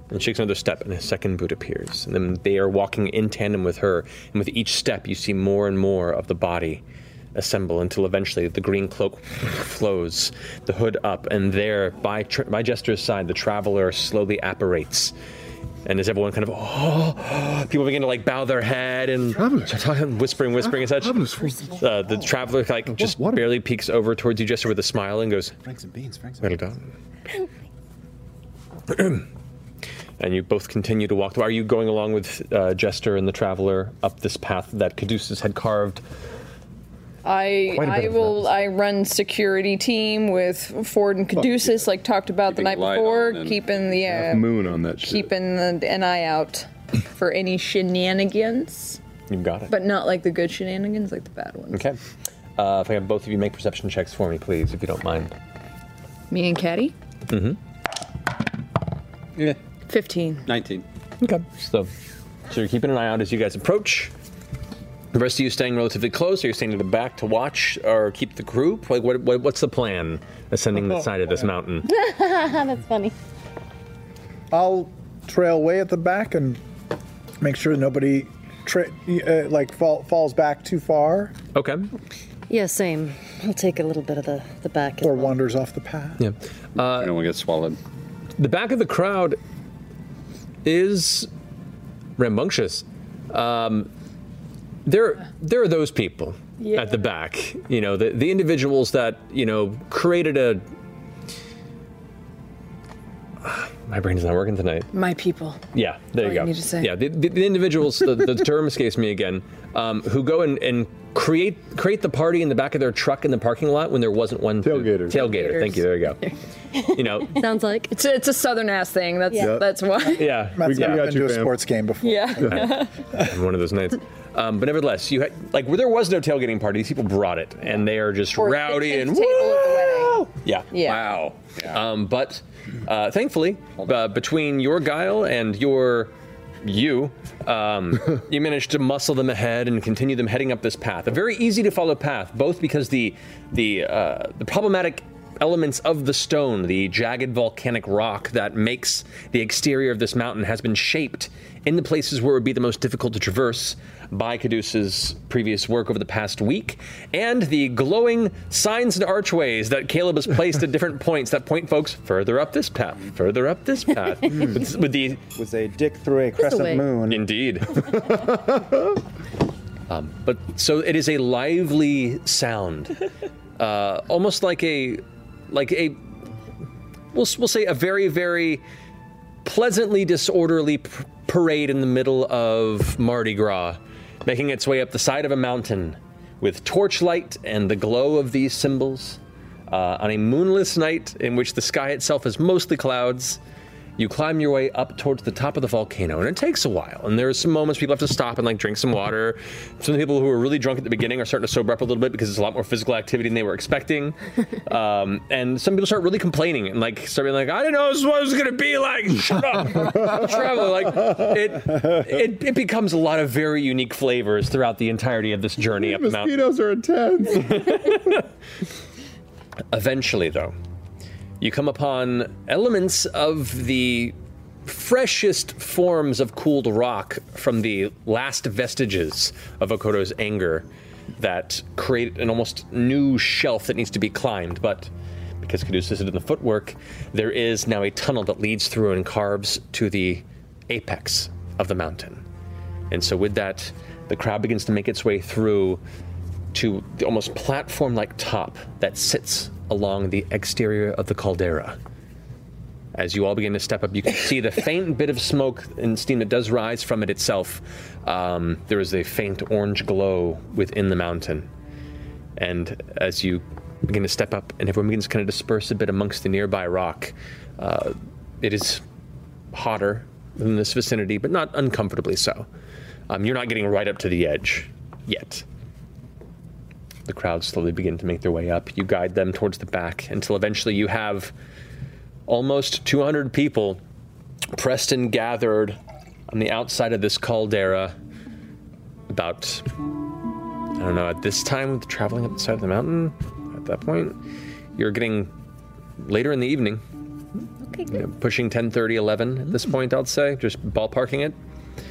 And she takes another step, and a second boot appears. And then they are walking in tandem with her. And with each step, you see more and more of the body assemble until eventually the green cloak flows, the hood up. And there, by, by Jester's side, the Traveler slowly apparates. And as everyone kind of, oh, oh, people begin to like bow their head and whispering, whispering and such. Uh, the Traveler like just barely peeks over towards you, Jester, with a smile and goes, Franks and beans, Franks and beans. And you both continue to walk through. Are you going along with uh, Jester and the Traveler up this path that Caduceus had carved? I I will I run security team with Fjord and Caduceus, yeah. like talked about keeping the night before, keeping the uh, moon on that shit. Keeping the, an eye out for any shenanigans. You got it, but not like the good shenanigans, like the bad ones. Okay, uh, if I have both of you make perception checks for me, please, if you don't mind. Me and Caddy? Mm-hmm. Yeah. fifteen. nineteen. Okay. So, so you're keeping an eye out as you guys approach. The rest of you staying relatively close, or you're staying to the back to watch or keep the group? Like, what, what what's the plan ascending the side of this mountain? That's funny. I'll trail away at the back and make sure nobody tra- uh, like fall, falls back too far. Okay. Yeah, same. I'll take a little bit of the, the back. Or wanders off the path. Yeah. Uh, I don't want to get swallowed. The back of the crowd is rambunctious. Um, there, there are those people yeah. at the back, you know, the, the individuals that, you know, created a... My brain is not working tonight. My people. Yeah, there All you go. You need to say. Yeah, the, the, the individuals, the, the term escapes me again, um, who go and, and create create the party in the back of their truck in the parking lot when there wasn't one. Tailgater. Tailgater. Thank you. There you go. You know. Sounds like it's a, it's a southern ass thing. That's yeah. that's why. Yeah, Matt's we got, yeah. got into a fam. sports game before. Yeah. yeah. One of those nights. Um, but nevertheless, you had, like where there was no tailgating party, these people brought it, and they are just or rowdy and. Table at the wedding. Yeah. yeah. Wow. Yeah. Um, but. Uh, thankfully, uh, between your guile and your you, um, you managed to muscle them ahead and continue them heading up this path. A very easy to follow path, both because the the uh, the problematic elements of the stone, the jagged volcanic rock that makes the exterior of this mountain, has been shaped in the places where it would be the most difficult to traverse, by Caduceus' previous work over the past week, and the glowing signs and archways that Caleb has placed at different points that point folks further up this path, further up this path. with, with the with a dick through a crescent away. moon. Indeed. um, but so it is a lively sound, uh, almost like a like a we'll we'll say a very very pleasantly disorderly pr- parade in the middle of Mardi Gras, making its way up the side of a mountain with torchlight and the glow of these symbols. Uh, on a moonless night in which the sky itself is mostly clouds, you climb your way up towards the top of the volcano, and it takes a while. And there are some moments people have to stop and like drink some water. Some people who are really drunk at the beginning are starting to sober up a little bit because there's a lot more physical activity than they were expecting. Um, and some people start really complaining and like start being like, "I didn't know this is what it was going to be like." Shut up, Traveler. Like it, it, it becomes a lot of very unique flavors throughout the entirety of this journey up the mountain. Mosquitoes are intense. Eventually, though, you come upon elements of the freshest forms of cooled rock from the last vestiges of Okoto's anger that create an almost new shelf that needs to be climbed. But because Caduceus did the footwork, there is now a tunnel that leads through and carves to the apex of the mountain. And so with that, the crowd begins to make its way through to the almost platform-like top that sits along the exterior of the caldera. As you all begin to step up, you can see the faint bit of smoke and steam that does rise from it itself. Um, there is a faint orange glow within the mountain. And as you begin to step up and everyone begins to kind of disperse a bit amongst the nearby rock, uh, it is hotter than this vicinity, but not uncomfortably so. Um, you're not getting right up to the edge yet. The crowd slowly begin to make their way up. You guide them towards the back until eventually you have almost two hundred people pressed and gathered on the outside of this caldera. About, I don't know, at this time, traveling up the side of the mountain, at that point, you're getting later in the evening. Okay, good. You know, pushing ten, thirty, eleven at this point, I'd say, just ballparking it.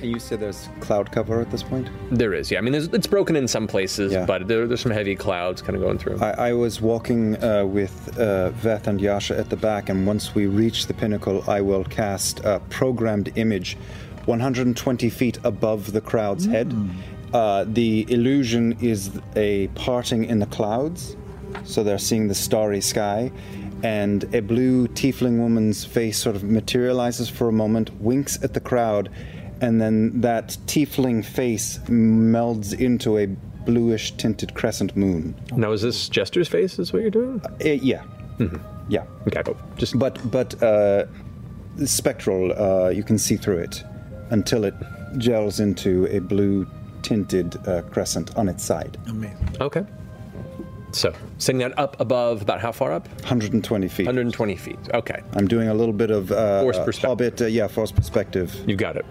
You said there's cloud cover at this point? There is, yeah. I mean, there's, it's broken in some places, yeah. but there, there's some heavy clouds kind of going through. I, I was walking uh, with uh, Veth and Yasha at the back, and once we reach the pinnacle, I will cast a programmed image one hundred twenty feet above the crowd's mm. head. Uh, the illusion is a parting in the clouds, so they're seeing the starry sky. And a blue tiefling woman's face sort of materializes for a moment, winks at the crowd, and then that tiefling face melds into a bluish-tinted crescent moon. Now, is this Jester's face is what you're doing? Uh, uh, yeah. Mm-hmm. Yeah. Okay. Oh, just... But, but uh, spectral, uh, you can see through it until it gels into a blue-tinted uh, crescent on its side. Amazing. Okay. So, setting that up above, about how far up? one hundred twenty feet. one hundred twenty feet, okay. I'm doing a little bit of... Uh, force perspective. Hobbit, uh, yeah, force perspective. You got it.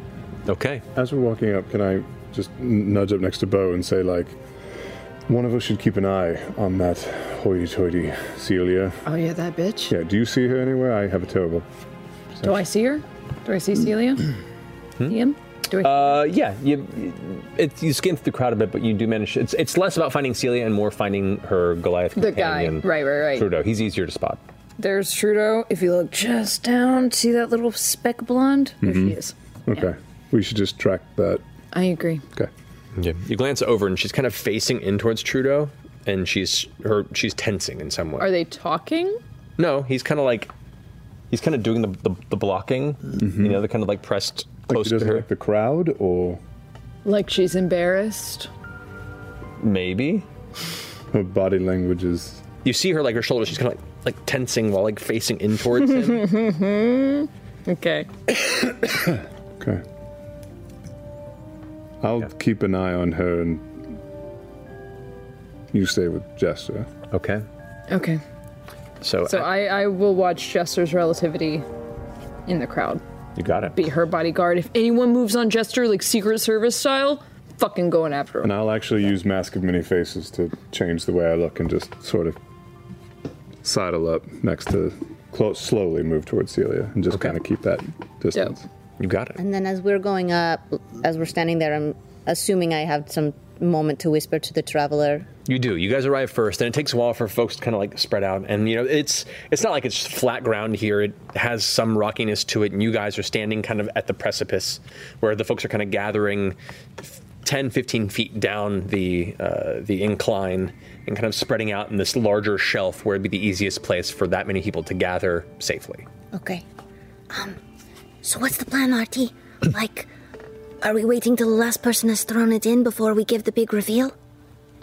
Okay. As we're walking up, can I just nudge up next to Beau and say, like, one of us should keep an eye on that hoity-toity Celia. Oh, yeah, that bitch? Yeah, do you see her anywhere? I have a terrible... sense. Do I see her? Do I see Celia? Hmm? Ian? Do I see uh, yeah, you, it, you skim through the crowd a bit, but you do manage... It's it's less about finding Celia and more finding her Goliath companion. The guy, right, right, right. Trudeau, he's easier to spot. There's Trudeau. If you look just down, see that little speck blonde? Mm-hmm. There she is. Okay. Yeah. We should just track that. I agree. Okay. Yeah. You glance over, and she's kind of facing in towards Trudeau, and she's her she's tensing in some way. Are they talking? No, he's kind of like he's kind of doing the the, the blocking. Mm-hmm. You know, they're kind of like pressed like close she doesn't to her. Like the crowd, or like she's embarrassed. Maybe her body language is. You see her like her shoulders. She's kind of like, like tensing while like facing in towards him. Okay. Okay. I'll yeah. keep an eye on her, and you stay with Jester. Okay. Okay. So, so I, I, I will watch Jester's relativity in the crowd. You got it. Be her bodyguard. If anyone moves on Jester, like Secret Service style, fucking going after her. And I'll actually yeah. use Mask of Many Faces to change the way I look and just sort of sidle up next to, close, slowly move towards Celia and just okay. kind of keep that distance. Dope. You got it. And then as we're going up, as we're standing there, I'm assuming I have some moment to whisper to the traveler. You do. You guys arrive first, and it takes a while for folks to kind of like spread out. And, you know, it's it's not like it's flat ground here. It has some rockiness to it, and you guys are standing kind of at the precipice where the folks are kind of gathering ten, fifteen feet down the uh, the incline and kind of spreading out in this larger shelf where it'd be the easiest place for that many people to gather safely. Okay. Um, so what's the plan, Artie? Like, are we waiting till the last person has thrown it in before we give the big reveal?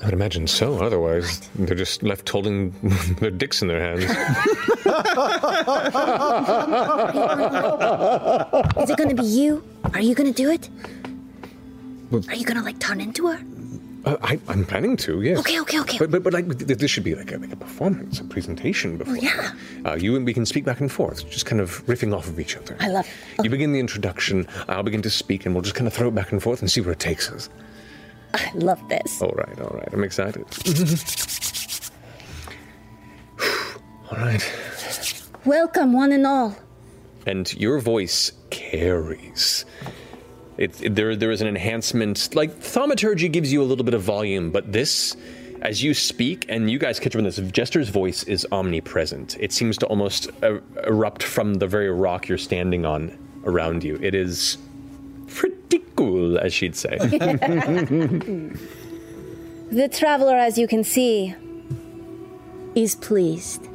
I would imagine so. Otherwise, what? They're just left holding their dicks in their hands. Is it going to be you? Are you going to do it? Well, are you going to, like, turn into her? Uh, I, I'm planning to, yes. Okay, okay, okay. But, but, but like, this should be like a, like a performance, a presentation before. Oh, yeah. Uh, you and we can speak back and forth, just kind of riffing off of each other. I love it. Okay. You begin the introduction, I'll begin to speak, and we'll just kind of throw it back and forth and see where it takes us. I love this. All right, all right. I'm excited. All right. Welcome, one and all. And your voice carries. It, it, there, there is an enhancement. Like, thaumaturgy gives you a little bit of volume, but this, as you speak, and you guys catch up on this, Jester's voice is omnipresent. It seems to almost er- erupt from the very rock you're standing on around you. It is pretty cool, as she'd say. The traveler, as you can see, is pleased.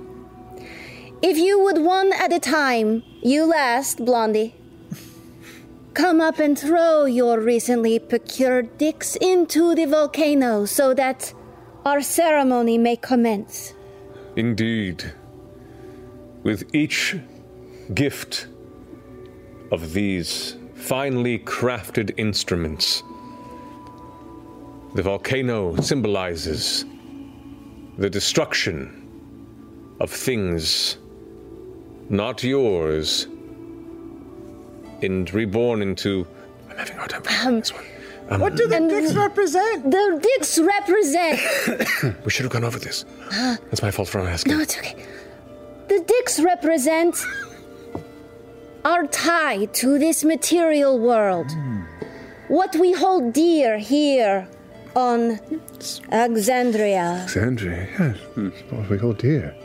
If you would one at a time, you last, Blondie, come up and throw your recently procured dicks into the volcano so that our ceremony may commence. Indeed. With each gift of these finely crafted instruments, the volcano symbolizes the destruction of things not yours, and reborn into... I'm having a hard time with um, this one. Um, what do the dicks represent? The dicks represent... We should have gone over this. That's my fault for asking. No, it's okay. The dicks represent our tie to this material world. Mm. What we hold dear here on Exandria. Exandria, yes. It's what we hold dear.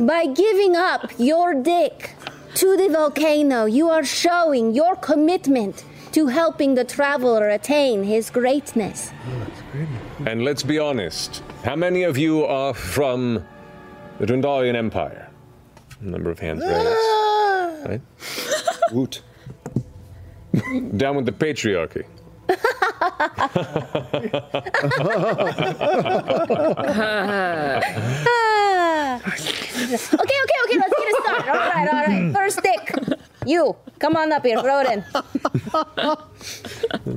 By giving up your dick to the volcano, you are showing your commitment to helping the traveler attain his greatness. Oh, that's great. And let's be honest, how many of you are from the Dundalian Empire? Number of hands raised. Right? Woot. Down with the patriarchy. Okay, okay, okay, let's get a start. All right, all right. First stick. You, come on up here, throw it in.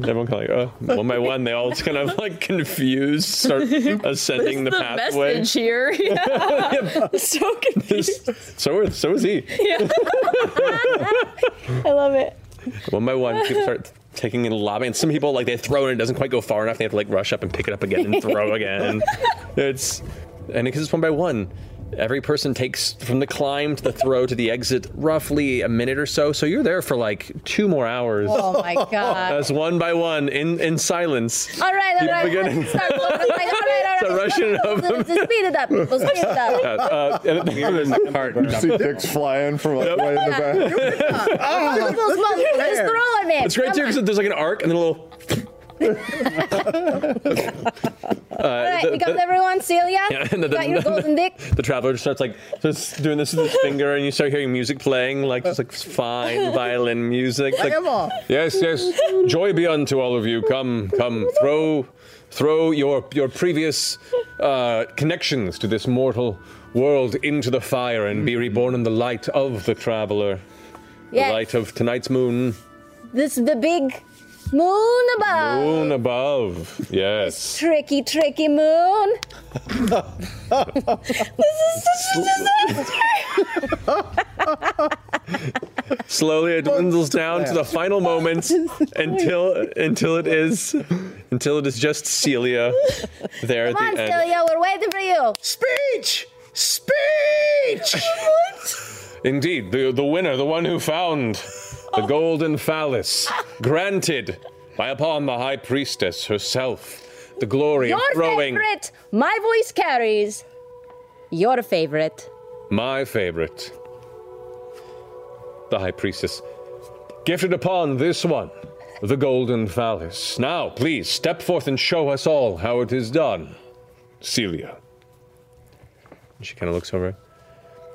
Everyone kind of like, oh, one by one, they all just kind of like confused, start ascending the, the pathway. This is the message here. Yeah. Yeah. So confused. This, so, so is he. Yeah. I love it. One by one, people start taking it and lobbing. And some people, like, they throw it and it doesn't quite go far enough. They have to, like, rush up and pick it up again and throw again. It's, and because it's one by one, every person takes from the climb to the throw to the exit roughly a minute or so. So you're there for like two more hours. Oh my god! That's one by one in, in silence. All right, all right. Beginning. Start all right, all right. So rushing up. Just speed it up. We'll speed it up. And the cart. You see dicks flying from like way in the back. Just throw him in. It's great too because there's like an arc and then a little. uh, All right, the, you got the, everyone, Celia? Yeah, the, you got the, your the, golden dick? The traveler starts like just doing this with his finger, and you start hearing music playing, like just like fine violin music. Like, yes, yes. Joy be unto all of you. Come, come, throw, throw your your previous uh, connections to this mortal world into the fire, and be reborn in the light of the traveler, yes. The light of tonight's moon. This the big. Moon above. Moon above, yes. Tricky, tricky moon. This is such a disaster. Slowly it dwindles down to the final moments until until it is until it is just Celia there. Come at the on, end. Celia, we're waiting for you. Speech! Speech! Indeed, the the winner, the one who found the golden phallus, granted by upon the High Priestess herself, the glory your of throwing... Your favorite! My voice carries. Your favorite. My favorite. The High Priestess gifted upon this one the golden phallus. Now, please, step forth and show us all how it is done. Celia. She kind of looks over.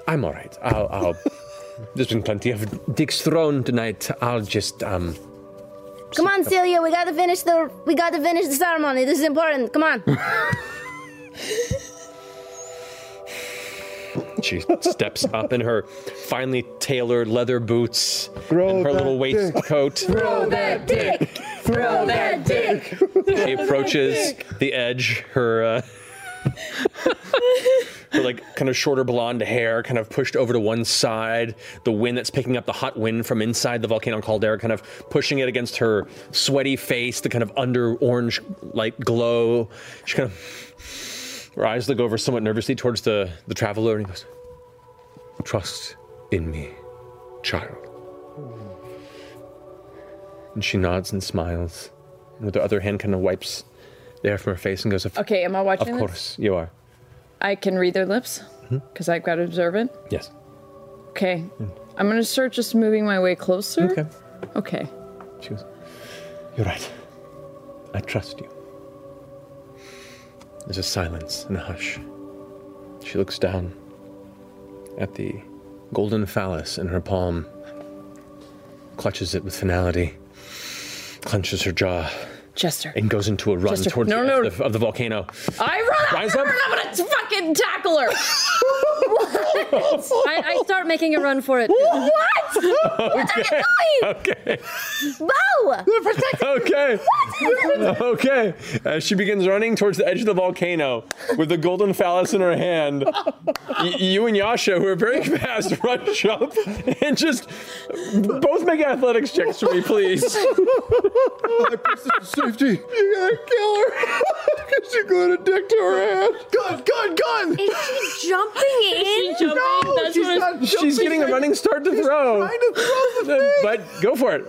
I'm all right. I'll... I'll there's been plenty of dicks thrown tonight. I'll just, um... Come on, Celia, we gotta finish the... We gotta finish the ceremony. This is important. Come on. She steps up in her finely tailored leather boots Throw and her little waistcoat. Throw that dick! Throw that dick! She approaches the edge, her, uh, her, like, kind of shorter blonde hair kind of pushed over to one side. The wind that's picking up the hot wind from inside the volcano caldera kind of pushing it against her sweaty face, the kind of under-orange light glow. She kind of... Her eyes look over somewhat nervously towards the, the traveler, and he goes, "Trust in me, child." And she nods and smiles, and with her other hand kind of wipes the air from her face and goes, "Okay, am I watching Of course, this? You are." I can read their lips, because mm-hmm. I've got to observe it? Yes. Okay. Mm. I'm going to start just moving my way closer. Okay. Okay. She goes, "You're right. I trust you." There's a silence and a hush. She looks down at the golden phallus in her palm, clutches it with finality, clenches her jaw, Jester, and goes into a run Jester. towards no, the no. Of, the, of the volcano. I run after her and I'm gonna fucking tackle her! What? I, I start making a run for it. What? Okay. What are you doing? Okay. Bo! You're protecting okay. What? Okay. As she begins running towards the edge of the volcano with the golden phallus in her hand, y- you and Yasha, who are very fast, rush up and just both make athletics checks for me, please. I press it to safety. You gotta kill her because she glued a dick to her hand. Gun, gun, gun! Is she jumping in? Is she jumping? No, That's she's not jumping. She's getting a running start to throw. Trying to throw the thing. But go for it.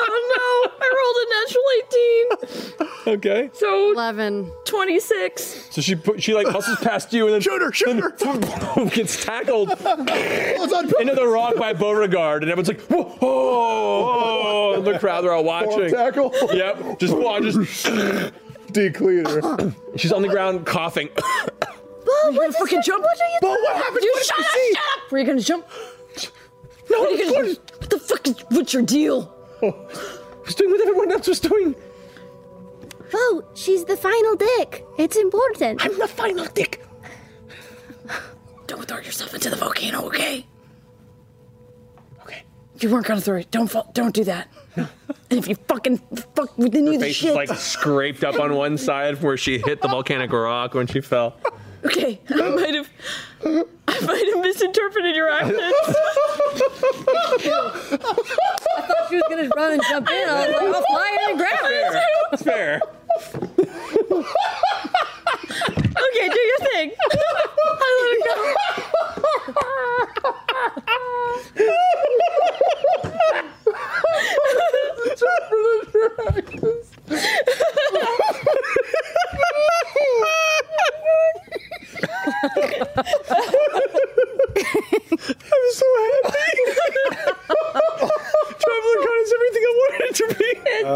Oh no, I rolled a natural eighteen. Okay. So eleven. twenty-six. So she put, she like hustles past you and then shoot her, shoot her. Gets tackled into the rock by Beauregard and everyone's like, whoa, whoa, whoa. The crowd, they're all watching. Tackle. Yep. Just watch. Just decleaner. She's on the ground coughing. Bo, what the fucking jump? What are you Bo, what happened? You what shut, up, shut up! Were you gonna jump? No, what, gonna, what the fuck is, what's your deal? Oh, I was doing what everyone else was doing. Bo, she's the final dick. It's important. I'm the final dick. Don't throw yourself into the volcano, okay? Okay. You weren't gonna throw it. Don't fall, don't do that. No. And if you fucking fuck with the new shit. Her face is like scraped up on one side where she hit the volcanic rock when she fell. Okay, I might have, I might have misinterpreted your accent. I thought she was gonna run and jump in. I was like, I'll fly in and grab her. It's fair. Okay, do your thing. I let it go. I'm so happy. Traveler Con is everything I wanted it to be. Uh,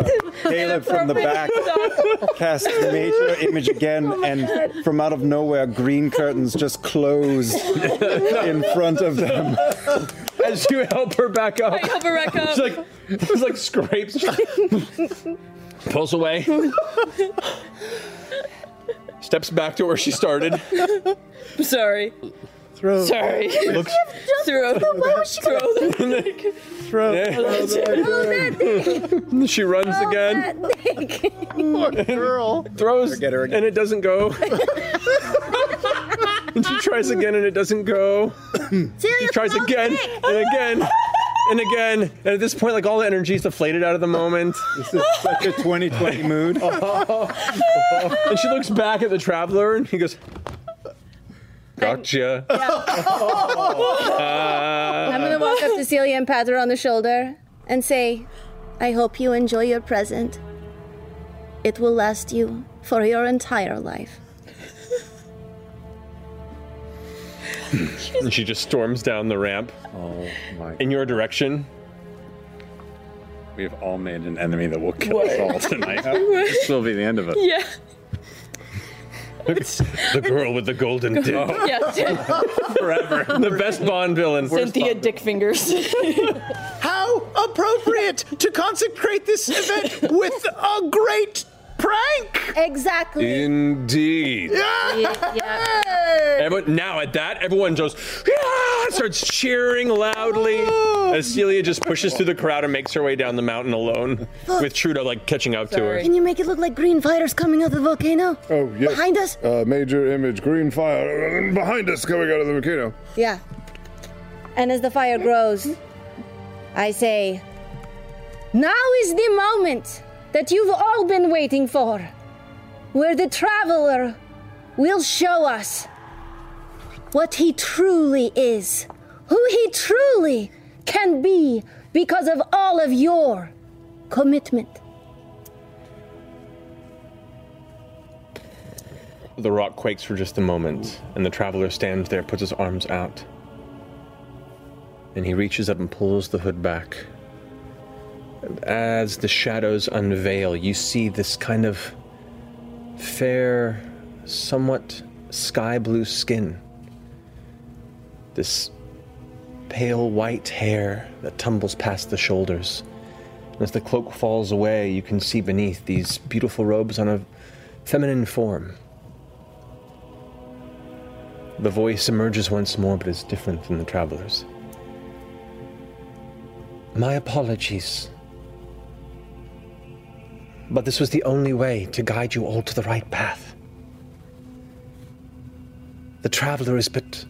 Caleb from the back cast major image again, oh and God. From out of nowhere, green curtains just close in front of them. As you help her back up, I help her back up. She's like, she's like scrapes, pulls away, steps back to where she started. I'm sorry. Throw. Sorry. Looks. Throw. Why was she throw that? Throw. Yeah. Throw that thing. She runs throw again. That girl. Throws. Forget her again. And it doesn't go. And she tries again, and it doesn't go. She tries again, and again, and again. And at this point, like, all the energy is deflated out of the moment. This is such a twenty twenty mood. Oh, oh. And she looks back at the traveler, and he goes, "Gotcha." Yeah. uh, I'm going to walk up to Celia and pat her on the shoulder and say, I hope you enjoy your present. It will last you for your entire life. And she just storms down the ramp. Oh my! In your direction. We have all made an enemy that will kill what? us all tonight. This will be the end of it. Yeah. The girl with the golden dick. Oh. Yeah. Forever. The best Bond villain. Cynthia Bond Dick villain. Fingers. How appropriate to consecrate this event with a great prank! Exactly. Indeed. Yeah. Yeah, yeah. Everyone, now at that, everyone goes, yeah, starts cheering loudly oh. as Celia just pushes through the crowd and makes her way down the mountain alone with Trudeau like catching up Sorry. to her. Can you make it look like green fire's coming out of the volcano? Oh, yes. Behind us? Uh, major image, green fire behind us coming out of the volcano. Yeah. And as the fire grows, I say, now is the moment that you've all been waiting for, where the Traveler will show us what he truly is, who he truly can be because of all of your commitment. The rock quakes for just a moment, and the Traveler stands there, puts his arms out, and he reaches up and pulls the hood back. As the shadows unveil, you see this kind of fair, somewhat sky blue skin. This pale white hair that tumbles past the shoulders. And as the cloak falls away, you can see beneath these beautiful robes on a feminine form. The voice emerges once more, but is different than the Traveler's. My apologies. But this was the only way to guide you all to the right path. The Traveler is but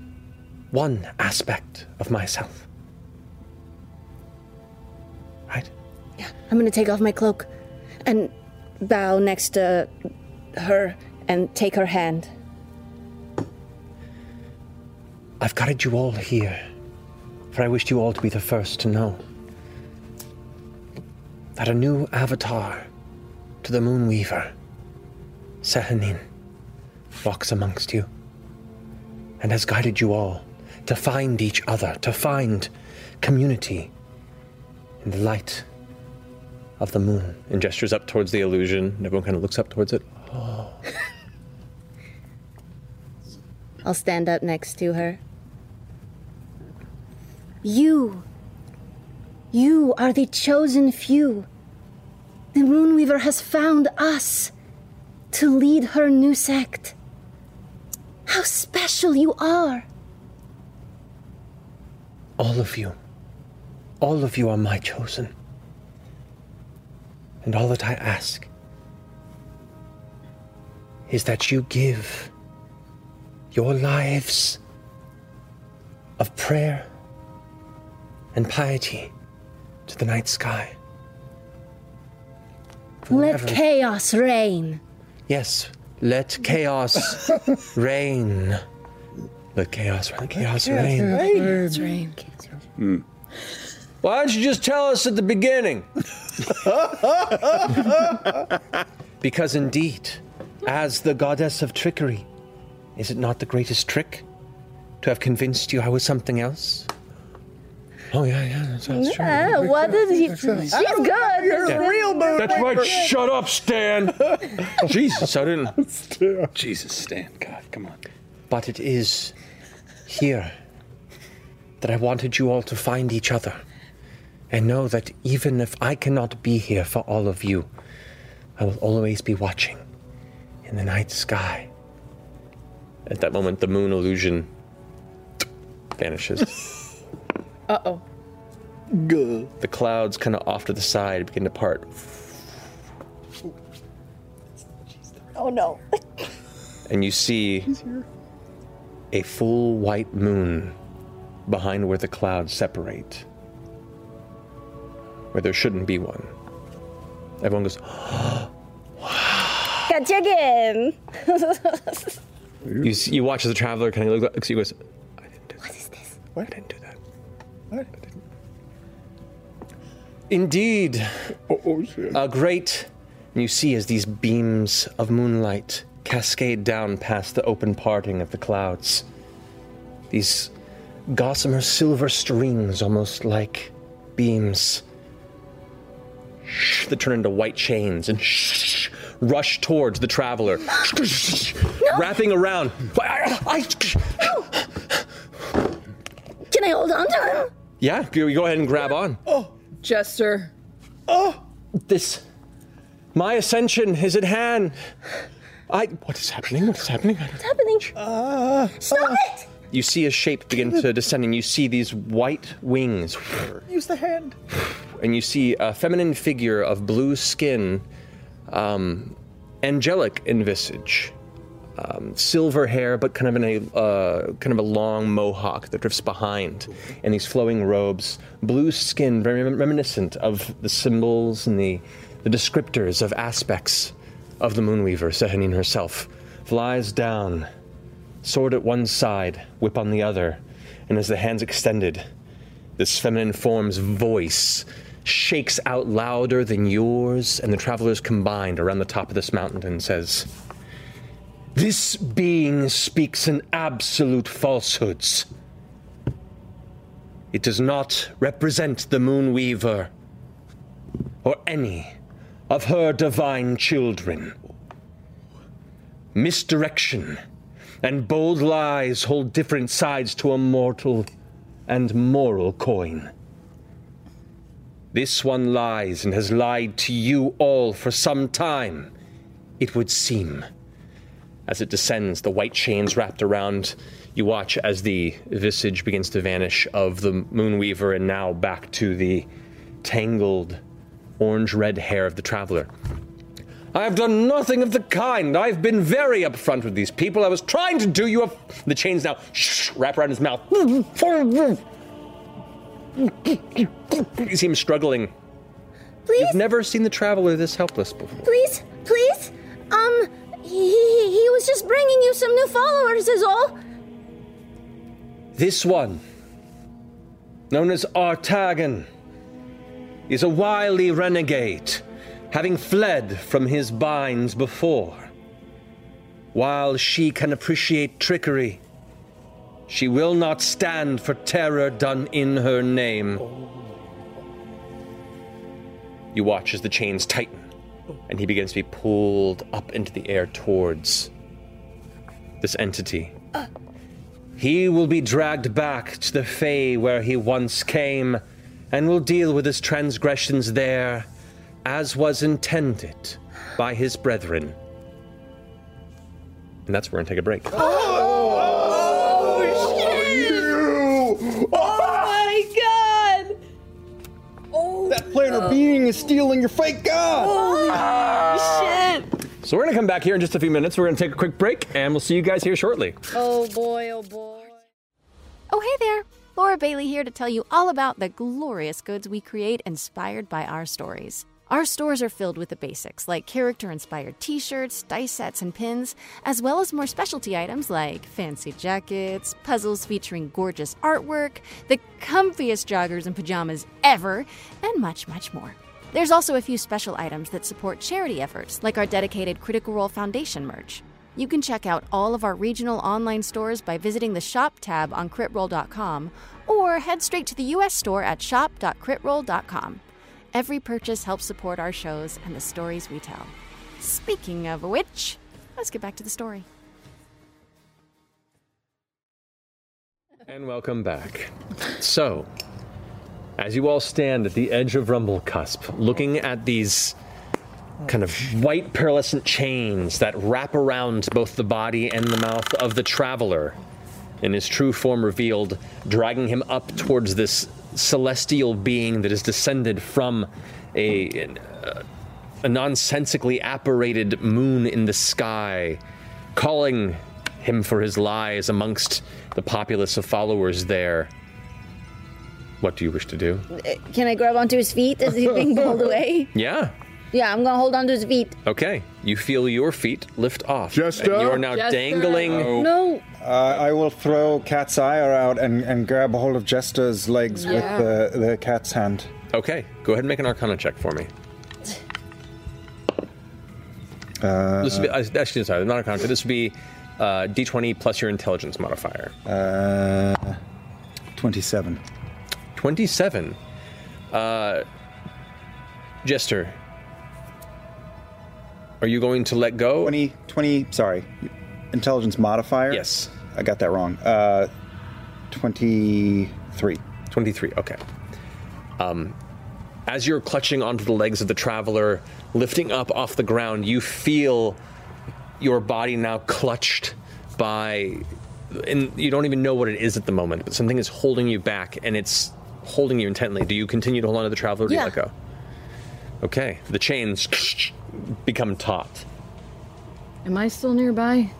one aspect of myself. Right? Yeah, I'm going to take off my cloak and bow next to her and take her hand. I've guided you all here, for I wished you all to be the first to know that a new avatar to the Moonweaver, Sehanine, walks amongst you and has guided you all to find each other, to find community in the light of the moon. And gestures up towards the illusion, and everyone kind of looks up towards it. Oh. I'll stand up next to her. You, you are the chosen few. The Moonweaver has found us to lead her new sect. How special you are. All of you. All of you are my chosen. And all that I ask is that you give your lives of prayer and piety to the night sky. Forever. Let chaos reign. Yes, let chaos reign. Let chaos, let chaos reign. Let chaos reign. Mm. Why don't you just tell us at the beginning? Because indeed, as the goddess of trickery, is it not the greatest trick to have convinced you I was something else? Oh, yeah, yeah, that sounds true. Yeah, what does he... She's good. You're yeah. a real moon. That's right. Good. Shut up, Stan. Jesus, I didn't... Jesus, Stan. God, come on. But it is here that I wanted you all to find each other and know that even if I cannot be here for all of you, I will always be watching in the night sky. At that moment, the moon illusion vanishes. Uh-oh. Gah. The clouds kind of off to the side begin to part. Oh, no. And you see a full white moon behind where the clouds separate, where there shouldn't be one. Everyone goes, oh, wow. Got chicken. you, see, you watch as the Traveler kind of looks at you and goes, I didn't do that. What is this? What? I didn't do that. What? Indeed, oh, a great, and you see as these beams of moonlight cascade down past the open parting of the clouds. These gossamer silver strings, almost like beams, that turn into white chains and rush towards the traveler, no. Wrapping around. I, I, no. Can I hold on to him? Yeah, go ahead and grab on. Oh. Jester. Oh! This... My ascension is at hand. I... What is happening? What is happening? What's happening? Uh, Stop uh. it! You see a shape begin to descend, and you see these white wings. Use the hand. And you see a feminine figure of blue skin, um, angelic in visage. Um, silver hair, but kind of in a uh, kind of a long mohawk that drifts behind, and these flowing robes, blue skin, very reminiscent of the symbols and the, the descriptors of aspects of the Moonweaver. Sehanine herself flies down, sword at one side, whip on the other, and as the hands extended, this feminine form's voice shakes out louder than yours and the travelers combined around the top of this mountain and says, "This being speaks in absolute falsehoods. It does not represent the Moonweaver or any of her divine children. Misdirection and bold lies hold different sides to a mortal and moral coin. This one lies and has lied to you all for some time, it would seem." As it descends, the white chains wrapped around, you watch as the visage begins to vanish of the Moonweaver and now back to the tangled orange-red hair of the traveler. "I have done nothing of the kind. I've been very upfront with these people. I was trying to do you a..." The chains now shh, wrap around his mouth. You see him struggling. Please? You've never seen the traveler this helpless before. Please, please, um... He, he, he was just bringing you some new followers is all. "This one, known as Artagan, is a wily renegade, having fled from his binds before. While she can appreciate trickery, she will not stand for terror done in her name." You watch as the chains tighten, and he begins to be pulled up into the air towards this entity. Uh. "He will be dragged back to the Fae where he once came, and will deal with his transgressions there, as was intended by his brethren." And that's where we're going to take a break. Oh, oh, oh shit! You. Oh, oh my god! Oh, that planar no. being is stealing your fake god! Oh. Ah. Shit. So we're going to come back here in just a few minutes. We're going to take a quick break, and we'll see you guys here shortly. Oh boy, oh boy. Oh hey there, Laura Bailey here to tell you all about the glorious goods we create inspired by our stories. Our stores are filled with the basics, like character-inspired t-shirts, dice sets, and pins, as well as more specialty items like fancy jackets, puzzles featuring gorgeous artwork, the comfiest joggers and pajamas ever, and much, much more. There's also a few special items that support charity efforts, like our dedicated Critical Role Foundation merch. You can check out all of our regional online stores by visiting the Shop tab on crit roll dot com, or head straight to the U S store at shop dot crit roll dot com. Every purchase helps support our shows and the stories we tell. Speaking of which, let's get back to the story. And welcome back. So... as you all stand at the edge of Rumblecusp, looking at these kind of white pearlescent chains that wrap around both the body and the mouth of the traveler, in his true form revealed, dragging him up towards this celestial being that is descended from a, a, a nonsensically apparated moon in the sky, calling him for his lies amongst the populace of followers there. What do you wish to do? Can I grab onto his feet as he's being pulled away? Yeah. Yeah, I'm going to hold onto his feet. Okay. You feel your feet lift off. Jester? And you are now Jester. Dangling. Oh. No. Uh, I will throw Cat's Ire out and, and grab a hold of Jester's legs yeah. with the, the cat's hand. Okay, go ahead and make an Arcana check for me. Uh, this would be, actually, sorry, not Arcana. This would be uh, D twenty plus your intelligence modifier. Uh, twenty-seven. Twenty-seven. Uh, Jester, are you going to let go? twenty, twenty, sorry, intelligence modifier? Yes. I got that wrong. Uh, twenty-three. twenty-three, okay. Um, as you're clutching onto the legs of the traveler, lifting up off the ground, you feel your body now clutched by, and you don't even know what it is at the moment, but something is holding you back, and it's holding you intently. Do you continue to hold on to the traveler, or do yeah. you let go? Okay, the chains become taut. Am I still nearby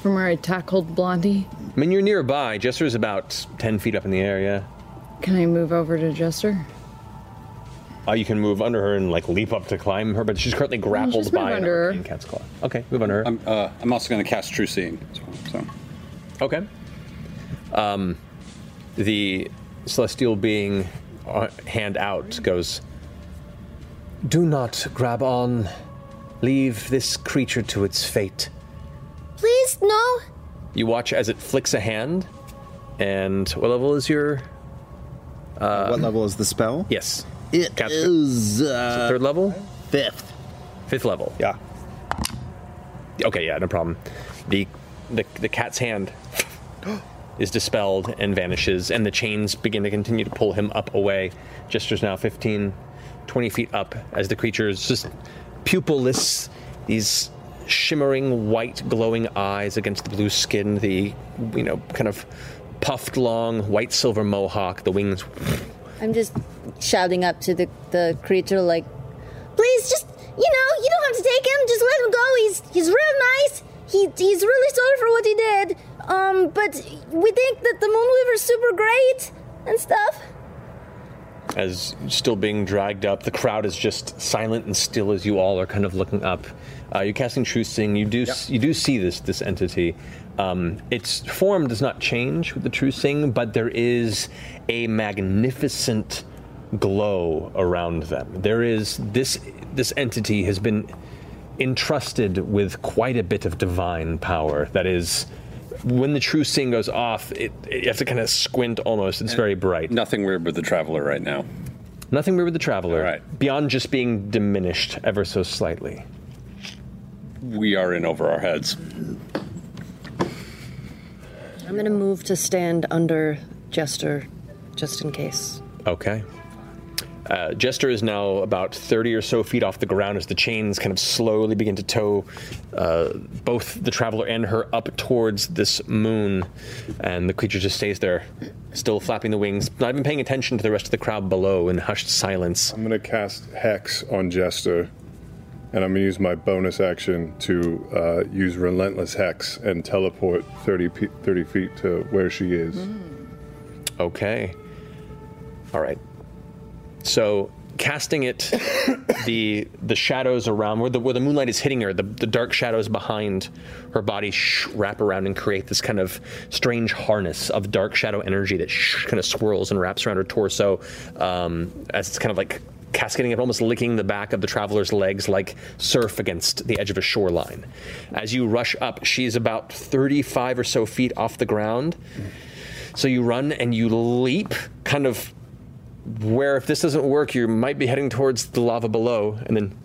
from where I tackled Blondie? I mean, you're nearby. Jester's about ten feet up in the air, yeah. Can I move over to Jester? Uh, you can move under her and like leap up to climb her, but she's currently grappled oh, by under an cat's claw. Okay, move under her. I'm, uh, I'm also going to cast True Seeing. So. Okay. Um, the celestial being uh, hand out goes, "Do not grab on. Leave this creature to its fate." Please, no. You watch as it flicks a hand, and what level is your... Uh, what level is the spell? Yes. It Cast is... Uh, is it third level? Fifth. Fifth level. Yeah. Okay, yeah, no problem. The the, the cat's hand is dispelled and vanishes, and the chains begin to continue to pull him up away. Jester's now fifteen, twenty feet up as the creature is just pupilless, these shimmering, white, glowing eyes against the blue skin, the, you know, kind of puffed, long, white silver mohawk, the wings. I'm just shouting up to the, the creature, like, please, just, you know, you don't have to take him, just let him go, he's he's real nice, he he's really sorry for what he did, um, but we think that the Moonweaver's super great, and stuff. As still being dragged up, the crowd is just silent and still as you all are kind of looking up. Uh, you're casting True Seeing, you do, yep. you do see this, this entity. Um, its form does not change with the True Seeing, but there is a magnificent glow around them. There is, this this entity has been entrusted with quite a bit of divine power. That is, when the True Seeing goes off, it, it, you have to kind of squint almost. It's and very bright. Nothing weird with the Traveler right now. Nothing weird with the Traveler. All right. Beyond just being diminished ever so slightly. We are in over our heads. I'm going to move to stand under Jester, just in case. Okay. Uh, Jester is now about thirty or so feet off the ground as the chains kind of slowly begin to tow uh, both the Traveler and her up towards this moon, and the creature just stays there, still flapping the wings, not even paying attention to the rest of the crowd below in hushed silence. I'm going to cast Hex on Jester, and I'm going to use my bonus action to uh, use Relentless Hex and teleport thirty, pe- thirty feet to where she is. Mm. Okay. All right. So casting it, the the shadows around, where the, where the moonlight is hitting her, the, the dark shadows behind her body shh, wrap around and create this kind of strange harness of dark shadow energy that shh, kind of swirls and wraps around her torso um, as it's kind of like cascading up, almost licking the back of the Traveler's legs like surf against the edge of a shoreline. As you rush up, she's about thirty-five or so feet off the ground. Mm. So you run and you leap, kind of where if this doesn't work, you might be heading towards the lava below, and then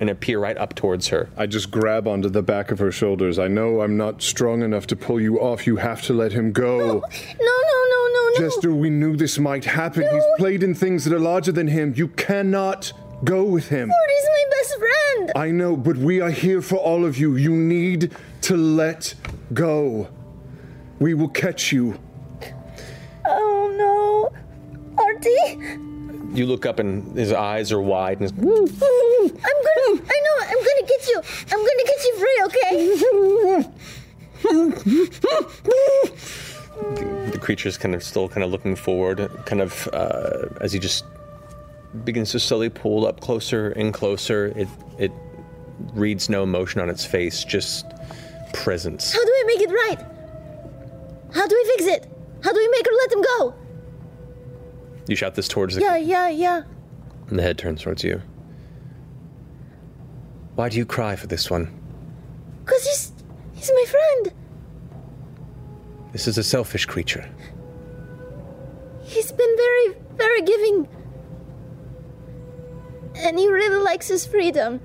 and appear right up towards her. I just grab onto the back of her shoulders. I know I'm not strong enough to pull you off. You have to let him go. No, no, no, no, no. Jester, we knew this might happen. No. He's played in things that are larger than him. You cannot go with him. Fjord is my best friend. I know, but we are here for all of you. You need to let go. We will catch you. Oh, no. You look up and his eyes are wide. And I'm gonna, I know, I'm gonna get you. I'm gonna get you free, okay? The, the creature's kind of still kind of looking forward, kind of uh, as he just begins to slowly pull up closer and closer. It it reads no emotion on its face, just presence. How do we make it right? How do we fix it? How do we make her let him go? You shout this towards the... Yeah, yeah, yeah. And the head turns towards you. Why do you cry for this one? Because he's, he's my friend. This is a selfish creature. He's been very, very giving. And he really likes his freedom.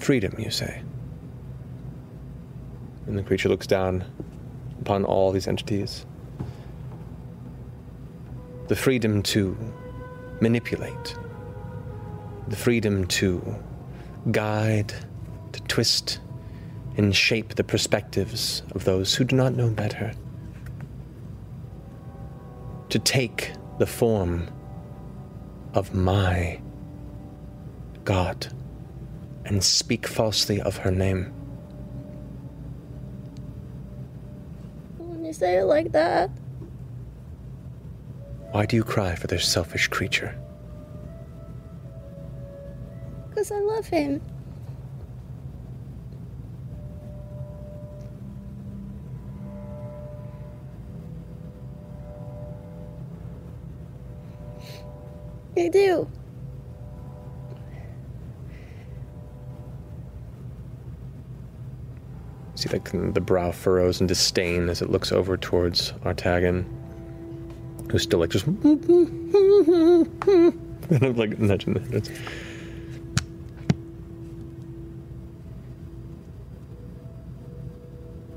Freedom, you say? And the creature looks down upon all these entities. The freedom to manipulate. The freedom to guide, to twist, and shape the perspectives of those who do not know better. To take the form of my god and speak falsely of her name. When you say it like that. Why do you cry for this selfish creature? Because I love him. I do. See, like, the brow furrows in disdain as it looks over towards Artagan, who's still like just like nudging the head.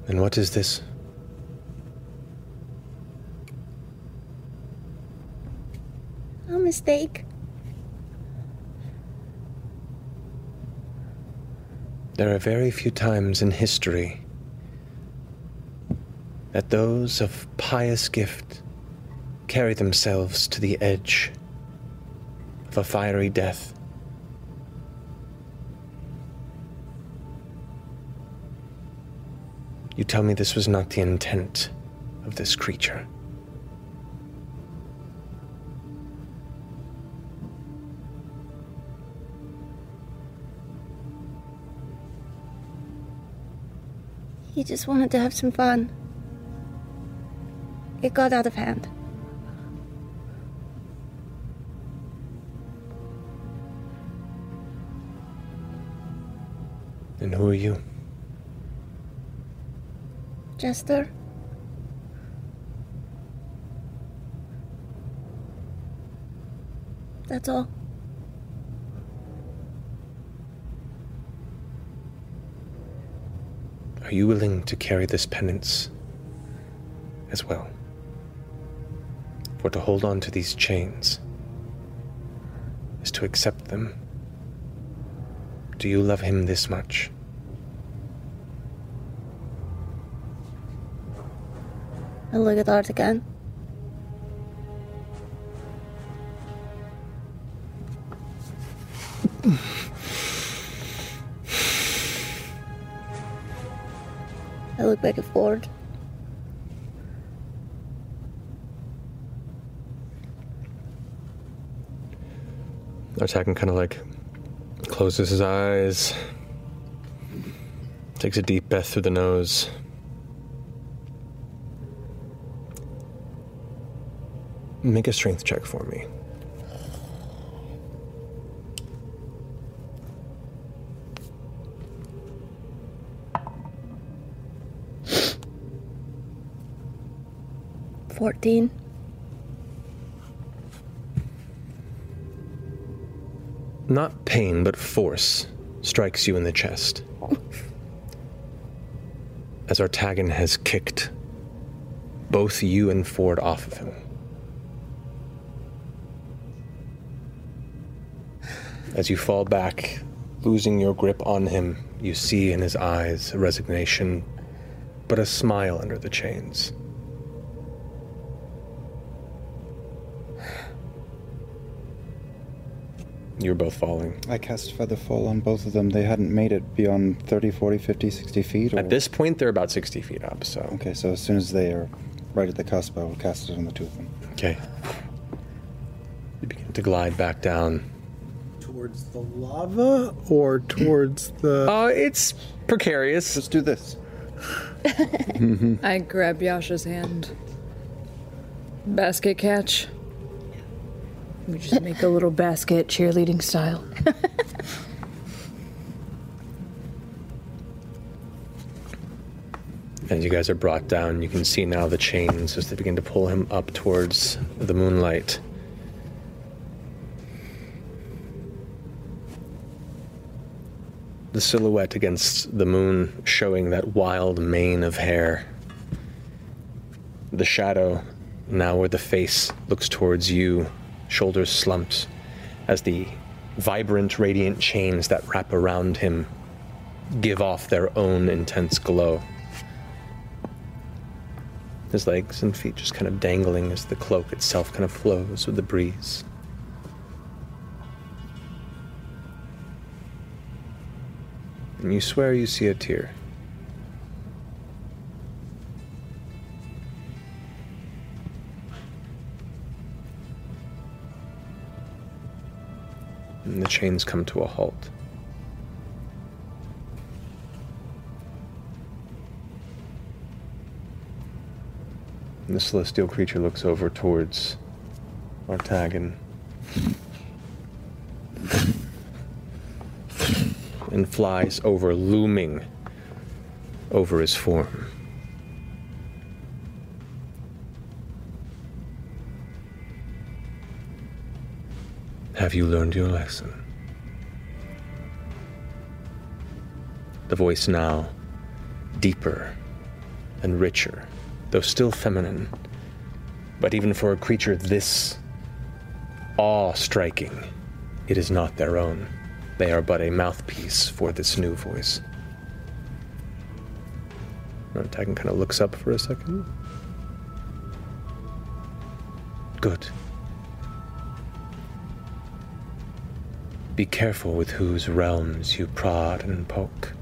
And what is this? A mistake. There are very few times in history that those of pious gift carry themselves to the edge of a fiery death. You tell me this was not the intent of this creature. He just wanted to have some fun. It got out of hand. And who are you? Jester. That's all. Are you willing to carry this penance as well? For to hold on to these chains is to accept them. Do you love him this much? I look at Artagan. I look back at Fjord. Artagan kind of like closes his eyes, takes a deep breath through the nose. Make a strength check for me. Fourteen. Not pain, but force strikes you in the chest. As Artagan has kicked both you and Fjord off of him. As you fall back, losing your grip on him, you see in his eyes a resignation, but a smile under the chains. You're both falling. I cast Feather Fall on both of them. They hadn't made it beyond thirty, forty, fifty, sixty feet? Or... At this point, they're about sixty feet up, so... Okay, so as soon as they are right at the cusp, I will cast it on the two of them. Okay. You begin to glide back down. Towards the lava, or towards the... Uh, it's precarious. Let's do this. I grab Yasha's hand. Basket catch. We just make a little basket cheerleading style. As you guys are brought down, you can see now the chains as they begin to pull him up towards the moonlight. The silhouette against the moon showing that wild mane of hair. The shadow, now where the face looks towards you, shoulders slumped, as the vibrant, radiant chains that wrap around him give off their own intense glow. His legs and feet just kind of dangling as the cloak itself kind of flows with the breeze. And you swear you see a tear. And the chains come to a halt. And the celestial creature looks over towards Artagan. And flies over, looming over his form. Have you learned your lesson? The voice now, deeper and richer, though still feminine, but even for a creature this awe-striking, it is not their own. They are but a mouthpiece for this new voice. Artagan kind of looks up for a second. Good. Be careful with whose realms you prod and poke.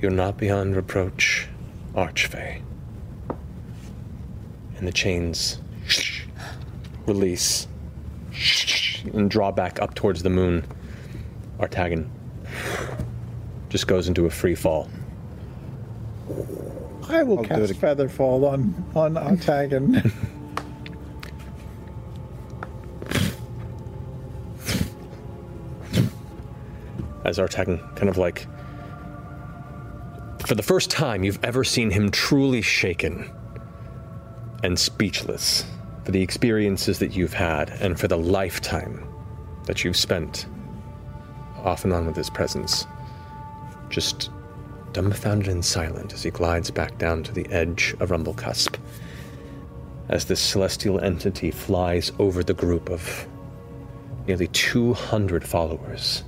You're not beyond reproach, Archfey. And the chains release and draw back up towards the moon. Artagan just goes into a free fall. I will I'll cast Feather Fall on, on Artagan. As Artagan kind of like, for the first time you've ever seen him truly shaken and speechless. For the experiences that you've had, and for the lifetime that you've spent off and on with his presence, just dumbfounded and silent as he glides back down to the edge of Rumblecusp, as this celestial entity flies over the group of nearly two hundred followers.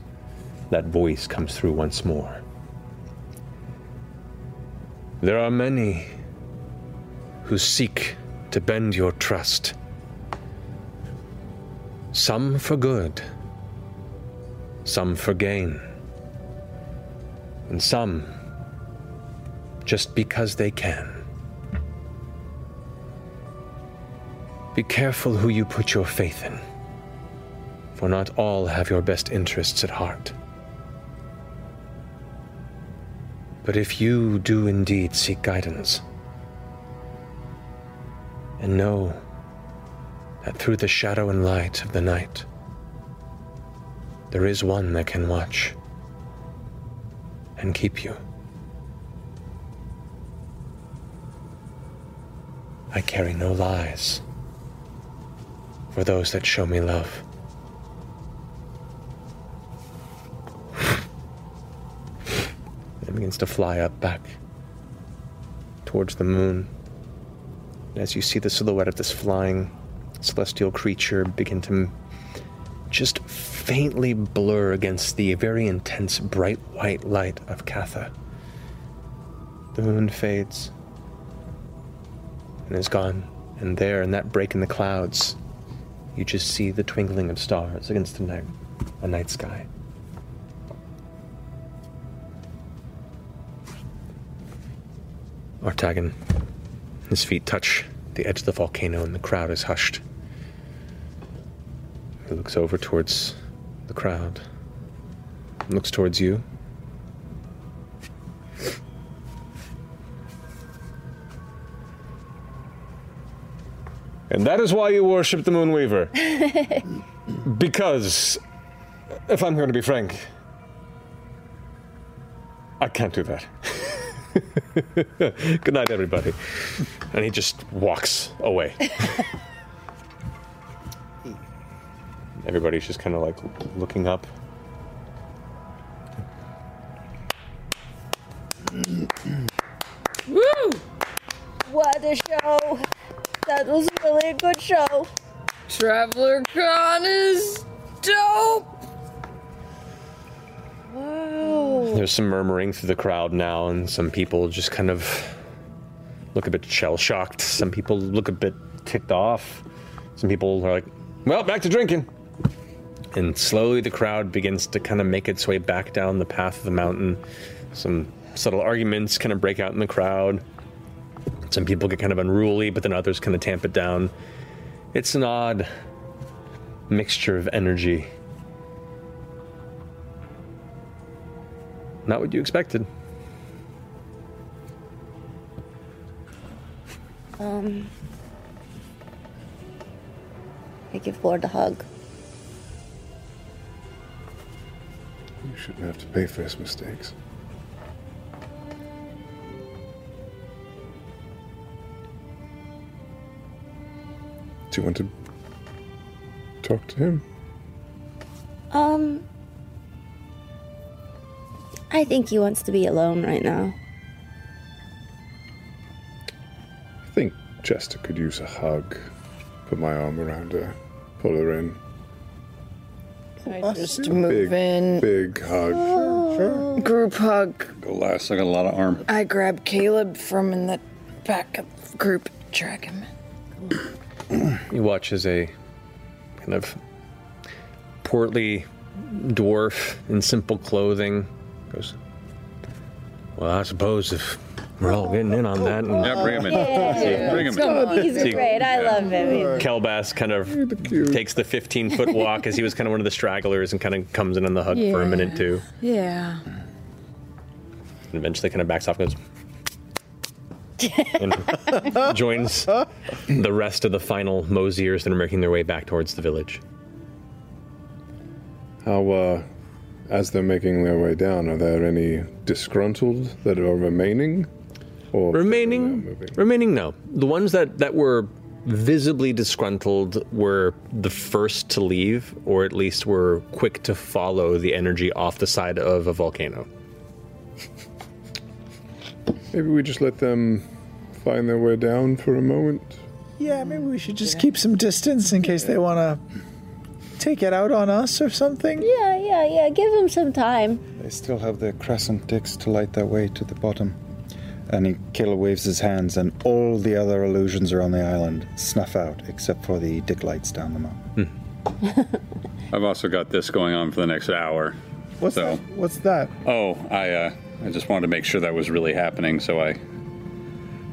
That voice comes through once more. There are many who seek to bend your trust. Some for good, some for gain, and some just because they can. Be careful who you put your faith in, for not all have your best interests at heart. But if you do indeed seek guidance, and know that through the shadow and light of the night, there is one that can watch and keep you. I carry no lies for those that show me love. It begins to fly up back towards the moon. As you see the silhouette of this flying celestial creature begin to just faintly blur against the very intense bright white light of Katha. The moon fades and is gone. And there, in that break in the clouds, you just see the twinkling of stars against the night, a night sky. Artagan. His feet touch the edge of the volcano, and the crowd is hushed. He looks over towards the crowd, looks towards you, And that is why you worship the Moonweaver. Because, if I'm going to be frank, I can't do that. Good night, everybody. And he just walks away. Everybody's just kind of like looking up. Woo! What a show! That was really a good show. Traveler Con is dope! Wow. There's some murmuring through the crowd now, and some people just kind of look a bit shell-shocked. Some people look a bit ticked off. Some people are like, well, back to drinking. And slowly the crowd begins to kind of make its way back down the path of the mountain. Some subtle arguments kind of break out in the crowd. Some people get kind of unruly, but then others kind of tamp it down. It's an odd mixture of energy. Not what you expected. Um, I give Lord a hug. You shouldn't have to pay for his mistakes. Do you want to talk to him? Um, I think he wants to be alone right now. I think Jester could use a hug. Put my arm around her, pull her in. Can I just move big, in? Big hug. Oh. Sure. Group hug. Go last. I got a lot of arm. I grab Caleb from in the back of group, drag him in. You watch as a kind of portly dwarf in simple clothing goes, well, I suppose if we're all getting in on that. And yeah, bring him in. Yeah. Yeah. Bring him in. He's See, great. I yeah. love him. Kelbass kind of takes the fifteen-foot walk as he was kind of one of the stragglers and kind of comes in on the hug yeah. for a minute, too. Yeah. And eventually kind of backs off and goes... and joins the rest of the final Mosiers that are making their way back towards the village. How, uh, as they're making their way down, are there any disgruntled that are remaining? Or remaining? Remaining, no. The ones that, that were visibly disgruntled were the first to leave, or at least were quick to follow the energy off the side of a volcano. Maybe we just let them find their way down for a moment. Yeah, maybe we should just yeah. keep some distance in case they want to take it out on us or something. Yeah, yeah, yeah. Give them some time. They still have their crescent dicks to light their way to the bottom. And he Caleb waves his hands, and all the other illusions around the island snuff out, except for the dick lights down the mountain. Hmm. I've also got this going on for the next hour. What's so. that? What's that? Oh, I... uh I just wanted to make sure that was really happening, so I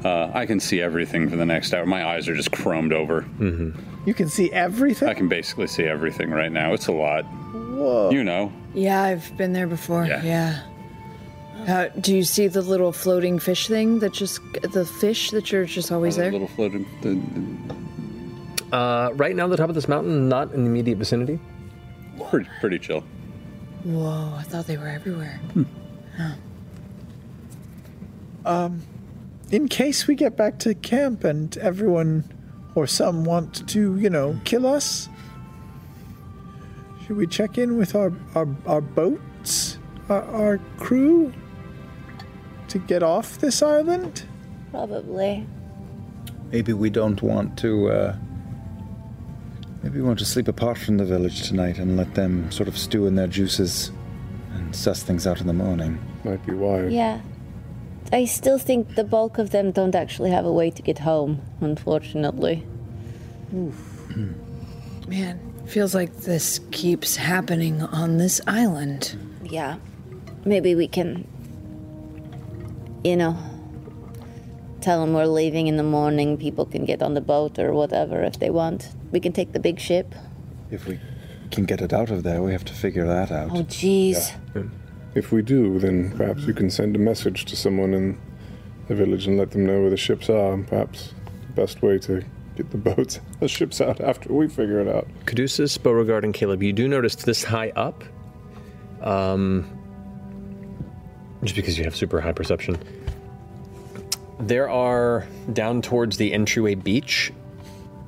uh, I can see everything for the next hour. My eyes are just chromed over. Mm-hmm. You can see everything? I can basically see everything right now. It's a lot. Whoa. You know. Yeah, I've been there before. Yeah. yeah. How, do you see the little floating fish thing that just, the fish that you're just always oh, the there? Little floating, the, the... Uh, right now, the top of this mountain, not in the immediate vicinity. Pretty, pretty chill. Whoa, I thought they were everywhere. Hmm. Huh. Um, in case we get back to camp and everyone or some want to, you know, kill us, should we check in with our, our, our boats, our, our crew, to get off this island? Probably. Maybe we don't want to, uh, maybe we want to sleep apart from the village tonight and let them sort of stew in their juices and suss things out in the morning. Might be wise. Yeah. I still think the bulk of them don't actually have a way to get home, unfortunately. Oof. Man, feels like this keeps happening on this island. Yeah. Maybe we can, you know, tell them we're leaving in the morning. People can get on the boat or whatever if they want. We can take the big ship. If we can get it out of there, we have to figure that out. Oh, jeez. Yeah. If we do, then perhaps you can send a message to someone in the village and let them know where the ships are. Perhaps the best way to get the boats, the ships out after we figure it out. Caduceus, Beauregard, and Caleb, you do notice this high up, um, just because you have super high perception, there are, down towards the entryway beach,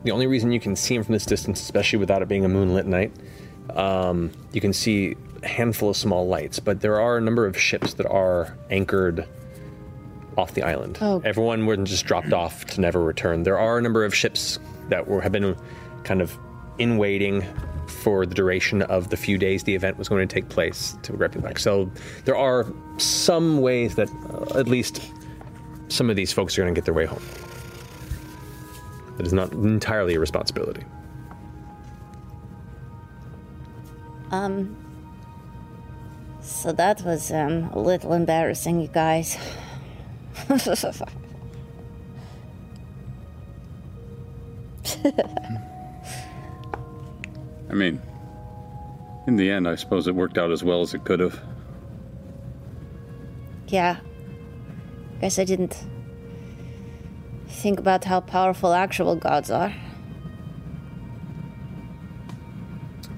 the only reason you can see them from this distance, especially without it being a moonlit night, um, you can see a handful of small lights, but there are a number of ships that are anchored off the island. Oh. Everyone wasn't just dropped off to never return. There are a number of ships that were, have been kind of in waiting for the duration of the few days the event was going to take place to grab you back. So there are some ways that uh, at least some of these folks are going to get their way home. That is not entirely a responsibility. Um. So that was um, a little embarrassing, you guys. I mean, in the end, I suppose it worked out as well as it could have. Yeah. Guess I didn't think about how powerful actual gods are.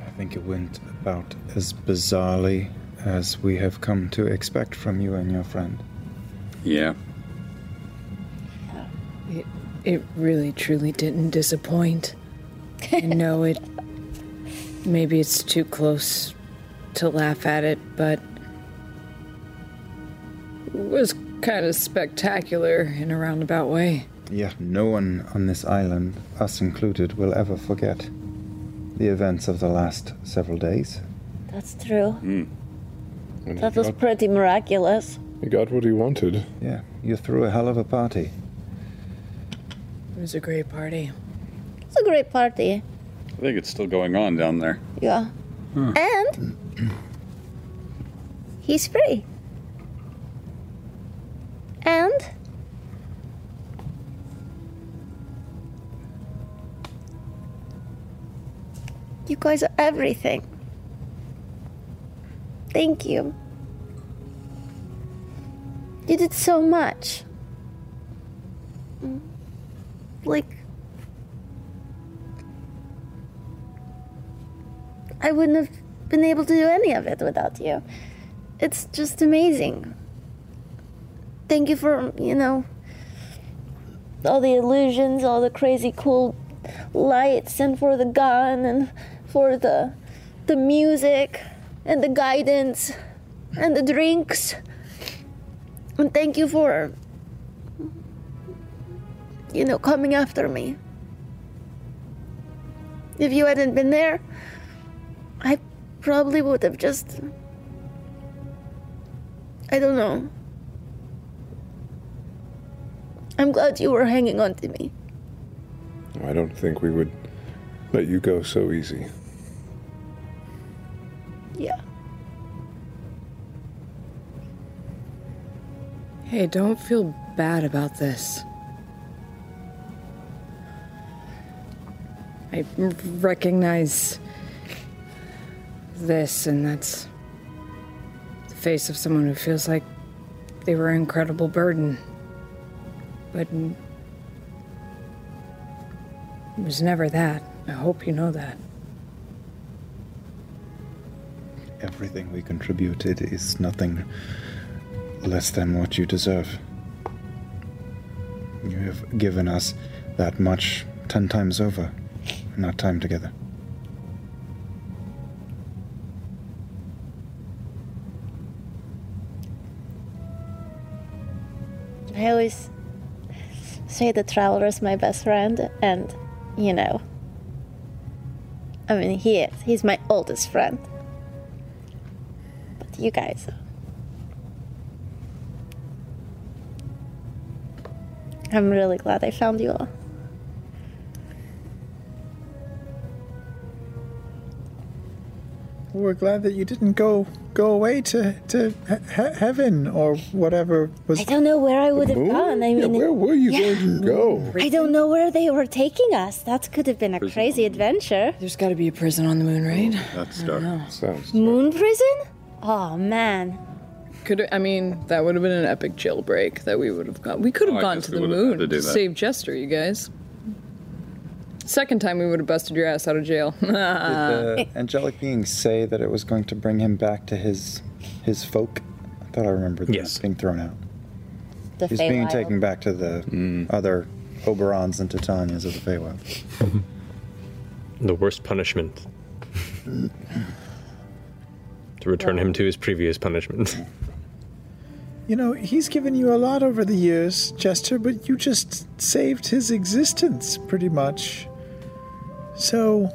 I think it went about as bizarrely as we have come to expect from you and your friend. Yeah. It, it really, truly didn't disappoint. I know it, maybe it's too close to laugh at it, but it was kind of spectacular in a roundabout way. Yeah, no one on this island, us included, will ever forget the events of the last several days. That's true. Mm. That was pretty miraculous. He got what he wanted. Yeah, you threw a hell of a party. It was a great party. It was a great party. I think it's still going on down there. Yeah. Huh. And he's free. And you guys are everything. Thank you. You did so much. Like, I wouldn't have been able to do any of it without you. It's just amazing. Thank you for, you know, all the illusions, all the crazy cool lights, and for the gun, and for the the music, and the guidance, and the drinks. And thank you for, you know, coming after me. If you hadn't been there, I probably would have just, I don't know. I'm glad you were hanging on to me. I don't think we would let you go so easy. Yeah. Hey, don't feel bad about this. I recognize this, and that's the face of someone who feels like they were an incredible burden. But it was never that. I hope you know that. Everything we contributed is nothing less than what you deserve. You have given us that much ten times over in our time together. I always say the Traveler is my best friend, and, you know, I mean, he is. He's my oldest friend. But you guys... I'm really glad I found you all. We're glad that you didn't go go away to to he- heaven or whatever was. I don't know where I would have gone. I mean, yeah, where were you yeah. going to go? I don't know where they were taking us. That could have been a prison crazy adventure. There's got to be a prison on the moon, right? That's dark. Sounds dark. Moon prison? Oh man. Could I mean that would have been an epic jailbreak that we would have gone. We could have oh, gone to the moon to, to save Jester, you guys. Second time we would have busted your ass out of jail. Did the angelic being say that it was going to bring him back to his his folk? I thought I remembered that yes. being thrown out. The He's Feywild. being taken back to the mm. other Oberons and Titanias of the Feywild. The worst punishment. To return yeah. him to his previous punishment. You know, he's given you a lot over the years, Jester, but you just saved his existence, pretty much. So,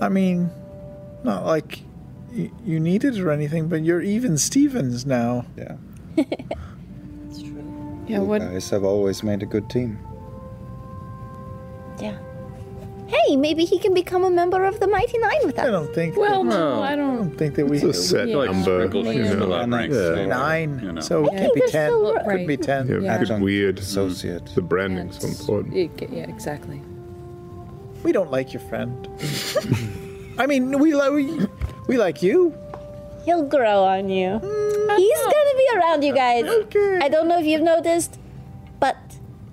I mean, not like y- you need it or anything, but you're even Stevens now. Yeah. That's true. Yeah, you what... guys have always made a good team. Yeah. Hey, maybe he can become a member of the Mighty Nein with us. I don't think. Well, that, no, I don't, I don't think that we. It's a set yeah. number. Yeah. You know, yeah. Nine, yeah. nine you know. So it can't be ten. So it right. could be ten. Yeah, yeah. It's weird. Associate. The branding's yeah, so important. It, yeah, exactly. We don't like your friend. I mean, we like we, we like you. He'll grow on you. Mm, He's gonna be around you guys. Okay. I don't know if you've noticed, but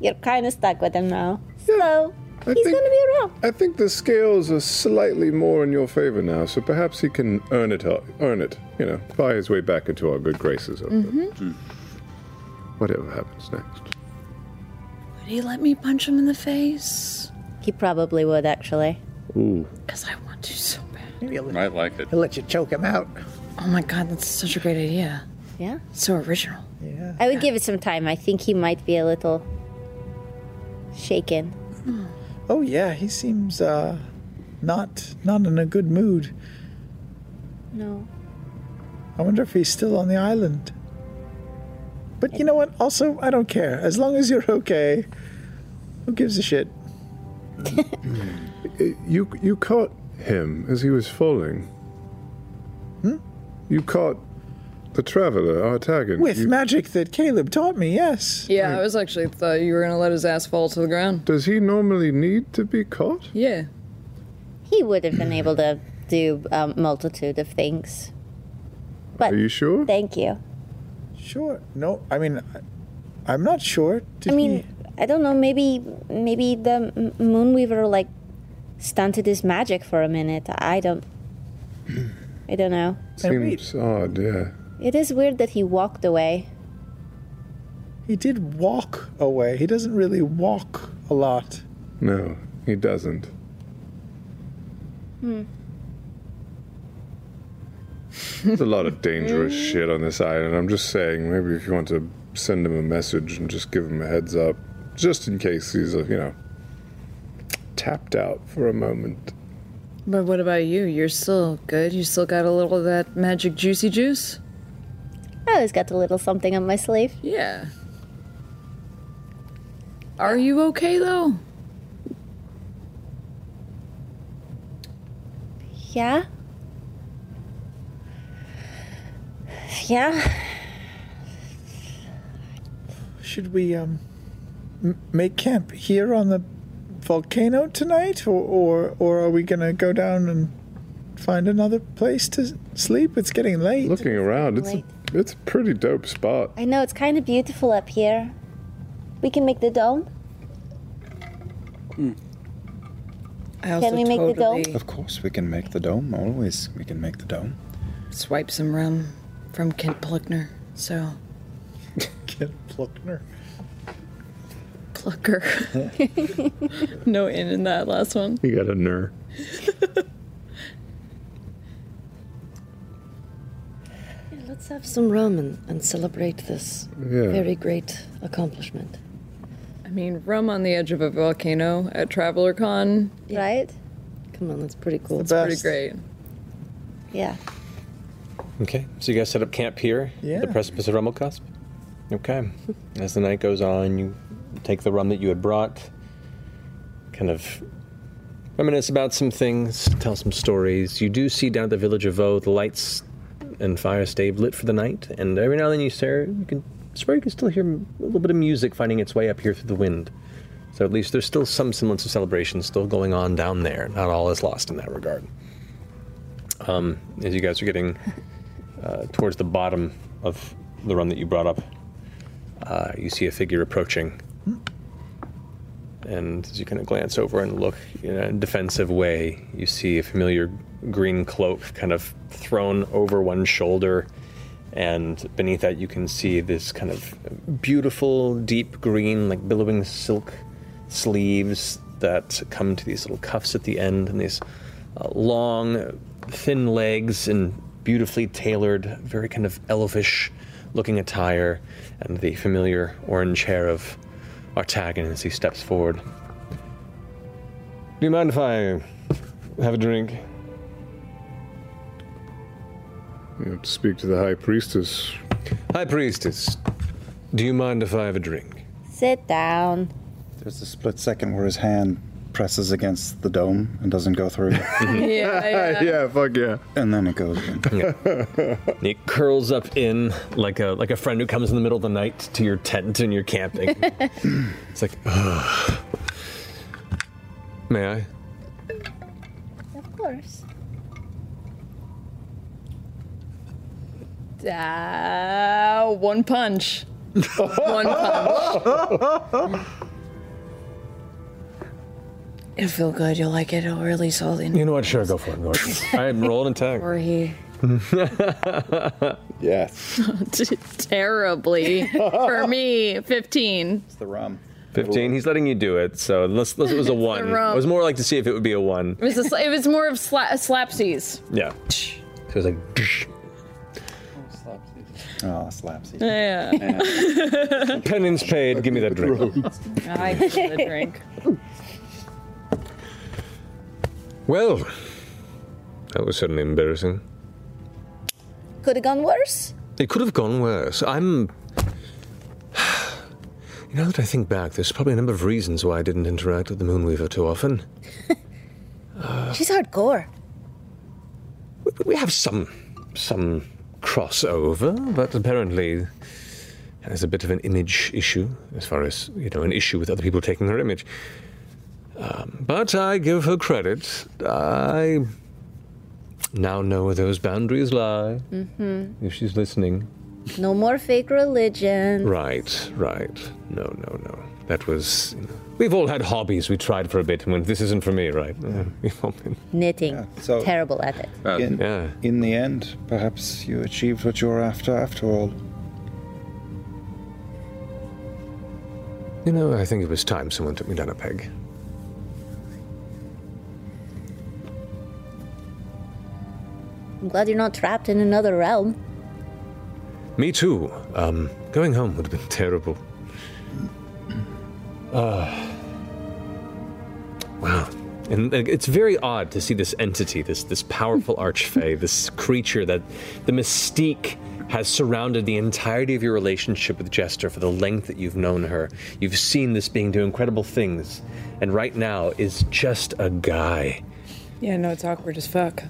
you're kind of stuck with him now. Yeah. So. I He's think, gonna be around. I think the scales are slightly more in your favor now, so perhaps he can earn it, earn it, you know, buy his way back into our good graces. Mm-hmm. Whatever happens next. Would he let me punch him in the face? He probably would, actually. Ooh. Because I want to so bad. Let, I like it. He'll let you choke him out. Oh my god, that's such a great idea. Yeah? So original. Yeah. I would yeah. give it some time. I think he might be a little shaken. Mm. Oh yeah, he seems uh, not not in a good mood. No. I wonder if he's still on the island. But you know what? Also, I don't care. As long as you're okay, who gives a shit? you you caught him as he was falling. Hmm? You caught the Traveler, Artagan. With you... magic that Caleb taught me, yes. Yeah, I, I was actually thought you were going to let his ass fall to the ground. Does he normally need to be caught? Yeah. He would have been able to do a multitude of things. But are you sure? Thank you. Sure. No, I mean, I'm not sure. Did I mean, he... I don't know, maybe maybe the Moonweaver, like, stunted his magic for a minute. I don't... I don't know. Seems we... odd, yeah. It is weird that he walked away. He did walk away. He doesn't really walk a lot. No, he doesn't. Hmm. There's a lot of dangerous shit on this island. I'm just saying, maybe if you want to send him a message and just give him a heads up, just in case he's, you know, tapped out for a moment. But what about you? You're still good? You still got a little of that magic juicy juice? I always got a little something on my sleeve. Yeah. Are you okay, though? Yeah. Yeah. Should we, um, m- make camp here on the volcano tonight, or, or, or are we going to go down and find another place to sleep? It's getting late. Looking around, it's... It's a pretty dope spot. I know, it's kind of beautiful up here. We can make the dome. Mm. Can we make totally... the dome? Of course we can make the dome. Always we can make the dome. Swipe some rum from Kent Plucker, so... Kent Plucker? Plucker. No N in that last one. You got a ner. Let's have some rum and, and celebrate this yeah. very great accomplishment. I mean, rum on the edge of a volcano at Traveler Con. Yeah. Right? Come on, that's pretty cool. It's pretty great. Yeah. Okay, so you guys set up camp here yeah. at the precipice of Rumblecusp? Okay. As the night goes on, you take the rum that you had brought, kind of reminisce about some things, tell some stories. You do see down at the village of Vaux, the lights and fire stave lit for the night, and every now and then you swear you can swear you can still hear a little bit of music finding its way up here through the wind. So at least there's still some semblance of celebration still going on down there. Not all is lost in that regard. Um, as you guys are getting uh, towards the bottom of the run that you brought up, uh, you see a figure approaching. and as you kind of glance over and look in a defensive way, you see a familiar green cloak kind of thrown over one shoulder, and beneath that you can see this kind of beautiful deep green, like billowing silk sleeves that come to these little cuffs at the end, and these uh, long, thin legs and beautifully tailored, very kind of elvish looking attire, and the familiar orange hair of Artagan as he steps forward. Do you mind if I have a drink? You have to speak to the High Priestess. High Priestess, do you mind if I have a drink? Sit down. There's a split second where his hand presses against the dome and doesn't go through. yeah, yeah. yeah, fuck yeah. And then it goes in. Yeah. He curls up in like a like a friend who comes in the middle of the night to your tent and you're camping. It's like, ugh. May I? Of course. Uh, one punch. one punch. It'll feel good. You'll like it. It'll release all the... You know what? Sure, go for it. Go for it. I rolled an attack. Or he. Yes. Terribly. For me, fifteen. It's the rum. fifteen. He's letting you do it, so unless, unless it was a one. It was more like to see if it would be a one. It was, a sla- it was more of sla- slapsies. Yeah. So it was like... Oh, slapsies. Yeah. yeah. Penance paid. Give me that drink. I give the drink. Well, that was certainly embarrassing. Could have gone worse? It could have gone worse. I'm... You know, that I think back, there's probably a number of reasons why I didn't interact with the Moonweaver too often. uh, She's hardcore. We, we have some, some crossover, but apparently there's a bit of an image issue, as far as, you know, an issue with other people taking her image. Um, but I give her credit. I now know where those boundaries lie, mm-hmm. if she's listening. No more fake religion. Right, right. No, no, no. That was... You know, we've all had hobbies we tried for a bit and went, this isn't for me, right? Yeah. We've all been... Knitting. Yeah, so terrible at it. Uh, in, yeah. in the end, perhaps you achieved what you were after, after all. You know, I think it was time someone took me down a peg. I'm glad you're not trapped in another realm. Me too. Um, going home would have been terrible. Uh, wow. And it's very odd to see this entity, this this powerful archfey, this creature that the mystique has surrounded the entirety of your relationship with Jester for the length that you've known her. You've seen this being do incredible things, and right now is just a guy. Yeah, no, it's awkward as fuck.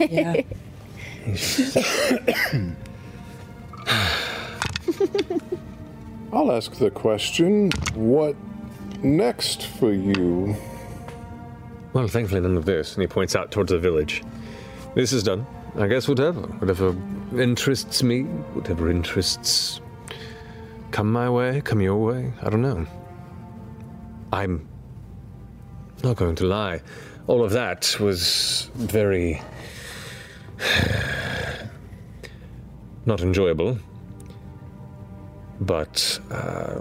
Yeah. I'll ask the question, what next for you? Well, thankfully none of this, and he points out towards the village. This is done. I guess whatever. Whatever interests me, whatever interests come my way, come your way, I don't know. I'm not going to lie. All of that was very not enjoyable, but uh,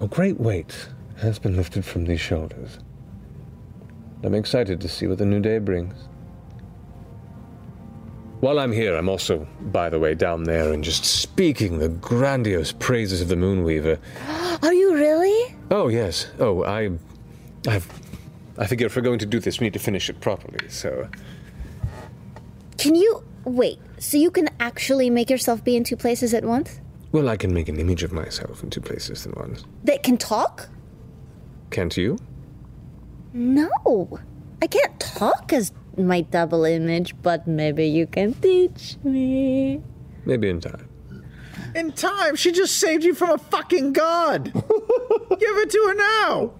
a great weight has been lifted from these shoulders. I'm excited to see what the new day brings. While I'm here, I'm also, by the way, down there and just speaking the grandiose praises of the Moonweaver. Are you really? Oh, yes. Oh, I... I've... I figure if we're going to do this, we need to finish it properly, so... Can you... Wait, so you can actually make yourself be in two places at once? Well, I can make an image of myself in two places at once. That can talk? Can't you? No. I can't talk as my double image, but maybe you can teach me. Maybe in time. In time? She just saved you from a fucking god! Give it to her now!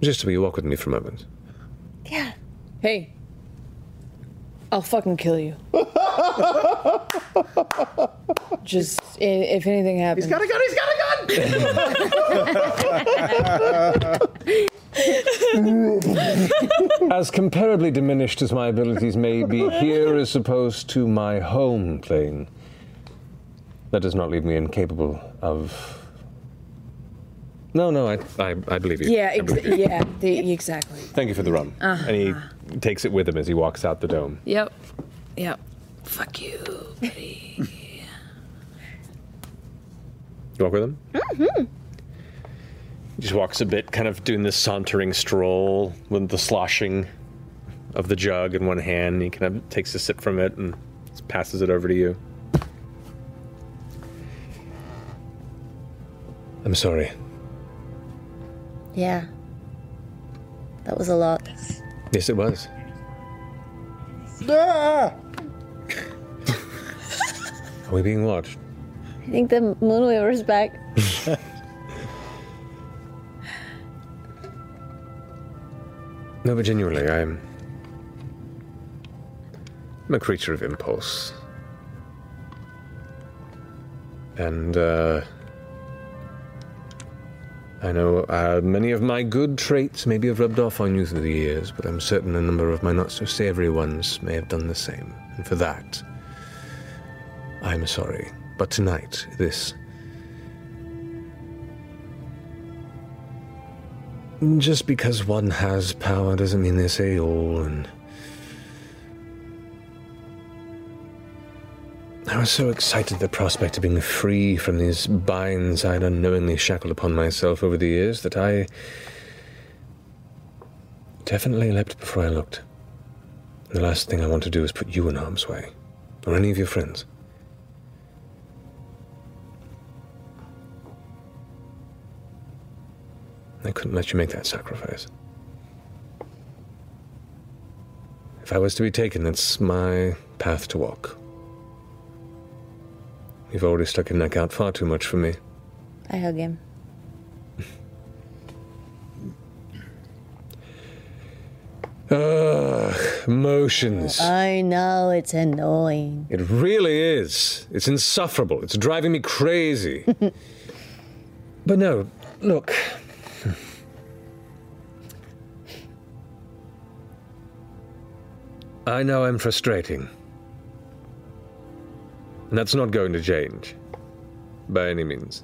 Just to be, walk with me for a moment. Yeah. Hey. I'll fucking kill you. Just, if anything happens. He's got a gun, he's got a gun! As comparably diminished as my abilities may be, here is opposed to my home plane. That does not leave me incapable of... No, no, I, I, I believe you. Yeah, ex believe you. yeah, the, exactly. Thank you for the rum. Uh-huh. And he takes it with him as he walks out the dome. Yep, yep. Fuck you, buddy. You walk with him? Mm-hmm. He just walks a bit, kind of doing this sauntering stroll with the sloshing of the jug in one hand. And he kind of takes a sip from it and just passes it over to you. I'm sorry. Yeah. That was a lot. Yes, it was. Ah! Are we being watched? I think the Moonweaver's back. No, but genuinely, I'm... I'm a creature of impulse. And, uh... I know uh, many of my good traits maybe have rubbed off on you through the years, but I'm certain a number of my not-so-savory ones may have done the same. And for that, I'm sorry. But tonight, this... Just because one has power doesn't mean they say all, and... I was so excited at the prospect of being free from these binds I had unknowingly shackled upon myself over the years that I definitely leapt before I looked. And the last thing I want to do is put you in harm's way, or any of your friends. I couldn't let you make that sacrifice. If I was to be taken, that's my path to walk. You've already stuck your neck out far too much for me. I hug him. Ugh, emotions. I know, it's annoying. It really is. It's insufferable. It's driving me crazy. But no, look. I know I'm frustrating. And that's not going to change, by any means.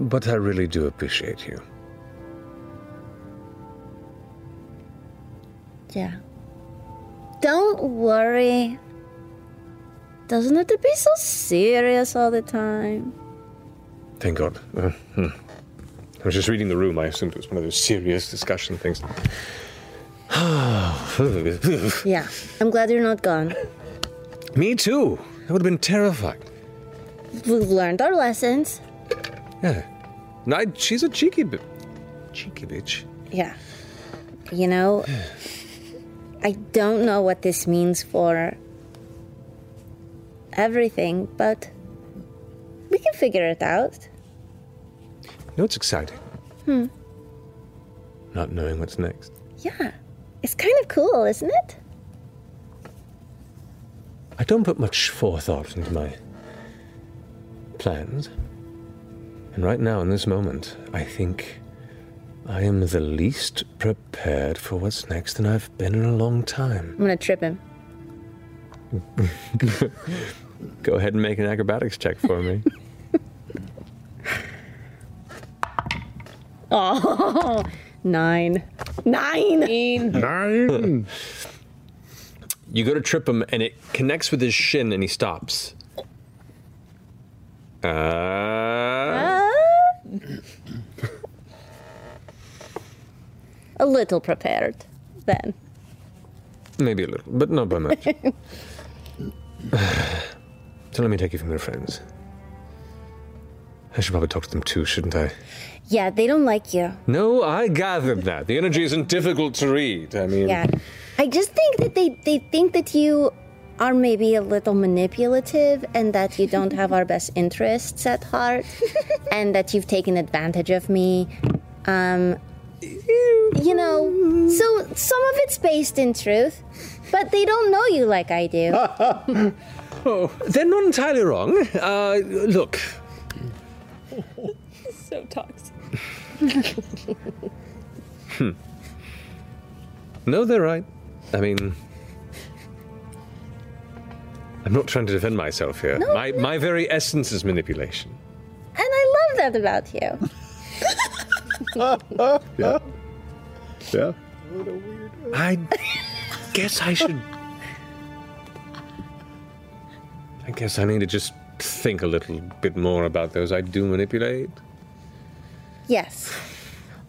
But I really do appreciate you. Yeah. Don't worry. Doesn't have to be so serious all the time. Thank God. I was just reading the room. I assumed it was one of those serious discussion things. Yeah, I'm glad you're not gone. Me too. I would have been terrified. We've learned our lessons. Yeah. No, I, she's a cheeky bitch. Cheeky bitch. Yeah. You know, I don't know what this means for everything, but we can figure it out. You know what's exciting? Hmm. Not knowing what's next. Yeah. It's kind of cool, isn't it? I don't put much forethought into my plans. And right now, in this moment, I think I am the least prepared for what's next than I've been in a long time. I'm gonna trip him. Go ahead and make an acrobatics check for me. Oh, nine. Nine! Nine! You go to trip him, and it connects with his shin, and he stops. Uh... Uh, a little prepared, then. Maybe a little, but not by much. So let me take you from your friends. I should probably talk to them too, shouldn't I? Yeah, they don't like you. No, I gathered that. The energy isn't difficult to read. I mean... Yeah. I just think that they, they think that you are maybe a little manipulative and that you don't have our best interests at heart and that you've taken advantage of me. Um, You know, so some of it's based in truth, but they don't know you like I do. Oh, they're not entirely wrong. Uh, look. This is so toxic. hmm. No, they're right. I mean, I'm not trying to defend myself here. No, my, no. my very essence is manipulation. And I love that about you. yeah. Yeah. What a weird I guess I should. I guess I need to just think a little bit more about those I do manipulate. Yes.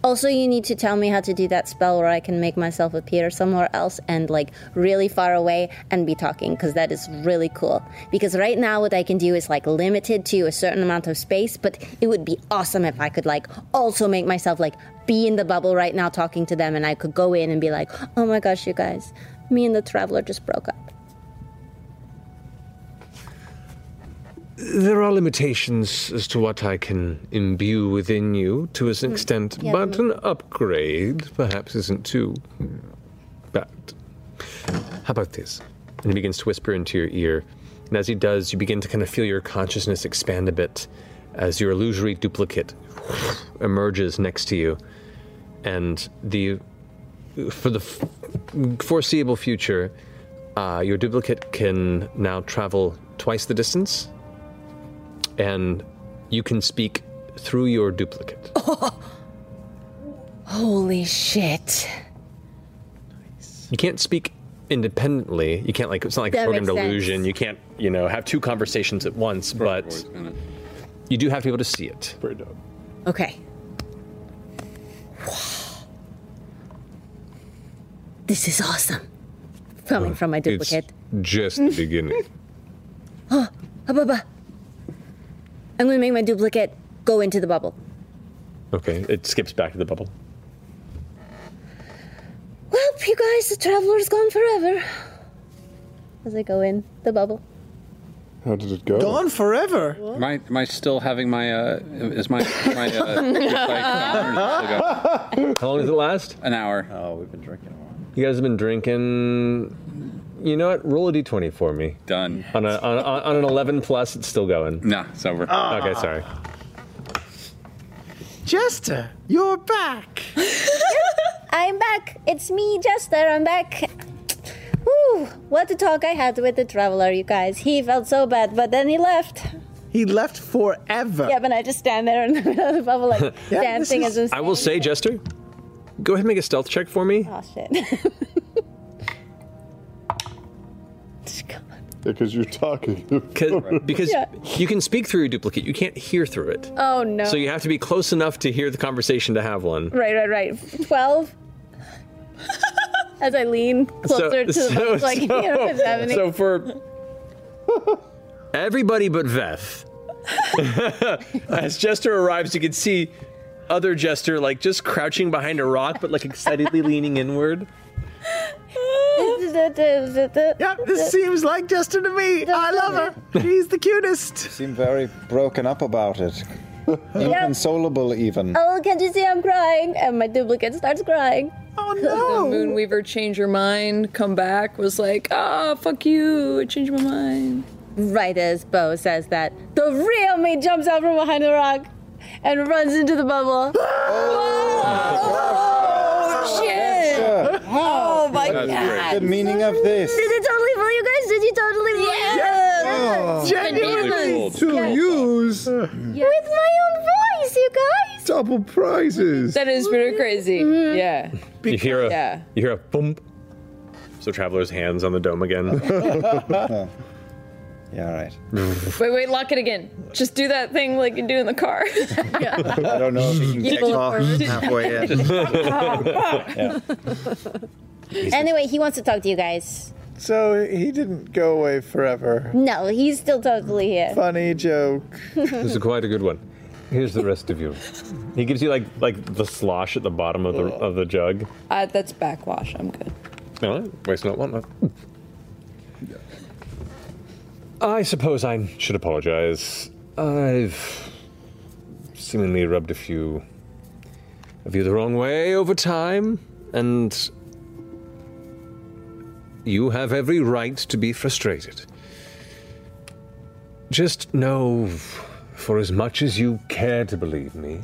Also, you need to tell me how to do that spell where I can make myself appear somewhere else and, like, really far away and be talking, because that is really cool. Because right now what I can do is, like, limited to a certain amount of space, but it would be awesome if I could, like, also make myself, like, be in the bubble right now talking to them, and I could go in and be like, oh my gosh, you guys, me and the Traveler just broke up. There are limitations as to what I can imbue within you to an extent, yeah, but an upgrade perhaps isn't too bad. How about this? And he begins to whisper into your ear, and as he does, you begin to kind of feel your consciousness expand a bit as your illusory duplicate emerges next to you. And the for the foreseeable future, uh, your duplicate can now travel twice the distance, and you can speak through your duplicate. Oh. Holy shit. Nice. You can't speak independently. You can't, like, it's not like that a programmed illusion. You can't, you know, have two conversations at once, but voice, you do have to be able to see it. Pretty dope. Okay. Wow. This is awesome. Coming well, from my duplicate. It's just the beginning. Oh, ababa. I'm going to make my duplicate go into the bubble. Okay, it skips back to the bubble. Well, you guys, the Traveler's gone forever. As I go in the bubble. How did it go? Gone forever? Am I, am I still having my, uh, is my, my, uh, still how long does it last? An hour. Oh, we've been drinking a while. You guys have been drinking. You know what? Roll a d twenty for me. Done. On, a, on, on an eleven plus, it's still going. Nah, it's over. Uh, okay, sorry. Jester, you're back. I'm back. It's me, Jester. I'm back. Woo! What a talk I had with the Traveler, you guys. He felt so bad, but then he left. He left forever. Yeah, but I just stand there in the middle of the bubble, like, yeah, dancing is, as I'm I will say, there. Jester, go ahead and make a stealth check for me. Oh, shit. Because you're talking. Because yeah. You can speak through your duplicate. You can't hear through it. Oh, no. So you have to be close enough to hear the conversation to have one. Right, right, right. twelve. As I lean closer so, to the so, so I can hear what's happening. So for everybody but Veth, as Jester arrives, you can see other Jester, like, just crouching behind a rock, but, like, excitedly leaning inward. Yep, this seems like Jester to me. I love her. She's the cutest. You seem very broken up about it. Inconsolable, even. Oh, can't you see I'm crying? And my duplicate starts crying. Oh, no. The Moonweaver changed her mind, come back, was like, ah, oh, fuck you, I changed my mind. Right as Bo says that, the real me jumps out from behind the rock and runs into the bubble. Oh, oh, oh shit. Oh, oh my God! That's the meaning of this. Did it totally fool you guys? Did you totally fool yeah. yes. you? Yes. Genuinely to yes. use yes. with my own voice, you guys. Double prizes. That is pretty crazy. Mm-hmm. Yeah. Because, you hear a yeah. you hear a boom. So Traveler's hands on the dome again. Okay. Yeah, all right. Wait, wait, lock it again. Just do that thing like you do in the car. Yeah. I don't know if you can get off halfway in. Yeah. Anyway, he wants to talk to you guys. So he didn't go away forever. No, he's still totally here. Funny joke. This is quite a good one. Here's the rest of you. He gives you like like the slosh at the bottom of the oh. of the jug. Uh, that's backwash. I'm good. All right. Waste not, want not. I suppose I should apologize. I've seemingly rubbed a few of you the wrong way over time, and you have every right to be frustrated. Just know, for as much as you care to believe me,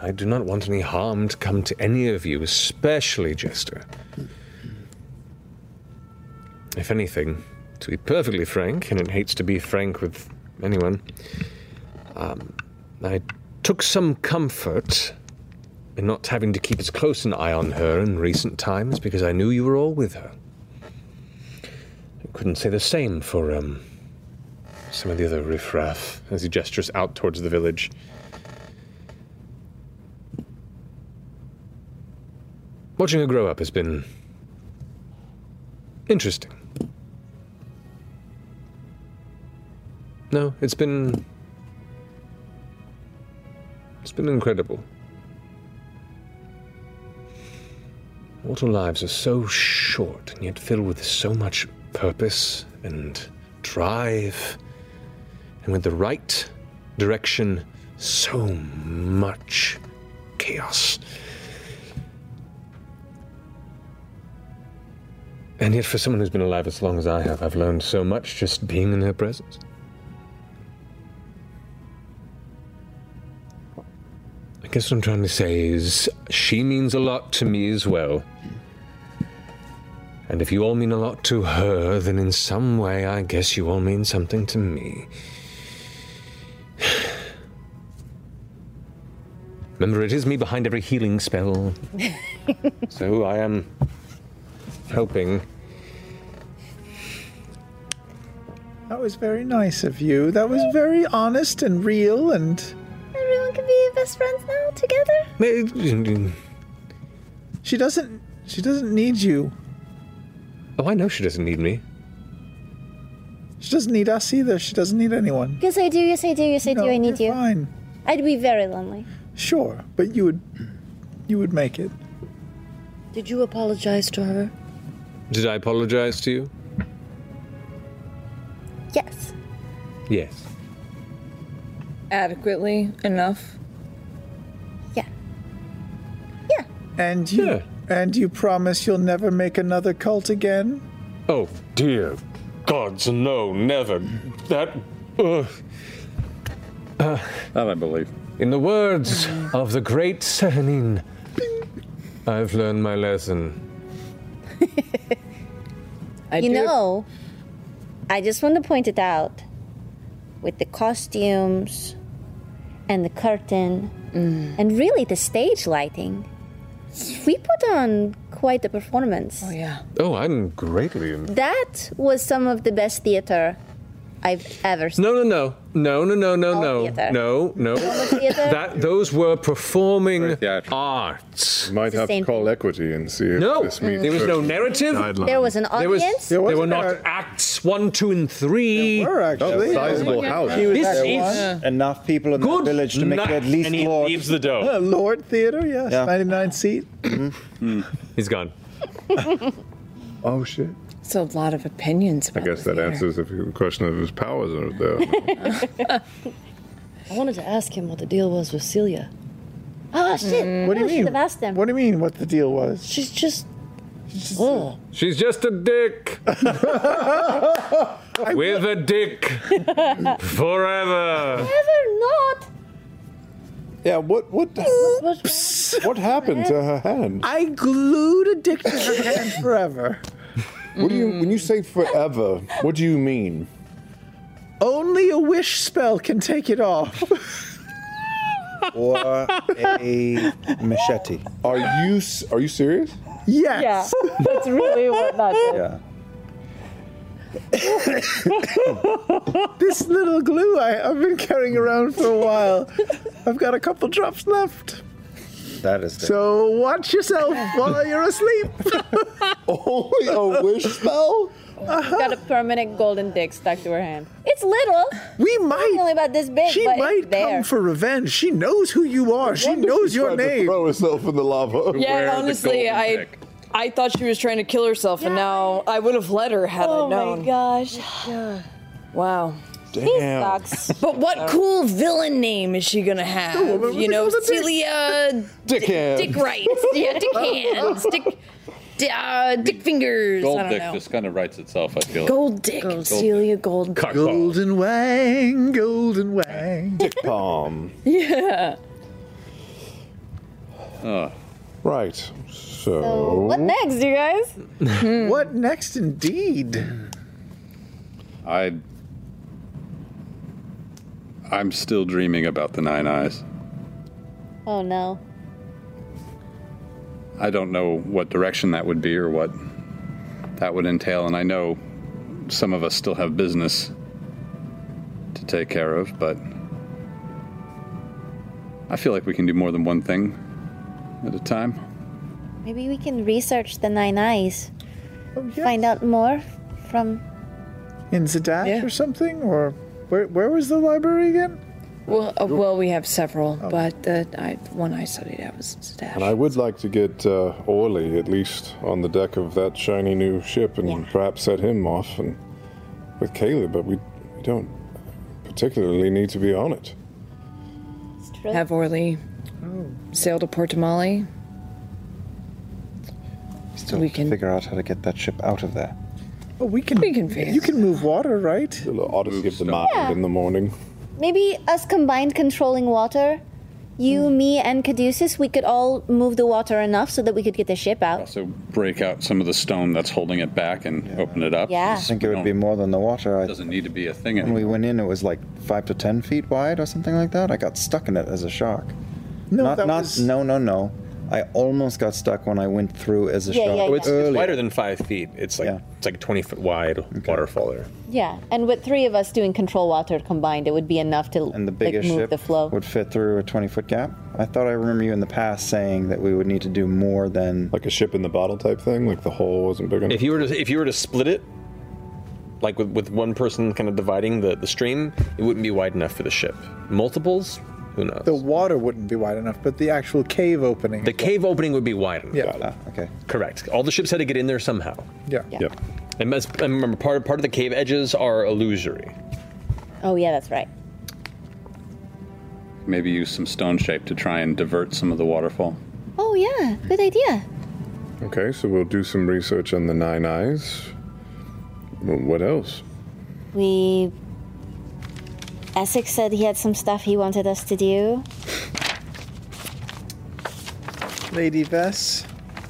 I do not want any harm to come to any of you, especially Jester. If anything, to be perfectly frank, and it hates to be frank with anyone, um, I took some comfort in not having to keep as close an eye on her in recent times because I knew you were all with her. I couldn't say the same for um, some of the other riffraff, as he gestures out towards the village. Watching her grow up has been interesting. No, it's been it's been incredible. Mortal lives are so short and yet filled with so much purpose and drive, and with the right direction, so much chaos. And yet for someone who's been alive as long as I have, I've learned so much just being in her presence. I guess what I'm trying to say is she means a lot to me as well. And if you all mean a lot to her, then in some way I guess you all mean something to me. Remember, it is me behind every healing spell. So I am helping. That was very nice of you. That was very honest and real, and everyone can be best friends now together. She doesn't she doesn't need you. Oh, I know she doesn't need me. She doesn't need us either. She doesn't need anyone. Yes, I do. Yes, I do. Yes, I no, do. I need you're you. Fine. I'd be very lonely. Sure, but you would you would make it. Did you apologize to her? Did I apologize to you? Yes. Yes. Adequately enough? Yeah. Yeah. And you yeah. and you promise you'll never make another cult again? Oh, dear gods, no, never. That, uh, uh, that I believe. In the words of the great Sehanine, I've learned my lesson. I you do. know, I just want to point it out. With the costumes and the curtain mm. and really the stage lighting, we put on quite a performance. Oh, yeah. Oh, I'm greatly impressed. That was some of the best theater I've ever seen. No, no, no. No, no, no, no, no. No, no. That, those were performing arts. You might have to call equity and see if no. this meets. No, there was no narrative. Guidelines. There was an audience. There, was, there, there were not acts one, two, and three. There were actually. A sizable house. This is enough people in the village to make it at least Lord. And he Lord. leaves the dough. Uh, Lord Theater, yes. Yeah. ninety-nine seat. He's gone. Oh, shit. It's a lot of opinions about I guess that theater. Answers the question of his powers are there. I wanted to ask him what the deal was with Celia. Oh, shit. Mm. What do you mean? I should have asked him. What do you mean what the deal was? She's just... She's, oh. she's just a dick. With a dick. Forever. Never not. Yeah, what what what, what happened to her hand? I glued a dick to her hand forever. What do you, when you say forever, what do you mean? Only a wish spell can take it off. Or a machete. Are you are you serious? Yes. Yeah, that's really what that is. Yeah. This little glue I, I've been carrying around for a while. I've got a couple drops left. That is so watch yourself while you're asleep. Only a wish spell? Uh-huh. Got a permanent golden dick stuck to her hand. It's little. We might. It's only about this big, she but might there. come for revenge. She knows who you are. She knows your name. To throw herself in the lava. Yeah, honestly, I dick. I thought she was trying to kill herself, yeah. and now I would have let her had oh I known. Oh my gosh. Wow. Damn. He sucks. But what cool villain name is she gonna have? You know, Celia Dickhands. Dick Wright. Yeah, Dickhands. Dick. Uh, dick fingers. Gold I don't dick know. Just kind of writes itself, I feel. Gold like. Dick. Gold Celia Gold. Dick. Golden wang, golden wang. Dick palm. Yeah. Uh. Right. So. So. What next, you guys? hmm. What next, indeed? I. I'm still dreaming about the Nine Eyes. Oh no. I don't know what direction that would be or what that would entail, and I know some of us still have business to take care of, but I feel like we can do more than one thing at a time. Maybe we can research the Nine Eyes. Oh, yes. Find out more from... In Zadash yeah. or something? Or where, where was the library again? Well, uh, well, we have several, oh. but the uh, one I studied at was Zadash. And I would like to get uh, Orly, at least, on the deck of that shiny new ship and yeah. perhaps set him off and with Caleb, but we, we don't particularly need to be on it. Have Orly oh. sail to Port Tamale. Still we can figure out how to get that ship out of there. Oh, we can. We can figure. You can move water, right? It ought to give the mind yeah. in the morning. Maybe us combined controlling water, you, mm. me, and Caduceus, we could all move the water enough so that we could get the ship out. Also break out some of the stone that's holding it back and yeah. open it up. Yeah. I think it would be more than the water. It doesn't need to be a thing anymore. When we went in, it was like five to ten feet wide or something like that. I got stuck in it as a shark. No, not, that not, was... No, no, no. I almost got stuck when I went through as a yeah, shark. Yeah, yeah. It's, it's wider than five feet. It's like yeah. it's like a twenty foot wide okay. waterfall there. Yeah, and with three of us doing control water combined, it would be enough to and the biggest like, move ship the flow. Would fit through a twenty foot gap. I thought I remember you in the past saying that we would need to do more than like a ship in the bottle type thing. Like the hole wasn't big enough. If you were to if you were to split it, like with, with one person kind of dividing the, the stream, it wouldn't be wide enough for the ship. Multiples. Who knows? The water wouldn't be wide enough, but the actual cave opening. The cave well. opening would be wide enough. Yeah. Ah, okay. Correct. All the ships had to get in there somehow. Yeah. Yeah. yeah. And, as, and remember, part of, part of the cave edges are illusory. Oh, yeah, that's right. Maybe use some stone shape to try and divert some of the waterfall. Oh, yeah. Good idea. Okay, so we'll do some research on the Nine Eyes. Well, what else? We... Essex said he had some stuff he wanted us to do. Lady Vess?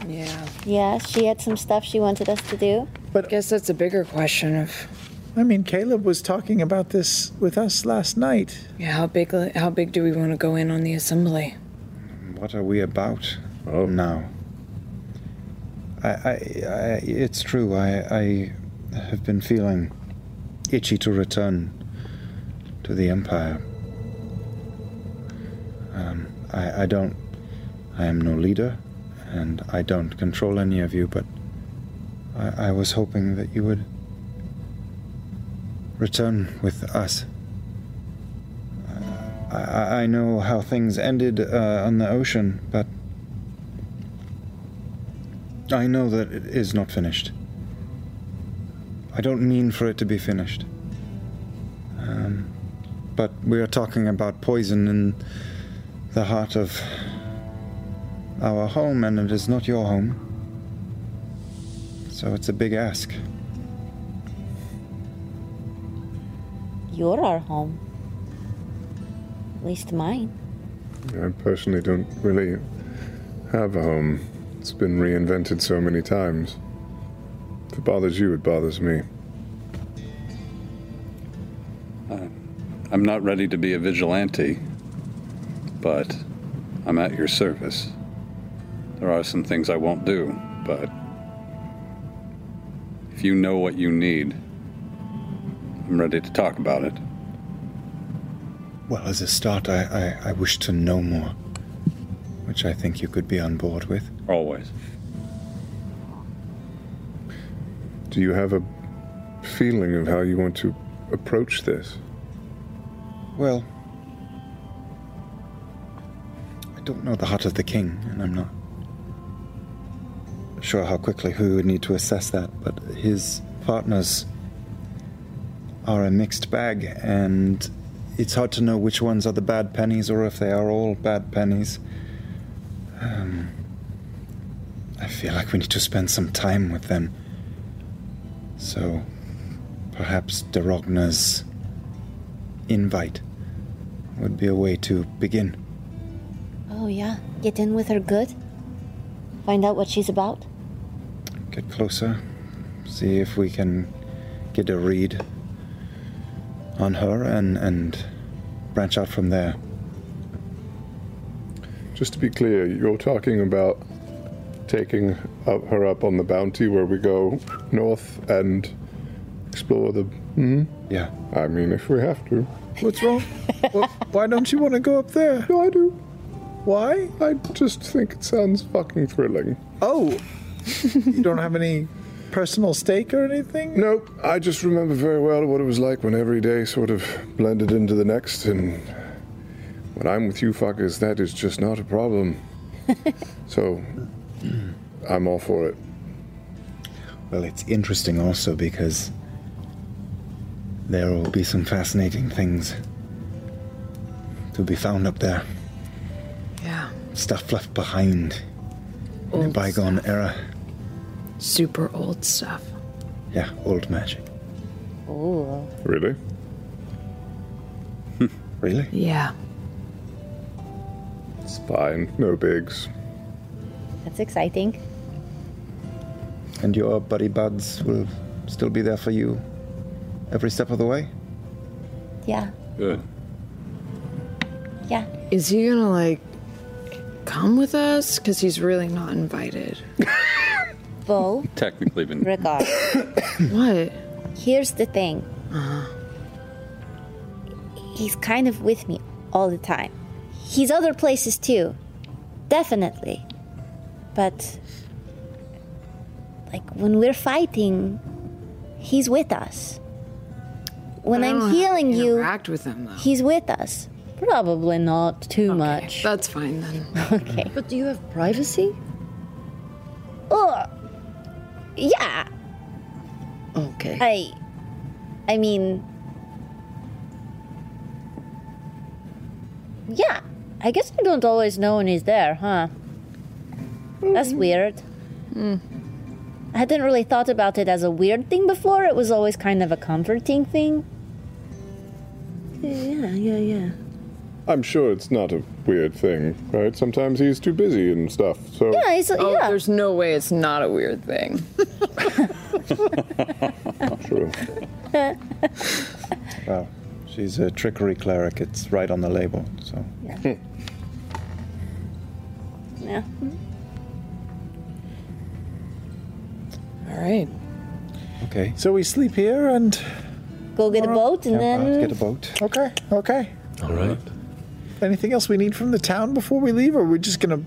Yeah. Yeah, she had some stuff she wanted us to do. But I guess that's a bigger question of... I mean, Caleb was talking about this with us last night. Yeah, how big How big do we want to go in on the assembly? What are we about oh. now? I, I, I, it's true, I, I have been feeling itchy to return to the Empire. Um, I, I don't... I am no leader, and I don't control any of you, but I, I was hoping that you would return with us. Uh, I, I know how things ended uh, on the ocean, but I know that it is not finished. I don't mean for it to be finished. Um... But we are talking about poison in the heart of our home, and it is not your home. So it's a big ask. You're our home. At least mine. I personally don't really have a home. It's been reinvented so many times. If it bothers you, it bothers me. Uh. I'm not ready to be a vigilante, but I'm at your service. There are some things I won't do, but if you know what you need, I'm ready to talk about it. Well, as a start, I, I, I wish to know more, which I think you could be on board with. Always. Do you have a feeling of how you want to approach this? Well, I don't know the heart of the king, and I'm not sure how quickly we would need to assess that, but his partners are a mixed bag, and it's hard to know which ones are the bad pennies or if they are all bad pennies. Um, I feel like we need to spend some time with them. So perhaps Derogna's invite would be a way to begin. Oh yeah, get in with her good. Find out what she's about. Get closer, see if we can get a read on her and, and branch out from there. Just to be clear, you're talking about taking up her up on the bounty where we go north and explore the... Mm-hmm. Yeah. I mean, if we have to. What's wrong? Well, why don't you want to go up there? No, I do. Why? I just think it sounds fucking thrilling. Oh. You don't have any personal stake or anything? Nope. I just remember very well what it was like when every day sort of blended into the next, and when I'm with you fuckers, that is just not a problem. So, I'm all for it. Well, it's interesting also because there will be some fascinating things to be found up there. Yeah. Stuff left behind old in a bygone stuff. Era. Super old stuff. Yeah, old magic. Oh. Really? Really? Yeah. It's fine. No bigs. That's exciting. And your buddy buds will still be there for you every step of the way? Yeah. Good. Yeah. Is he gonna, like, come with us? Because he's really not invited. Bo. Technically been. Regard. What? Here's the thing. Uh-huh. He's kind of with me all the time. He's other places, too. Definitely. But, like, when we're fighting, he's with us. When I'm healing you, interact with him, though. He's with us. Probably not too okay, much. That's fine, then. Okay. But do you have privacy? Oh, yeah. Okay. I, I mean, yeah. I guess I don't always know when he's there, huh? That's weird. Mm. I hadn't really thought about it as a weird thing before. It was always kind of a comforting thing. Yeah, yeah, yeah. I'm sure it's not a weird thing, right? Sometimes he's too busy and stuff, so... Yeah, he's... Oh, yeah. There's no way it's not a weird thing. True. Wow. She's a trickery cleric. It's right on the label, so... Yeah. Hmm. Yeah. All right. Okay. So we sleep here and... Go get a boat and yeah, then... Get a boat. Okay, okay. All right. Anything else we need from the town before we leave, or are we just going to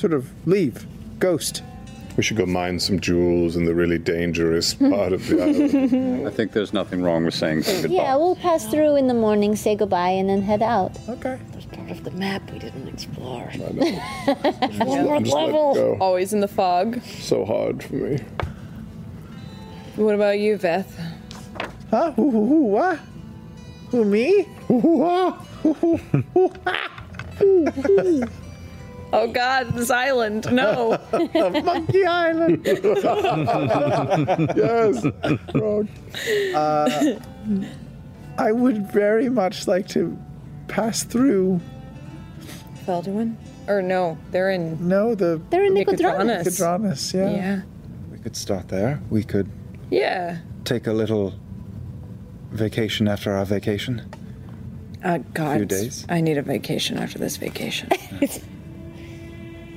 sort of leave? Ghost. We should go mine some jewels in the really dangerous part of the island. I think there's nothing wrong with saying goodbye. Yeah, we'll pass through in the morning, say goodbye, and then head out. Okay. There's part of the map we didn't explore. I know. One more level. Always in the fog. So hard for me. What about you, Veth? Huh? Ooh, ooh, ooh, what? Who, me? Oh God, this island, no. Monkey Island. Yes. Uh, I would very much like to pass through. Felderwin? Or no, they're in... No, the... They're in Nicodranas. Nicodranas, yeah. Yeah. We could start there. We could... Yeah. Take a little... vacation after our vacation. Uh, God, a few days. I need a vacation after this vacation.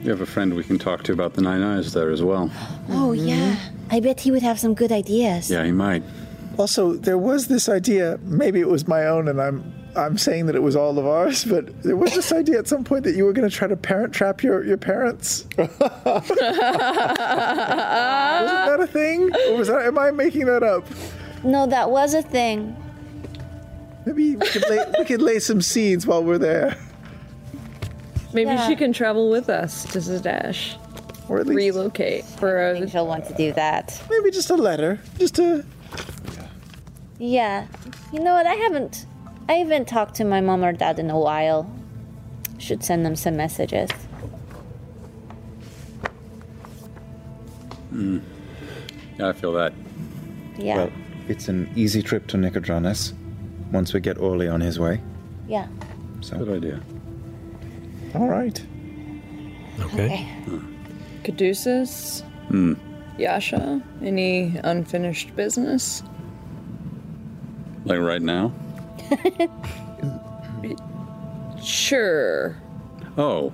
You have a friend we can talk to about the Nine Eyes there as well. Oh, mm-hmm. Yeah. I bet he would have some good ideas. Yeah, he might. Also, there was this idea, maybe it was my own, and I'm I'm saying that it was all of ours, but there was this idea at some point that you were going to try to parent trap your, your parents. Wasn't that a thing? Or was that, am I making that up? No, that was a thing. Maybe we could lay, we could lay some seeds while we're there. Maybe yeah. She can travel with us to Zadash. Or at least... relocate. For I don't a, think she'll want to do that. Maybe just a letter. Just a... Yeah. You know what? I haven't... I haven't talked to my mom or dad in a while. Should send them some messages. Hmm. Yeah, I feel that. Yeah. Well, it's an easy trip to Nicodranas once we get Orly on his way. Yeah. So. Good idea. All right. Okay. okay. Hmm. Caduceus? Hmm. Yasha? Any unfinished business? Like right now? Sure. Oh,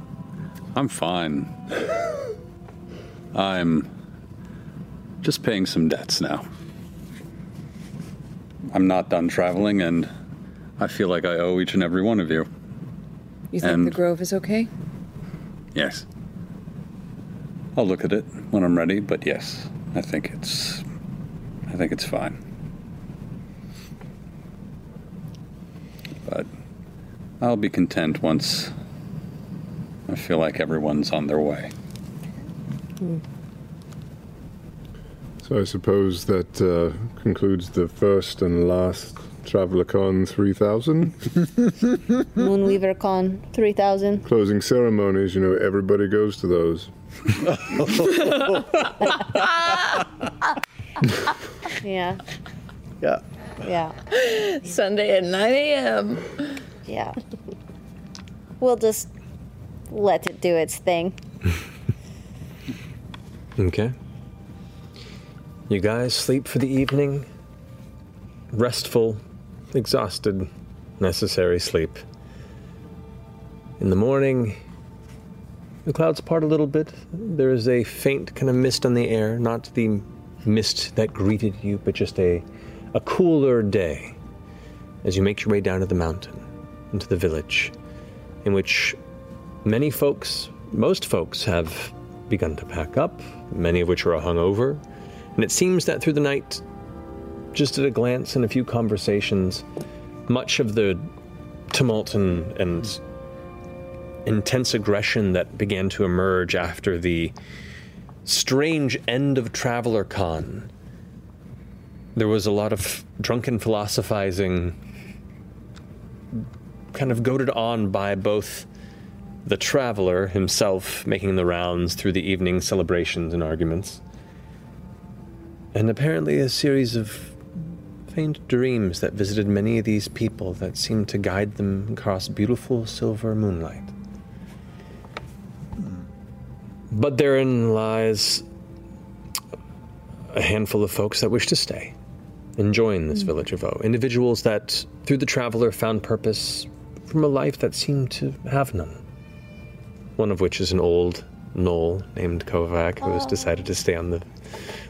I'm fine. I'm just paying some debts now. I'm not done traveling, and I feel like I owe each and every one of you. You think and the Grove is okay? Yes. I'll look at it when I'm ready, but yes, I think it's, I think it's fine. But I'll be content once I feel like everyone's on their way. Mm. So I suppose that uh, concludes the first and last Traveler Con three thousand. Moonweaver Con three thousand. Closing ceremonies, you know, everybody goes to those. Yeah. Yeah. Yeah. Sunday at nine a.m. Yeah. We'll just let it do its thing. Okay. You guys sleep for the evening. Restful, exhausted, necessary sleep. In the morning, the clouds part a little bit. There is a faint kind of mist on the air, not the mist that greeted you, but just a A cooler day as you make your way down to the mountain, into the village, in which many folks, most folks, have begun to pack up, many of which are hungover, and it seems that through the night, just at a glance and a few conversations, much of the tumult and, and intense aggression that began to emerge after the strange end of Traveler Con. There was a lot of drunken philosophizing, kind of goaded on by both the traveler himself making the rounds through the evening celebrations and arguments, and apparently a series of faint dreams that visited many of these people that seemed to guide them across beautiful silver moonlight. But therein lies a handful of folks that wish to stay. Enjoying this village of O. Individuals that, through the traveler, found purpose from a life that seemed to have none. One of which is an old gnoll named Kovac, who has decided to stay on the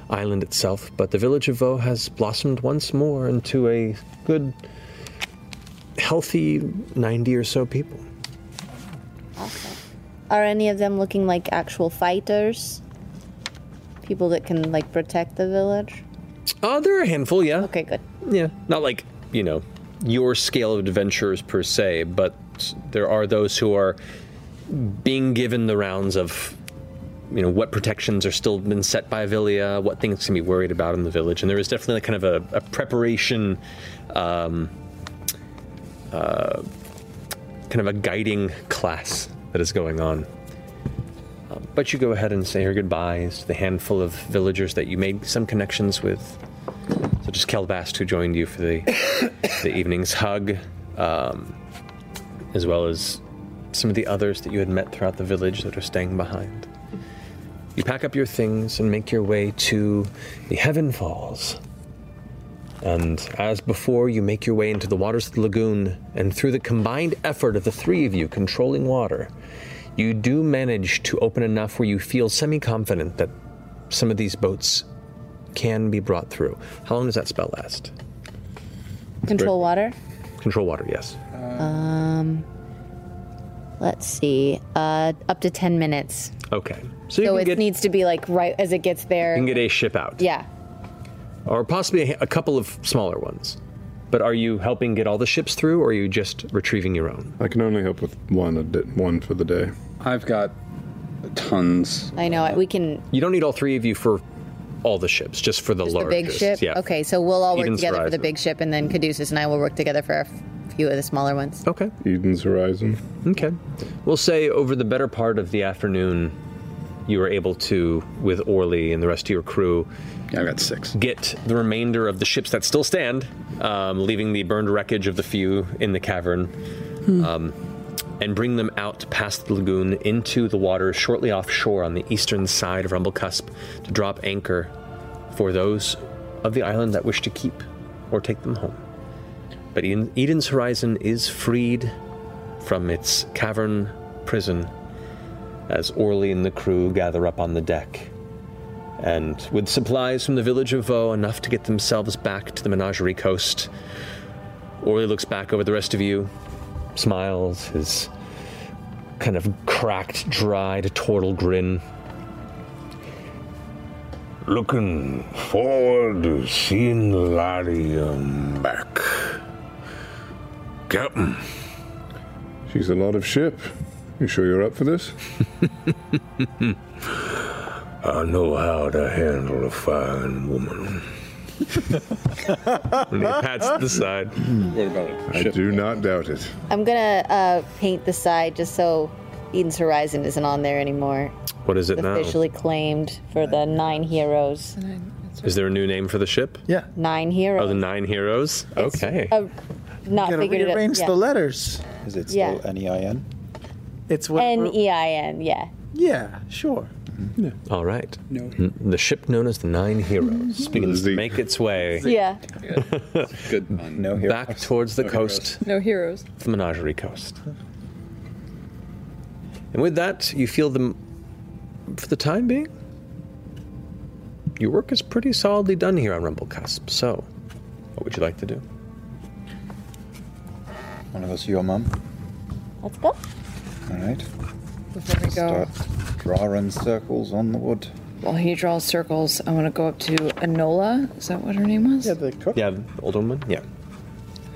island itself. But the village of O has blossomed once more into a good, healthy ninety or so people. Awesome. Are any of them looking like actual fighters? People that can, like, protect the village? Uh, there are a handful, yeah. Okay, good. Yeah, not like, you know, your scale of adventurers per se, but there are those who are being given the rounds of, you know, what protections are still been set by Villia, what things can be worried about in the village, and there is definitely kind of a, a preparation, um, uh, kind of a guiding class that is going on. Uh, but you go ahead and say your goodbyes to the handful of villagers that you made some connections with, such as Calbast, who joined you for the, the evening's hug, um, as well as some of the others that you had met throughout the village that are staying behind. You pack up your things and make your way to the Heaven Falls. And as before, you make your way into the waters of the lagoon, and through the combined effort of the three of you controlling water, you do manage to open enough where you feel semi-confident that some of these boats can be brought through. How long does that spell last? Control water? Control water, yes. Um, let's see. Uh, up to ten minutes. Okay. So, you so can it get, needs to be like right as it gets there. You can get a ship out. Yeah. Or possibly a, a couple of smaller ones. But are you helping get all the ships through, or are you just retrieving your own? I can only help with one a di- one for the day. I've got tons. I know, we can... You don't need all three of you for all the ships, just for the just largest. The big ship? Yeah. Okay, so we'll all work Eden's together Horizon. For the big ship, and then Caduceus and I will work together for a few of the smaller ones. Okay. Eden's Horizon. Okay. We'll say over the better part of the afternoon, you were able to, with Orly and the rest of your crew, I got six. Get the remainder of the ships that still stand, um, leaving the burned wreckage of the few in the cavern, hmm. um, and bring them out past the lagoon into the water shortly offshore on the eastern side of Rumblecusp to drop anchor for those of the island that wish to keep or take them home. But Eden, Eden's Horizon is freed from its cavern prison as Orly and the crew gather up on the deck, and with supplies from the village of Vaux, enough to get themselves back to the Menagerie Coast. Orly looks back over the rest of you, smiles, his kind of cracked, dried, turtle grin. Looking forward to seeing the lot of you back. Captain. She's a lot of ship. You sure you're up for this? I know how to handle a fine woman. And he pats the side. What about it? I Ship do not out. doubt it. I'm going to uh, paint the side just so Eden's Horizon isn't on there anymore. What is it officially now? Officially claimed for the Nine Heroes. Nine, right. Is there a new name for the ship? Yeah. Nine Heroes. Oh, the Nine Heroes? It's okay. A, not figured it out. Rearrange yeah. the letters. Is it still yeah. N E I N? It's what N E I N, yeah. Yeah, sure. Yeah. All right. No. The ship known as the Nine Heroes begins to make its way. Yeah. yeah. Good one. No heroes. Back towards the no coast. Heroes. No heroes. The Menagerie Coast. And with that, you feel them, for the time being, your work is pretty solidly done here on Rumblecusp. So, what would you like to do? Want to go see your mom? Let's go. All right. Before we go, start drawing circles on the wood. While he draws circles, I want to go up to Enola. Is that what her name was? Yeah, the cook. Yeah, the old woman. Yeah.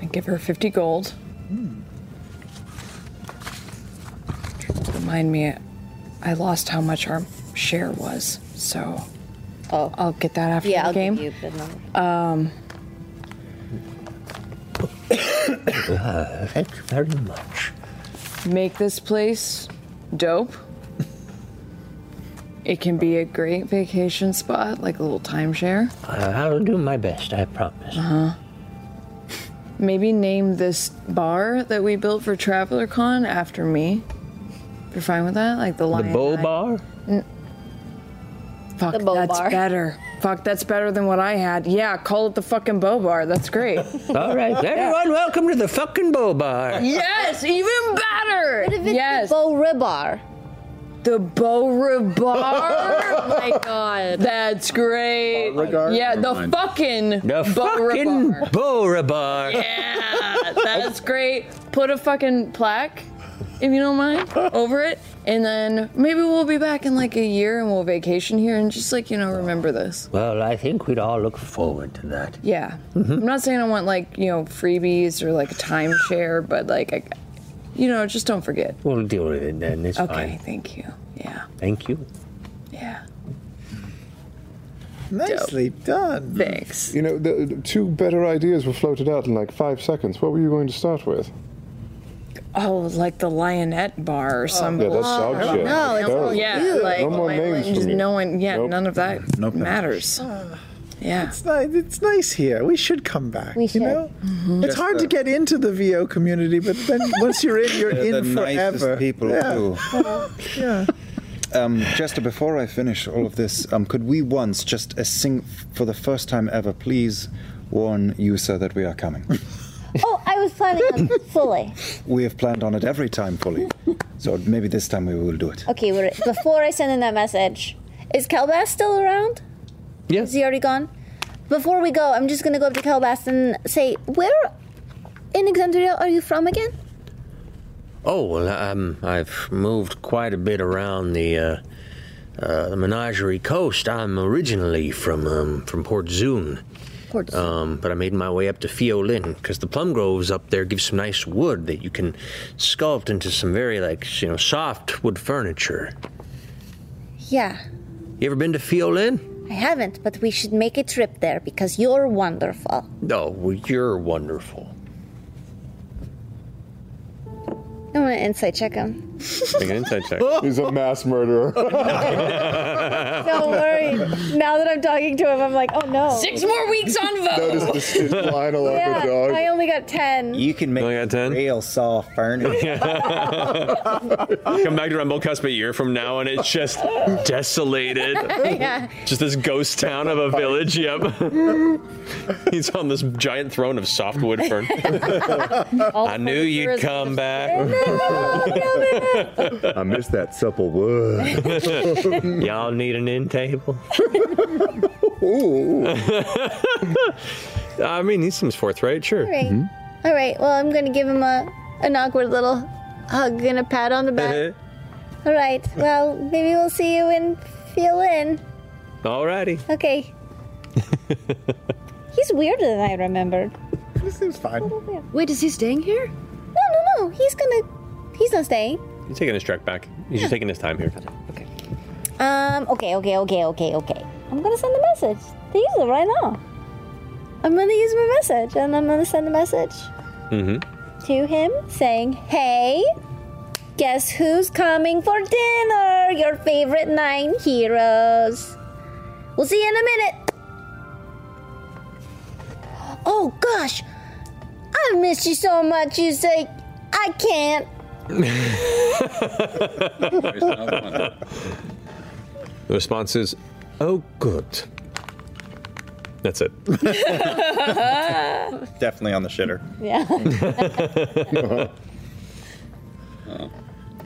And give her fifty gold. Mm. Remind me, I lost how much our share was, so oh. I'll get that after yeah, the I'll game. Give you the um. uh, thank you very much. Make this place dope. It can be a great vacation spot, like a little timeshare. Uh, I'll do my best, I promise. Uh-huh. Maybe name this bar that we built for Traveler Con after me. You're fine with that? Like the Lion The Bowl Bar? N- Fuck, the bow that's bar. better. Fuck, that's better than what I had. Yeah, call it the fucking Bow Bar. That's great. All right, everyone, yeah. welcome to the fucking Bow Bar. Yes, even better. What if it's yes. the Beauregard? The Beauregard? Oh my god. That's great. Beauregard? Yeah, the Never fucking The fucking Beauregard. Yeah, that's great. Put a fucking plaque, if you don't mind, over it. And then maybe we'll be back in like a year and we'll vacation here and just like, you know, remember this. Well, I think we'd all look forward to that. Yeah. Mm-hmm. I'm not saying I want like, you know, freebies or like a timeshare, but like, I, you know, just don't forget. We'll deal with it then. It's okay, fine. Okay, thank you. Yeah. Thank you. Yeah. Nicely Dope. done. Thanks. You know, the, the two better ideas were floated out in like five seconds. What were you going to start with? Oh, like the Lionette Bar or something. Yeah, that's dog oh, shit. No, it's no, yeah, yeah, like no more names from you. No one, yeah, nope. none of that nope. matters. Uh, yeah, it's nice. It's nice here. We should come back. We should. You know, mm-hmm. it's hard to get into the V O community, but then once you're in, you're They're in the forever. Nicest people yeah. too. yeah. Um, Jester, before I finish all of this, um, could we once just a sing for the first time ever, please warn you, sir, that we are coming. Oh, I was planning on it fully. We have planned on it every time fully. So maybe this time we will do it. Okay, we're, before I send in that message, is Calebas still around? Yeah. Is he already gone? Before we go, I'm just going to go up to Calebas and say, where in Exandria are you from again? Oh, well, um, I've moved quite a bit around the, uh, uh, the Menagerie Coast. I'm originally from, um, from Port Zune. Um, but I made my way up to Fiolin because the plum groves up there give some nice wood that you can sculpt into some very, like, you know, soft wood furniture. Yeah. You ever been to Fiolin? I haven't, but we should make a trip there because you're wonderful. No, well, you're wonderful. I'm going to insight check him. Take an insight check. He's a mass murderer. Don't worry. Now that I'm talking to him, I'm like, oh no. Six more weeks on vote. Notice the line along yeah, the dog. I only got ten. You can make a real saw furniture. Come back to Rumblecusp a year from now and it's just desolated. Yeah. Just this ghost town of a village. Yep. He's on this giant throne of softwood fern. I knew you'd come back. I miss that supple wood. Y'all need an end table. Ooh. I mean, he seems forthright, sure. All right. Mm-hmm. All right. Well, I'm going to give him a an awkward little hug and a pat on the back. All right. Well, maybe we'll see you in Fielin. All righty. Okay. He's weirder than I remembered. He seems fine. Wait, is he staying here? No, no, no. He's gonna. He's not staying. He's taking his trek back. He's yeah. just taking his time here. Okay. Um. Okay. Okay. Okay. Okay. Okay. I'm gonna send a message to Yasha right now. I'm gonna use my message, and I'm gonna send a message mm-hmm. to him saying, "Hey, guess who's coming for dinner? Your favorite nine heroes. We'll see you in a minute." Oh gosh, I've missed you so much. You say I can't. The response is, oh, good. That's it. Definitely on the shitter. Yeah.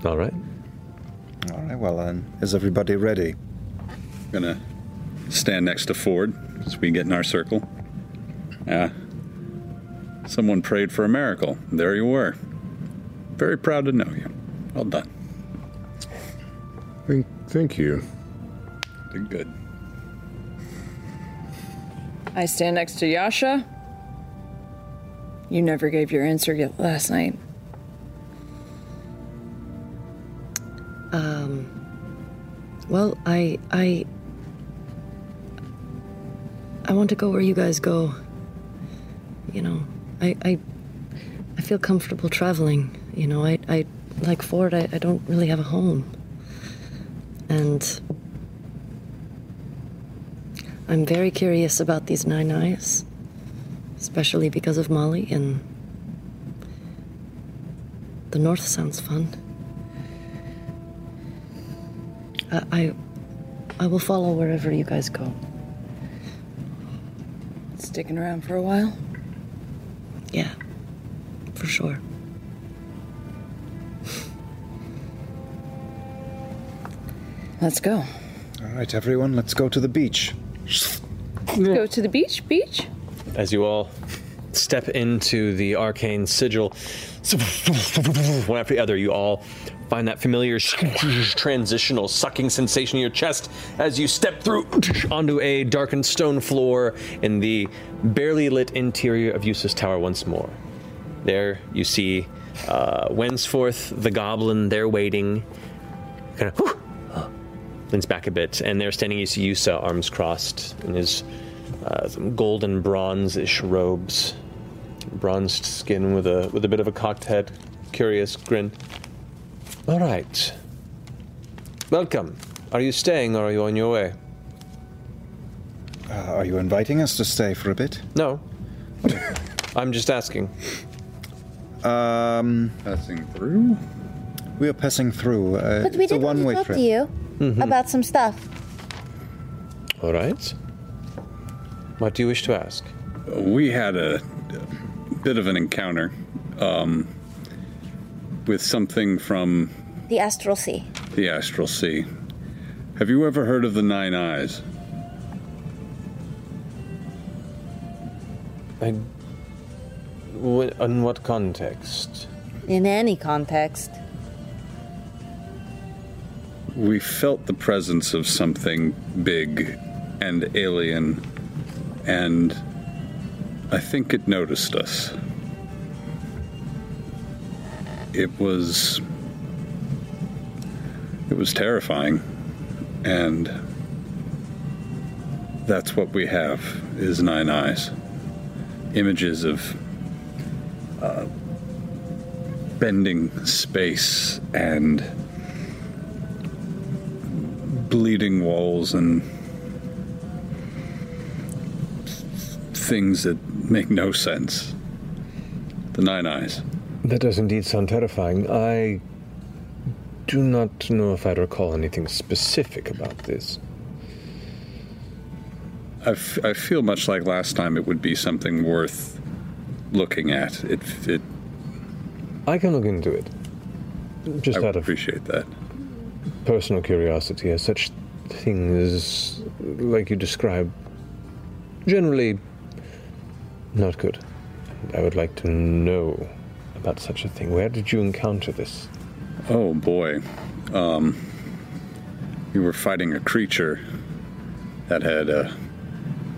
All right. All right, well, then, is everybody ready? I'm going to stand next to Fjord as we get in our circle. Uh, someone prayed for a miracle. There you were. Very proud to know you. Well done. Thank, thank you. Did good. I stand next to Yasha. You never gave your answer yet last night. Um. Well, I, I, I want to go where you guys go. You know, I, I, I feel comfortable traveling. You know, I, I like Fjord, I, I don't really have a home. And I'm very curious about these Nine Eyes, especially because of Molly, and the North sounds fun. I, I, I will follow wherever you guys go. Sticking around for a while? Yeah, for sure. Let's go. All right, everyone, let's go to the beach. Let's go to the beach, beach. As you all step into the arcane sigil, one after the other, you all find that familiar transitional sucking sensation in your chest as you step through onto a darkened stone floor in the barely lit interior of Eustace Tower once more. There you see uh, Wensforth, the goblin, there waiting. Kind of, whew, leans back a bit, and there standing is Yasha, arms crossed, in his uh, gold and bronze-ish robes. Bronzed skin with a with a bit of a cocked head. Curious grin. All right. Welcome. Are you staying, or are you on your way? Uh, are you inviting us to stay for a bit? No. I'm just asking. Um, passing through? We are passing through. Uh, but we didn't want to talk to you. Mm-hmm. About some stuff. All right. What do you wish to ask? We had a bit of an encounter um, with something from... The Astral Sea. The Astral Sea. Have you ever heard of the Nine Eyes? I, w- in what context? In any context. We felt the presence of something big and alien, and I think it noticed us. It was... It was terrifying, and that's what we have, is Nine Eyes. Images of uh, bending space and bleeding walls and things that make no sense. The Nine Eyes. That does indeed sound terrifying. I do not know if I recall anything specific about this. I, f- I feel much like last time it would be something worth looking at. It. it I can look into it. Just I out appreciate of that. Personal curiosity, as such things, like you describe, generally not good. I would like to know about such a thing. Where did you encounter this? Oh boy. Um, we were fighting a creature that had uh,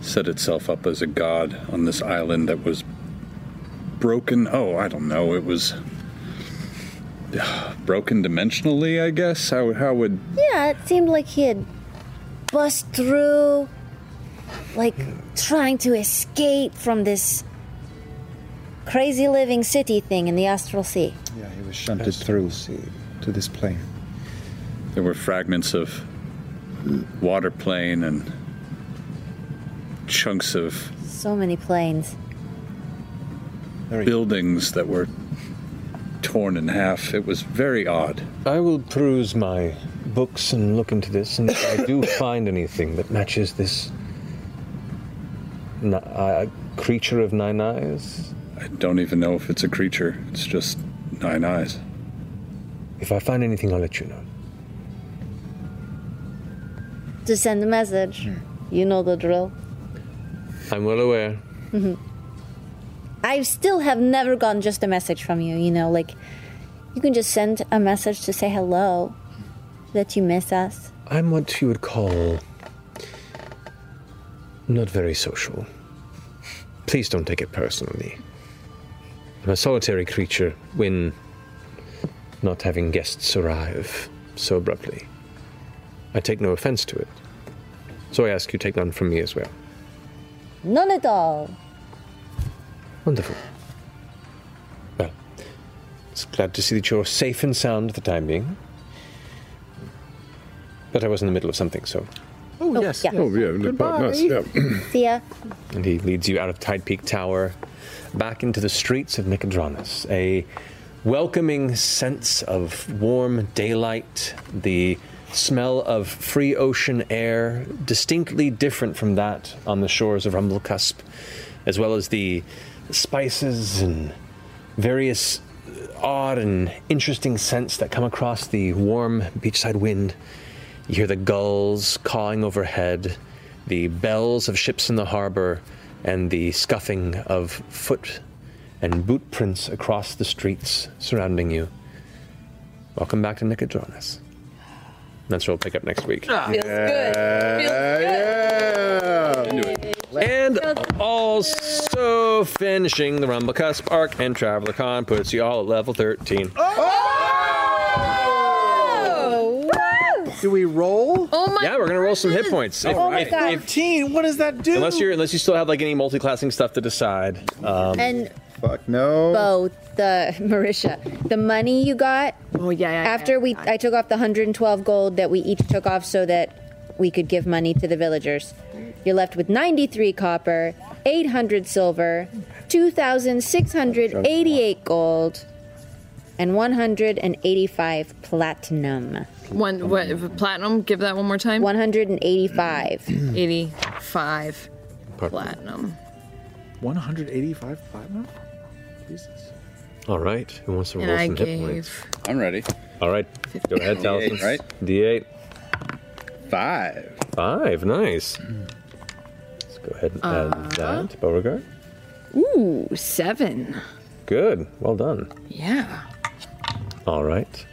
set itself up as a god on this island that was broken. Oh, I don't know. It was uh, broken dimensionally, I guess. How, how would... Yeah, it seemed like he had bust through, like trying to escape from this crazy living city thing in the Astral Sea. Yeah, he was shunted Astral through sea to this plane. There were fragments of water plane and chunks of... So many planes. Buildings that were torn in half. It was very odd. I will peruse my books and look into this, and if I do find anything that matches this na- uh, creature of Nine Eyes... I don't even know if it's a creature. It's just Nine Eyes. If I find anything, I'll let you know. Just send a message. You know the drill. I'm well aware. Mm-hmm. I still have never gotten just a message from you, you know, like, you can just send a message to say hello, that you miss us. I'm what you would call not very social. Please don't take it personally. I'm a solitary creature when not having guests arrive so abruptly. I take no offense to it. So I ask you take none from me as well. None at all. Wonderful. Well, it's glad to see that you're safe and sound for the time being. But I was in the middle of something, so... Oh, oh yes. yes. Oh, yeah. Goodbye. Yeah. See ya. And he leads you out of Tide Peak Tower, back into the streets of Nicodranas. A welcoming sense of warm daylight, the smell of free ocean air, distinctly different from that on the shores of Rumblecusp, as well as the spices and various odd and interesting scents that come across the warm beachside wind. You hear the gulls cawing overhead, the bells of ships in the harbor, and the scuffing of foot and boot prints across the streets surrounding you. Welcome back to Nicodranas. That's where we'll pick up next week. Ah, feels yeah. good. Feels good. Yeah. And also finishing the Rumblecusp arc and Traveler Con puts you all at level thirteen. Oh! Oh! Do we roll? Oh my yeah, we're gonna roll some hit points. If, oh my if, God. fifteen. What does that do? Unless you're, unless you still have like any multi-classing stuff to decide. Um, and fuck no. Both the Marisha, the money you got. Oh yeah. yeah after yeah, we, yeah. I took off the one hundred twelve gold that we each took off so that we could give money to the villagers. You're left with ninety-three copper, eight hundred silver, two thousand six hundred eighty-eight gold, and one hundred eighty-five platinum. One what, platinum? Give that one more time. one hundred eighty-five. eighty-five platinum. one hundred eighty-five platinum? Jesus. All right. Who wants to and roll I some gave. hit points? I'm ready. All right. Go ahead, Taliesin. Right? D eight. Five. Five. Nice. Let's go ahead and uh, add that to Beauregard. Ooh, seven. Good. Well done. Yeah. All right.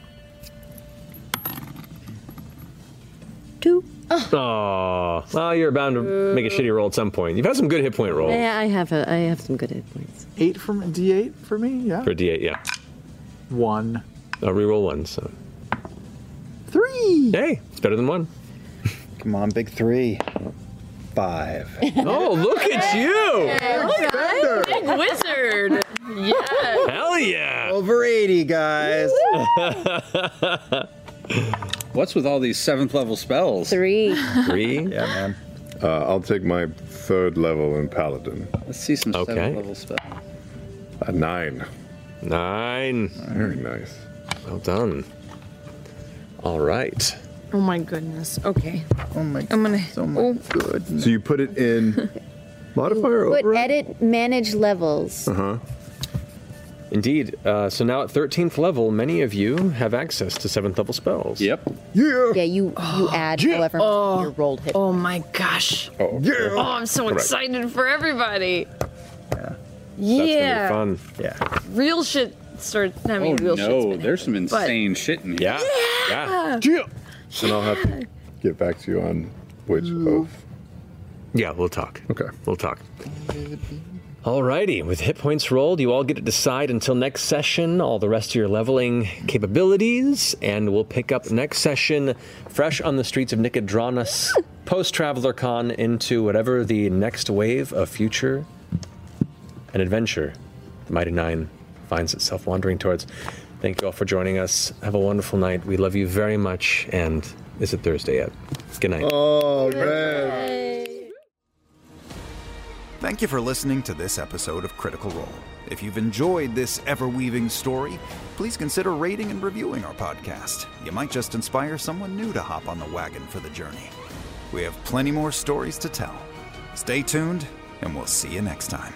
Two. Oh, oh well, you're bound to make a shitty roll at some point. You've had some good hit point rolls. Yeah, I, I have. A, I have some good hit points. Eight from D eight for me. Yeah. For D eight, yeah. One. I'll reroll one. So. Three. Hey, it's better than one. Come on, big three. five. Oh, look at you! Hey, big wizard! Yeah! Hell yeah! Over eighty, guys! What's with all these seventh level spells? Three. Three? Yeah, man. Uh, I'll take my third level in Paladin. Let's see some okay. seventh level spells. A nine. Nine. Very nice. Well done. All right. Oh my goodness. Okay. Oh my goodness. I'm gonna, oh my oh. goodness. So you put it in modifier or override? Edit manage levels. Uh-huh. Indeed. Uh, so now at thirteenth level, many of you have access to seventh level spells. Yep. Yeah. Yeah, you, you add yeah. however oh. your rolled hit. Oh my gosh. Oh, yeah. Oh, I'm so Correct. excited for everybody. Yeah. Yeah. That's gonna be fun. Yeah. Real shit started, I mean, oh, real no. shit's been there's happening, some insane shit in here. Yeah. Yeah. yeah. yeah. And I'll have to get back to you on which of. Yeah, we'll talk. Okay. We'll talk. Alrighty, with hit points rolled, you all get to decide until next session all the rest of your leveling capabilities, and we'll pick up next session fresh on the streets of Nicodranas, post-Traveler Con, into whatever the next wave of future and adventure the Mighty Nein finds itself wandering towards. Thank you all for joining us. Have a wonderful night. We love you very much. And is it Thursday yet? Good night. Oh, man. Thank you for listening to this episode of Critical Role. If you've enjoyed this ever-weaving story, please consider rating and reviewing our podcast. You might just inspire someone new to hop on the wagon for the journey. We have plenty more stories to tell. Stay tuned, and we'll see you next time.